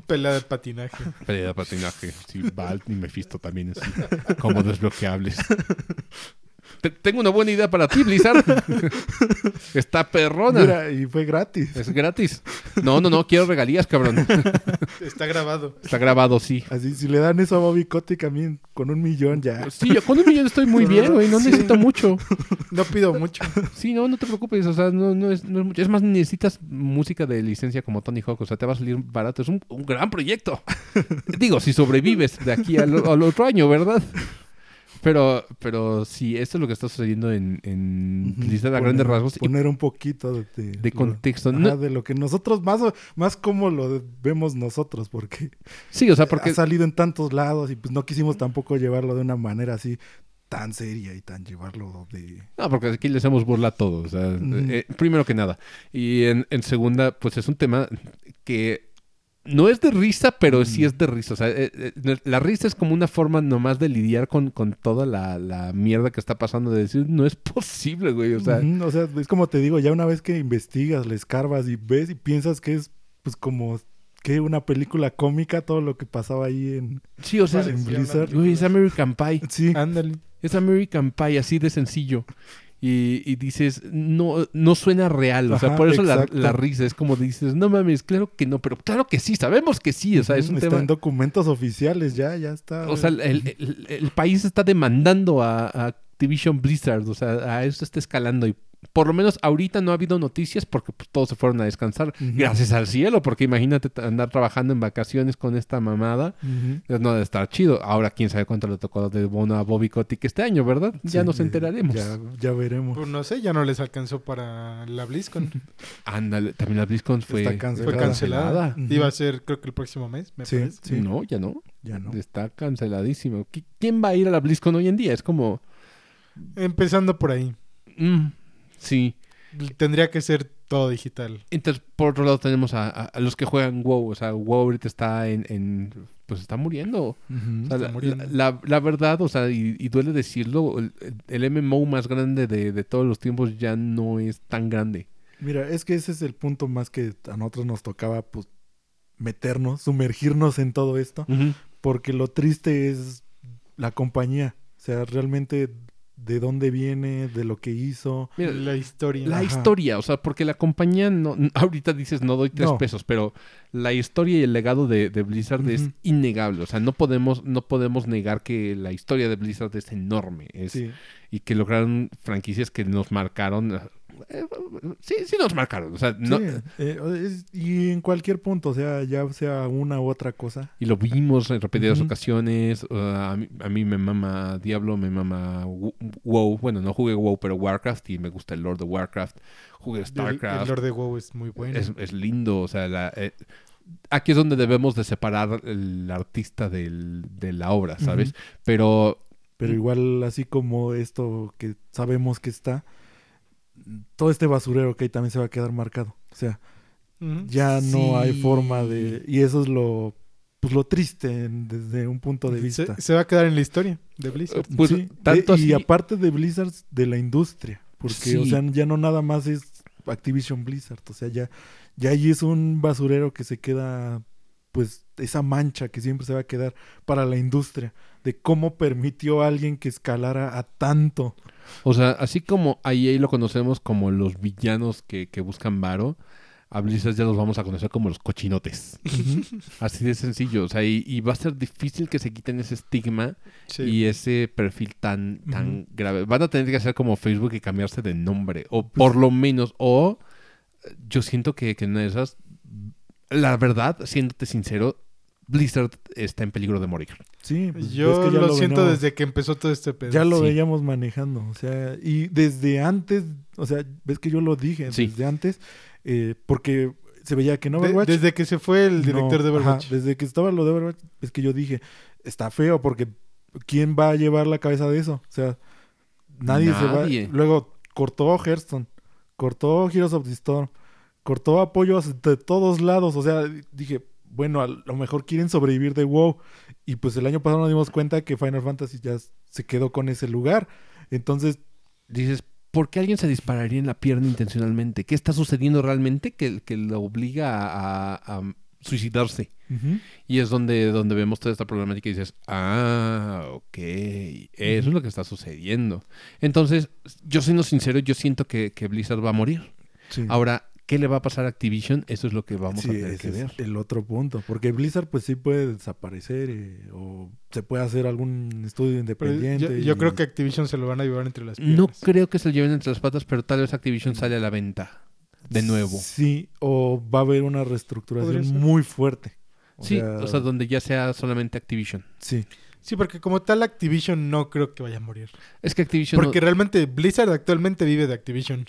Pelea de patinaje. Pelea de patinaje. Sí, Balt y Mephisto también es como desbloqueables. Tengo una buena idea para ti, Blizzard. Está perrona. Mira, y fue gratis. Es gratis. No, quiero regalías, cabrón. Está grabado. Está grabado, sí. Así, si le dan eso a Bobby Kotick a mí, con 1,000,000 ya. Sí, yo con 1,000,000 estoy muy bien, güey. No necesito mucho. No pido mucho. Sí, no te preocupes. O sea, no es mucho. Es más, necesitas música de licencia como Tony Hawk. O sea, te va a salir barato. Es un gran proyecto. Digo, si sobrevives de aquí al otro año, ¿verdad? Pero sí, esto es lo que está sucediendo en Blizzard a grandes rasgos. Poner un poquito de contexto. Ajá, no, de lo que nosotros, más como lo vemos nosotros, porque... Sí, o sea, porque... Ha salido en tantos lados y pues no quisimos tampoco llevarlo de una manera así tan seria y tan llevarlo de... No, porque aquí les hacemos burla a todos. O sea, primero que nada. Y en segunda, pues es un tema que... No es de risa, pero sí es de risa. O sea, la risa es como una forma nomás de lidiar con toda la mierda que está pasando. De decir, no es posible, güey. O sea, o sea, es como te digo, ya una vez que investigas, le escarbas y ves y piensas que es pues como que una película cómica todo lo que pasaba ahí en... Sí, o sea, en Blizzard. Güey, es American Pie. Sí. Ándale. Es American Pie, así de sencillo. Y dices, no suena real. O sea, ajá, por eso la risa es como dices, no mames, claro que no, pero claro que sí, sabemos que sí. O sea, es un tema... en documentos oficiales, ya está. O sea, el país está demandando a Activision Blizzard. O sea, a eso está escalando. Y por lo menos ahorita no ha habido noticias porque pues, todos se fueron a descansar. Uh-huh. Gracias al cielo, porque imagínate andar trabajando en vacaciones con esta mamada. Uh-huh. No debe estar chido. Ahora, quién sabe cuánto le tocó de bono a Bobby Kotick este año, ¿verdad? Sí, ya nos enteraremos. Ya veremos. Pues no sé, ya no les alcanzó para la BlizzCon. Ándale, también la BlizzCon fue cancelada. Uh-huh. Iba a ser, creo que el próximo mes, me parece. Sí. No, ya no. Está canceladísimo. ¿Quién va a ir a la BlizzCon hoy en día? Es como... Empezando por ahí. Sí. Tendría que ser todo digital. Entonces, por otro lado, tenemos a los que juegan WoW. O sea, WoW ahorita está pues está muriendo. Uh-huh, o sea, está muriendo. La verdad, o sea, y duele decirlo, el MMO más grande de todos los tiempos ya no es tan grande. Mira, es que ese es el punto más que a nosotros nos tocaba, pues, meternos, sumergirnos en todo esto. Uh-huh. Porque lo triste es la compañía. O sea, realmente... de dónde viene, de lo que hizo. Mira, la historia. La historia, o sea, porque la compañía, no, ahorita dices no doy $3, pero la historia y el legado de Blizzard es innegable. O sea, no podemos negar que la historia de Blizzard es enorme. Y que lograron franquicias que nos marcaron sí, sí nos marcaron. O sea, no... sí, y en cualquier punto, o sea, ya sea una u otra cosa. Y lo vimos en repetidas ocasiones. A mí me mama Diablo, me mama WoW. Bueno, no jugué WoW, pero Warcraft, y me gusta el Lord de Warcraft. Jugué StarCraft. El Lord de WoW es muy bueno. Es lindo, o sea, aquí es donde debemos de separar el artista de la obra, ¿sabes? Pero igual, así como esto que sabemos que está, todo este basurero que hay también se va a quedar marcado. O sea, ya no hay forma de... Y eso es lo triste desde un punto de vista. Se va a quedar en la historia de Blizzard. Pues, sí, tanto así... Y aparte de Blizzard, de la industria. Porque, o sea, ya no nada más es Activision Blizzard. O sea, ya ahí es un basurero que se queda... pues esa mancha que siempre se va a quedar para la industria de cómo permitió a alguien que escalara a tanto. O sea, así como a EA lo conocemos como los villanos que buscan varo, a Blizzard ya los vamos a conocer como los cochinotes. Así de sencillo. O sea, y va a ser difícil que se quiten ese estigma y ese perfil tan grave. Van a tener que hacer como Facebook y cambiarse de nombre. O por lo menos, o yo siento que en una de esas... La verdad, siéndote sincero, Blizzard está en peligro de morir. Sí, pues yo es que lo siento veníamos, desde que empezó todo este pedo. Ya lo veíamos manejando, o sea, y desde antes, o sea, ves que yo lo dije, desde antes, porque se veía que en Overwatch... Desde que se fue el director de Overwatch. Ajá, desde que estaba lo de Overwatch, es que yo dije, está feo porque ¿quién va a llevar la cabeza de eso? O sea, nadie se va... Luego cortó Hearthstone, cortó Heroes of the Storm, cortó apoyos de todos lados. O sea, dije, bueno, a lo mejor quieren sobrevivir de WoW. Y pues el año pasado nos dimos cuenta que Final Fantasy ya se quedó con ese lugar. Entonces, dices, ¿por qué alguien se dispararía en la pierna intencionalmente? ¿Qué está sucediendo realmente que lo obliga a suicidarse? Y es donde vemos toda esta problemática y dices, ok, eso es lo que está sucediendo. Entonces, yo siendo sincero, yo siento que Blizzard va a morir. Sí. Ahora, ¿qué le va a pasar a Activision? Eso es lo que vamos a tener que ver. Es el otro punto. Porque Blizzard pues sí puede desaparecer o se puede hacer algún estudio independiente. Yo creo que Activision se lo van a llevar entre las patas. No creo que se lo lleven entre las patas, pero tal vez Activision sale a la venta de nuevo. Sí, o va a haber una reestructuración muy fuerte. O sea, donde ya sea solamente Activision. Sí. Sí, porque como tal Activision no creo que vaya a morir. Es que Activision... Porque realmente Blizzard actualmente vive de Activision.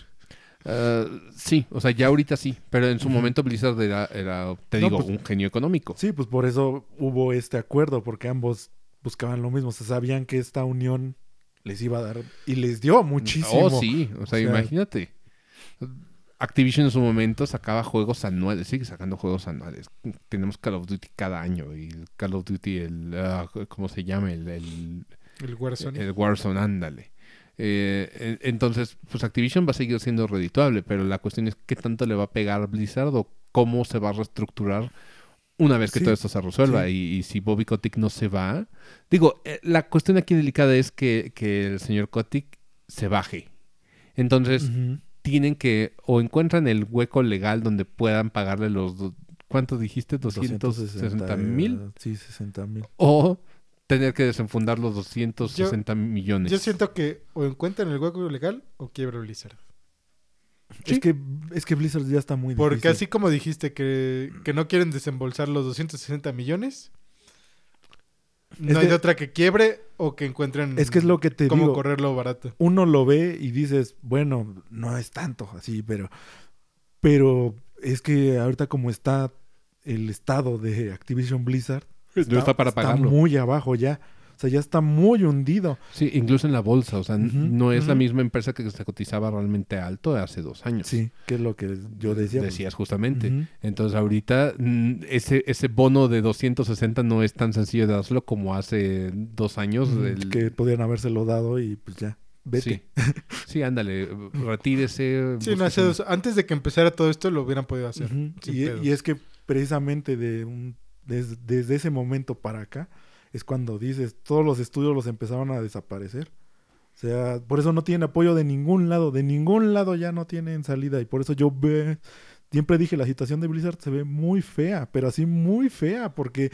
Sí, o sea, ya ahorita sí, pero en su momento Blizzard era un genio económico. Sí, pues por eso hubo este acuerdo, porque ambos buscaban lo mismo, o sea, sabían que esta unión les iba a dar y les dio muchísimo. Oh, sí, o sea, imagínate. Activision en su momento sacaba juegos anuales, sigue sacando juegos anuales. Tenemos Call of Duty cada año y Call of Duty, ¿cómo se llama? El Warzone. El Warzone, ándale. Entonces, pues Activision va a seguir siendo redituable, pero la cuestión es qué tanto le va a pegar Blizzard o cómo se va a reestructurar una vez que todo esto se resuelva. Sí. Y si Bobby Kotick no se va... Digo, la cuestión aquí delicada es que el señor Kotick se baje. Entonces, tienen que... O encuentran el hueco legal donde puedan pagarle los... ¿Cuánto dijiste? 260 mil. Sí, 60 mil. O... tener que desenfundar los 260 millones. Yo siento que o encuentran el hueco legal o quiebra Blizzard. ¿Sí? Es que Blizzard ya está muy difícil. Porque así como dijiste que no quieren desembolsar los 260 millones, no hay otra que quiebre o que encuentren es lo que te cómo digo, correrlo barato. Uno lo ve y dices, bueno, no es tanto así, pero es que ahorita como está el estado de Activision Blizzard, no está para pagarlo. Está muy abajo ya. O sea, ya está muy hundido. Sí, incluso en la bolsa. O sea, no es la misma empresa que se cotizaba realmente alto hace 2 años. Sí, que es lo que yo decía. Decías justamente. Entonces, ahorita ese bono de 260 no es tan sencillo de dárselo como hace 2 años. Que podían habérselo dado y pues ya, vete. Sí, sí, ándale, retírese. Sí, no, hace antes de que empezara todo esto lo hubieran podido hacer. Y es que precisamente desde ese momento para acá es cuando dices, todos los estudios los empezaron a desaparecer. O sea, por eso no tienen apoyo de ningún lado. De ningún lado ya no tienen salida. Y por eso yo siempre dije, la situación de Blizzard se ve muy fea. Pero así muy fea. Porque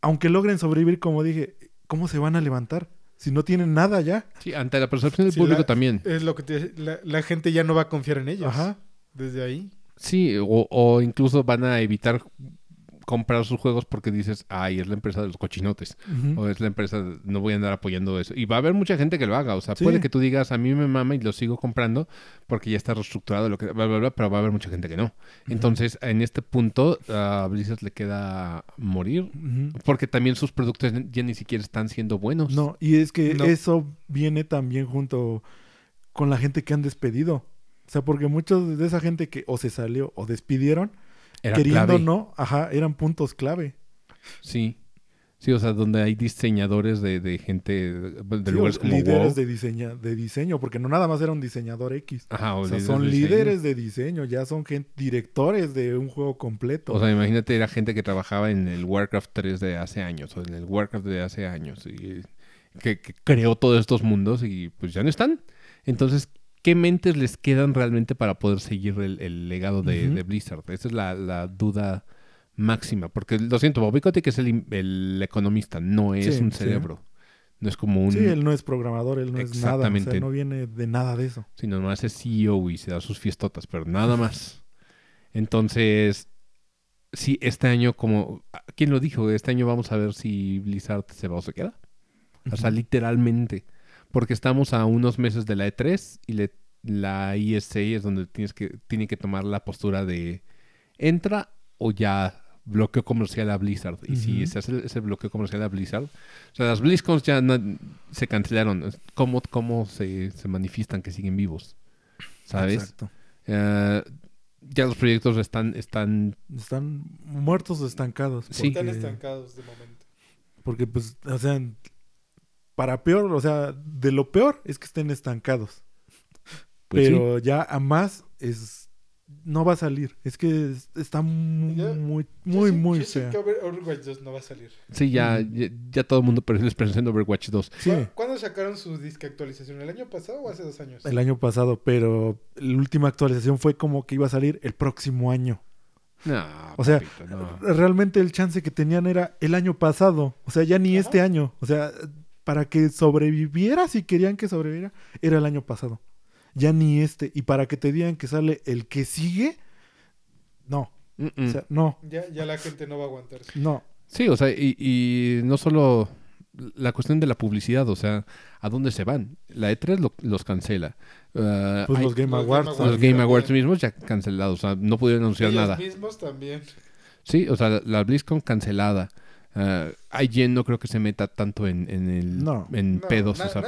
aunque logren sobrevivir, como dije, ¿cómo se van a levantar? si no tienen nada ya. Sí, ante la percepción del público también. Es lo que la gente ya no va a confiar en ellos. Ajá. Desde ahí. Sí, o incluso van a evitar comprar sus juegos porque dices, ay, es la empresa de los cochinotes. Uh-huh. O es la empresa, no voy a andar apoyando eso. Y va a haber mucha gente que lo haga. O sea, sí, puede que tú digas, a mí me mama y lo sigo comprando porque ya está reestructurado, lo que, bla, bla, bla, pero va a haber mucha gente que no. Uh-huh. Entonces, en este punto, a Blizzard le queda morir, uh-huh, porque también sus productos ya ni siquiera están siendo buenos. No, y es que eso viene también junto con la gente que han despedido. O sea, porque muchos de esa gente que o se salió o despidieron, era queriendo clave. No, ajá, eran puntos clave. Sí. Sí, o sea, donde hay diseñadores de gente, de sí, lugares como líderes WoW. De diseño, porque no nada más era un diseñador X. Ajá, o sea, son líderes de diseño, ya son directores de un juego completo. O sea, imagínate, era gente que trabajaba en el Warcraft 3 de hace años, o en el Warcraft de hace años, y que creó todos estos mundos y pues ya no están. Entonces, ¿qué mentes les quedan realmente para poder seguir el legado de, uh-huh, de Blizzard? Esa es la duda máxima. Porque, lo siento, Bobby Kotick es el economista, no es un cerebro. Sí. No es como un... Sí, él no es programador, él no es nada. Exactamente. O sea, no viene de nada de eso. Sí, nomás es CEO y se da sus fiestotas, pero nada más. Entonces, sí, este año como... ¿Quién lo dijo? Este año vamos a ver si Blizzard se va o se queda. O sea, literalmente... Porque estamos a unos meses de la E3 y la ESA es donde tiene que tomar la postura de entra o ya bloqueo comercial a Blizzard. Y si se hace ese bloqueo comercial a Blizzard... O sea, las BlizzCons ya se cancelaron. ¿Cómo se manifiestan que siguen vivos? ¿Sabes? Exacto. Ya los proyectos están muertos o estancados. Porque... Sí. Están estancados de momento. Porque, pues, o sea... Para peor, o sea, de lo peor es que estén estancados. Pues pero sí, ya a más no va a salir. Es que está muy fea. Yo sé que Overwatch 2 no va a salir. Sí, ya todo el mundo perdió la esperanza en Overwatch 2. Sí. ¿Cuándo sacaron su disque actualización? ¿El año pasado o hace 2 años? El año pasado, pero la última actualización fue como que iba a salir el próximo año. No, o sea, papito, no. Realmente el chance que tenían era el año pasado. O sea, ya ni este año. O sea... Para que sobreviviera, si querían que sobreviviera, era el año pasado. Ya ni este. Y para que te digan que sale el que sigue, no. O sea, no. Ya la gente no va a aguantarse. No. Sí, o sea, y no solo la cuestión de la publicidad, o sea, ¿a dónde se van? La E3 los cancela. Pues los Game Awards. Los Game Awards mismos ya cancelados. O sea, no pudieron anunciar nada. Los mismos también. Sí, o sea, la BlizzCon cancelada. IGN no creo que se meta tanto en pedos. O sea,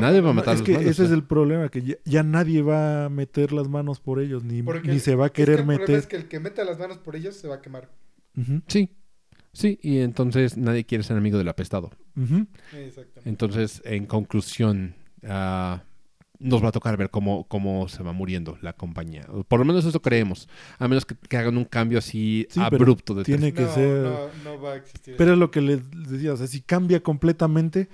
nadie va a meter las manos. Es que ese es el problema, que ya nadie va a meter las manos por ellos, ni se va a querer meter. El problema es que el que meta las manos por ellos se va a quemar. Uh-huh. Sí, y entonces nadie quiere ser amigo del apestado. Uh-huh. Exactamente. Entonces, en conclusión, nos va a tocar ver cómo se va muriendo la compañía. Por lo menos eso creemos. A menos que hagan un cambio así abrupto. Pero tiene que ser... No va a existir. Pero es lo que les decía. O sea, si cambia completamente,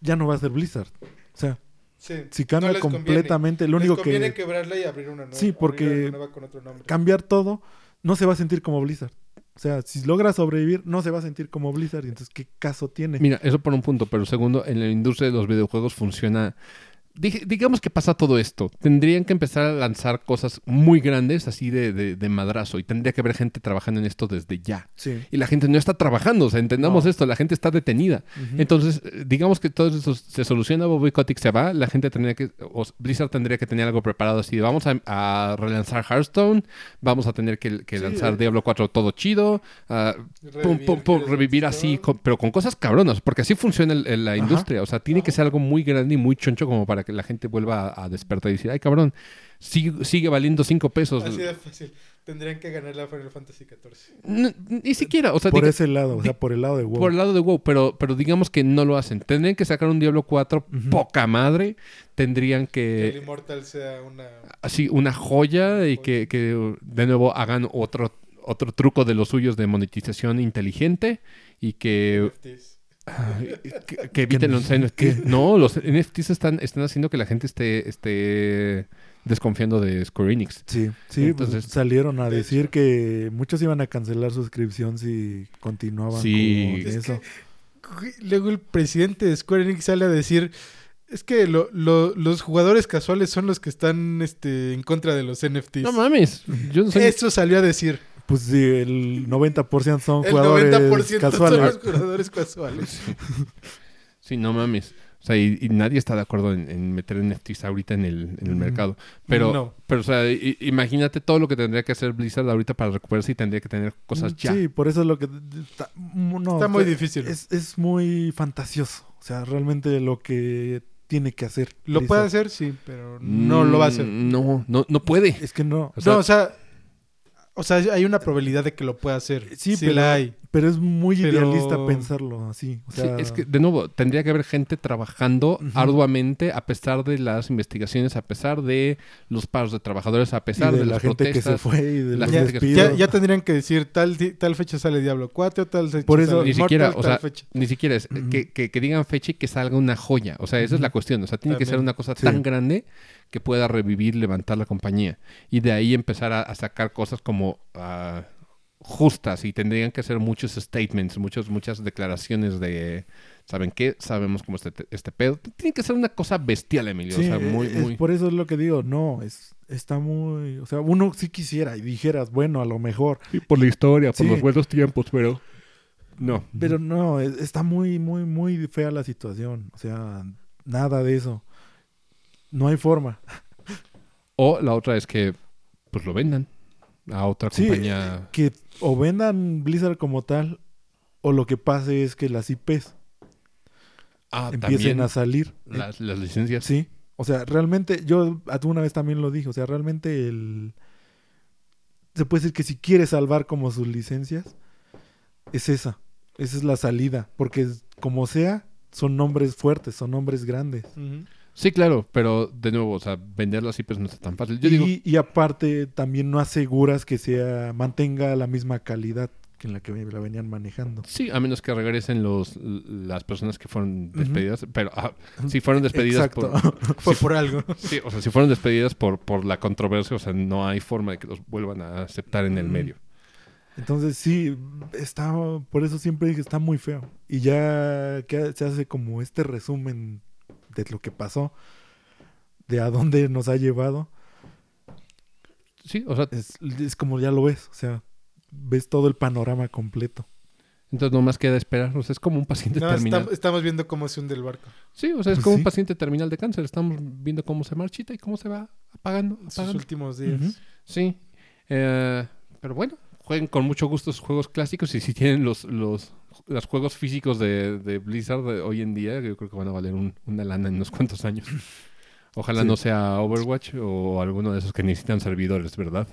ya no va a ser Blizzard. O sea, si cambia completamente... Lo único que conviene quebrarla y abrir una nueva. Sí, porque con otro nombre. Cambiar todo no se va a sentir como Blizzard. O sea, si logra sobrevivir, no se va a sentir como Blizzard. Entonces, ¿qué caso tiene? Mira, eso por un punto. Pero segundo, en la industria de los videojuegos funciona... Digamos que pasa todo esto. Tendrían que empezar a lanzar cosas muy grandes así de madrazo. Y tendría que haber gente trabajando en esto desde ya. Sí. Y la gente no está trabajando. O sea, entendamos esto. La gente está detenida. Uh-huh. Entonces, digamos que todo eso se soluciona. Bobby Kotick se va. La gente Blizzard tendría que tener algo preparado así. Vamos a relanzar Hearthstone. Vamos a tener que lanzar Diablo 4 todo chido. Revivir así, pero con cosas cabronas. Porque así funciona la industria. O sea, tiene que ser algo muy grande y muy choncho como para que la gente vuelva a despertar y decir, ay cabrón, sigue valiendo 5 pesos. Así de fácil. Tendrían que ganar la Final Fantasy XIV. No, ni siquiera. O sea, por ese lado, o sea, por el lado de WoW. Por el lado de WoW, pero digamos que no lo hacen. Tendrían que sacar un Diablo 4, poca madre. Tendrían que el Immortal sea una... Así, una joya y que de nuevo hagan otro truco de los suyos de monetización inteligente y que... que eviten los NFTs. No, los NFTs están haciendo que la gente esté desconfiando de Square Enix. Sí, entonces pues salieron a decir que muchos iban a cancelar suscripción si continuaban con eso. luego el presidente de Square Enix sale a decir... Es que los jugadores casuales son los que están en contra de los NFTs. No mames. Yo no soy... Esto salió a decir. Pues sí, el 90% son jugadores casuales. El 90% son los jugadores casuales. Sí, no mames. O sea, y nadie está de acuerdo en meter NFTs ahorita en el mercado. Pero, no. Pero o sea, imagínate todo lo que tendría que hacer Blizzard ahorita para recuperarse y tendría que tener cosas ya. Sí, por eso es lo que... Está muy difícil. Es muy fantasioso. O sea, realmente lo que... tiene que hacer. Lo puede hacer, sí, pero no lo va a hacer. No puede. Es que no. O sea, hay una probabilidad de que lo pueda hacer. Sí, pero, la hay. Pero es muy idealista pensarlo así. O sea... Sí, es que, de nuevo, tendría que haber gente trabajando arduamente a pesar de las investigaciones, a pesar de los paros de trabajadores, a pesar de las protestas. De la gente que se fue y de la gente que... Ya tendrían que decir tal fecha sale Diablo 4, tal fecha por eso, sale ni siquiera es que digan fecha y que salga una joya. O sea, esa es la cuestión. O sea, tiene que ser una cosa tan grande... que pueda revivir, levantar la compañía. Y de ahí empezar a sacar cosas como justas. Y tendrían que hacer muchos statements, muchas declaraciones de... ¿Saben qué? Sabemos cómo está este pedo. Tiene que ser una cosa bestial, Emilio. Sí, o sea, muy... Por eso es lo que digo. No, está muy... O sea, uno sí quisiera y dijeras, bueno, a lo mejor... Sí, por la historia, por los buenos tiempos, pero... No. Pero no, está muy, muy, muy fea la situación. O sea, nada de eso. No hay forma. O la otra es que pues lo vendan a otra compañía. Que o vendan Blizzard como tal, o lo que pase es que las IPs empiecen a salir. Las licencias. Sí. O sea, realmente, yo una vez también lo dije, o sea, realmente se puede decir que si quiere salvar como sus licencias, es esa. Esa es la salida. Porque como sea, son nombres fuertes, son nombres grandes. Uh-huh. Sí, claro, pero de nuevo, o sea, venderlo así pues no está tan fácil. Y aparte también no aseguras que mantenga la misma calidad que en la que la venían manejando. Sí, a menos que regresen las personas que fueron despedidas, pero si fueron despedidas por algo. Sí, o sea, si fueron despedidas por la controversia, o sea, no hay forma de que los vuelvan a aceptar en el medio. Entonces sí, por eso siempre dije, está muy feo. Y ya que se hace como este resumen de lo que pasó, de a dónde nos ha llevado. Sí, o sea... Es como ya lo ves, o sea, ves todo el panorama completo. Entonces nomás queda esperar, o sea, es como un paciente terminal. Estamos viendo cómo se hunde el barco. Sí, o sea, es como un paciente terminal de cáncer, estamos viendo cómo se marchita y cómo se va apagando. Sus últimos días. Uh-huh. Sí, pero bueno, jueguen con mucho gusto sus juegos clásicos y si tienen los juegos físicos de Blizzard de hoy en día, yo creo que van a valer una lana en unos cuantos años. Ojalá no sea Overwatch o alguno de esos que necesitan servidores, ¿verdad?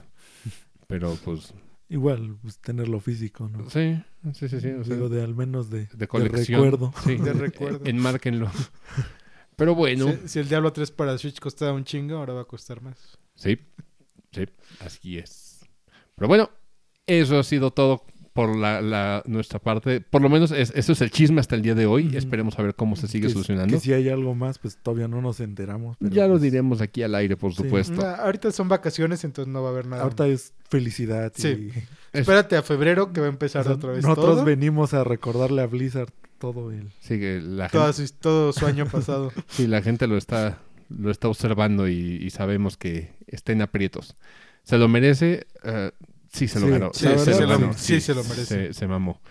Pero pues... Igual, pues, tenerlo físico, ¿no? Sí. O sea, de al menos de colección. De recuerdo. Sí, de recuerdo. Enmárquenlo. Pero bueno... Si el Diablo 3 para Switch costaba un chingo, ahora va a costar más. Sí, así es. Pero bueno, eso ha sido todo por nuestra parte. Por lo menos eso es el chisme hasta el día de hoy. Esperemos a ver cómo se sigue solucionando. Que si hay algo más, pues todavía no nos enteramos. Pero ya lo diremos aquí al aire, por supuesto. Ahorita son vacaciones, entonces no va a haber nada. Ahorita es felicidad. Sí. Espérate a febrero que va a empezar otra vez nosotros todo. Nosotros venimos a recordarle a Blizzard todo todo su año pasado. Sí, la gente lo está observando y sabemos que está en aprietos. Se lo merece... Sí, se lo ganó. Sí, se lo merece. Se mamó.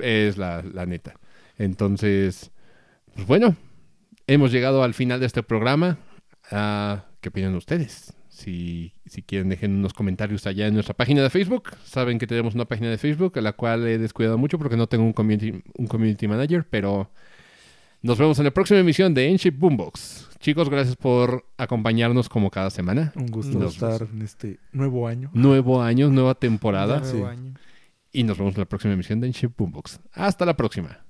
Es la neta. Entonces, pues bueno, hemos llegado al final de este programa. ¿Qué opinan ustedes? Si quieren, dejen unos comentarios allá en nuestra página de Facebook. Saben que tenemos una página de Facebook a la cual he descuidado mucho porque no tengo un community manager, pero nos vemos en la próxima emisión de Enship Boombox. Chicos, gracias por acompañarnos como cada semana. Un gusto estar en este nuevo año. Nuevo año, nueva temporada. Nuevo año. Y nos vemos en la próxima emisión de Enship Boombox. Hasta la próxima.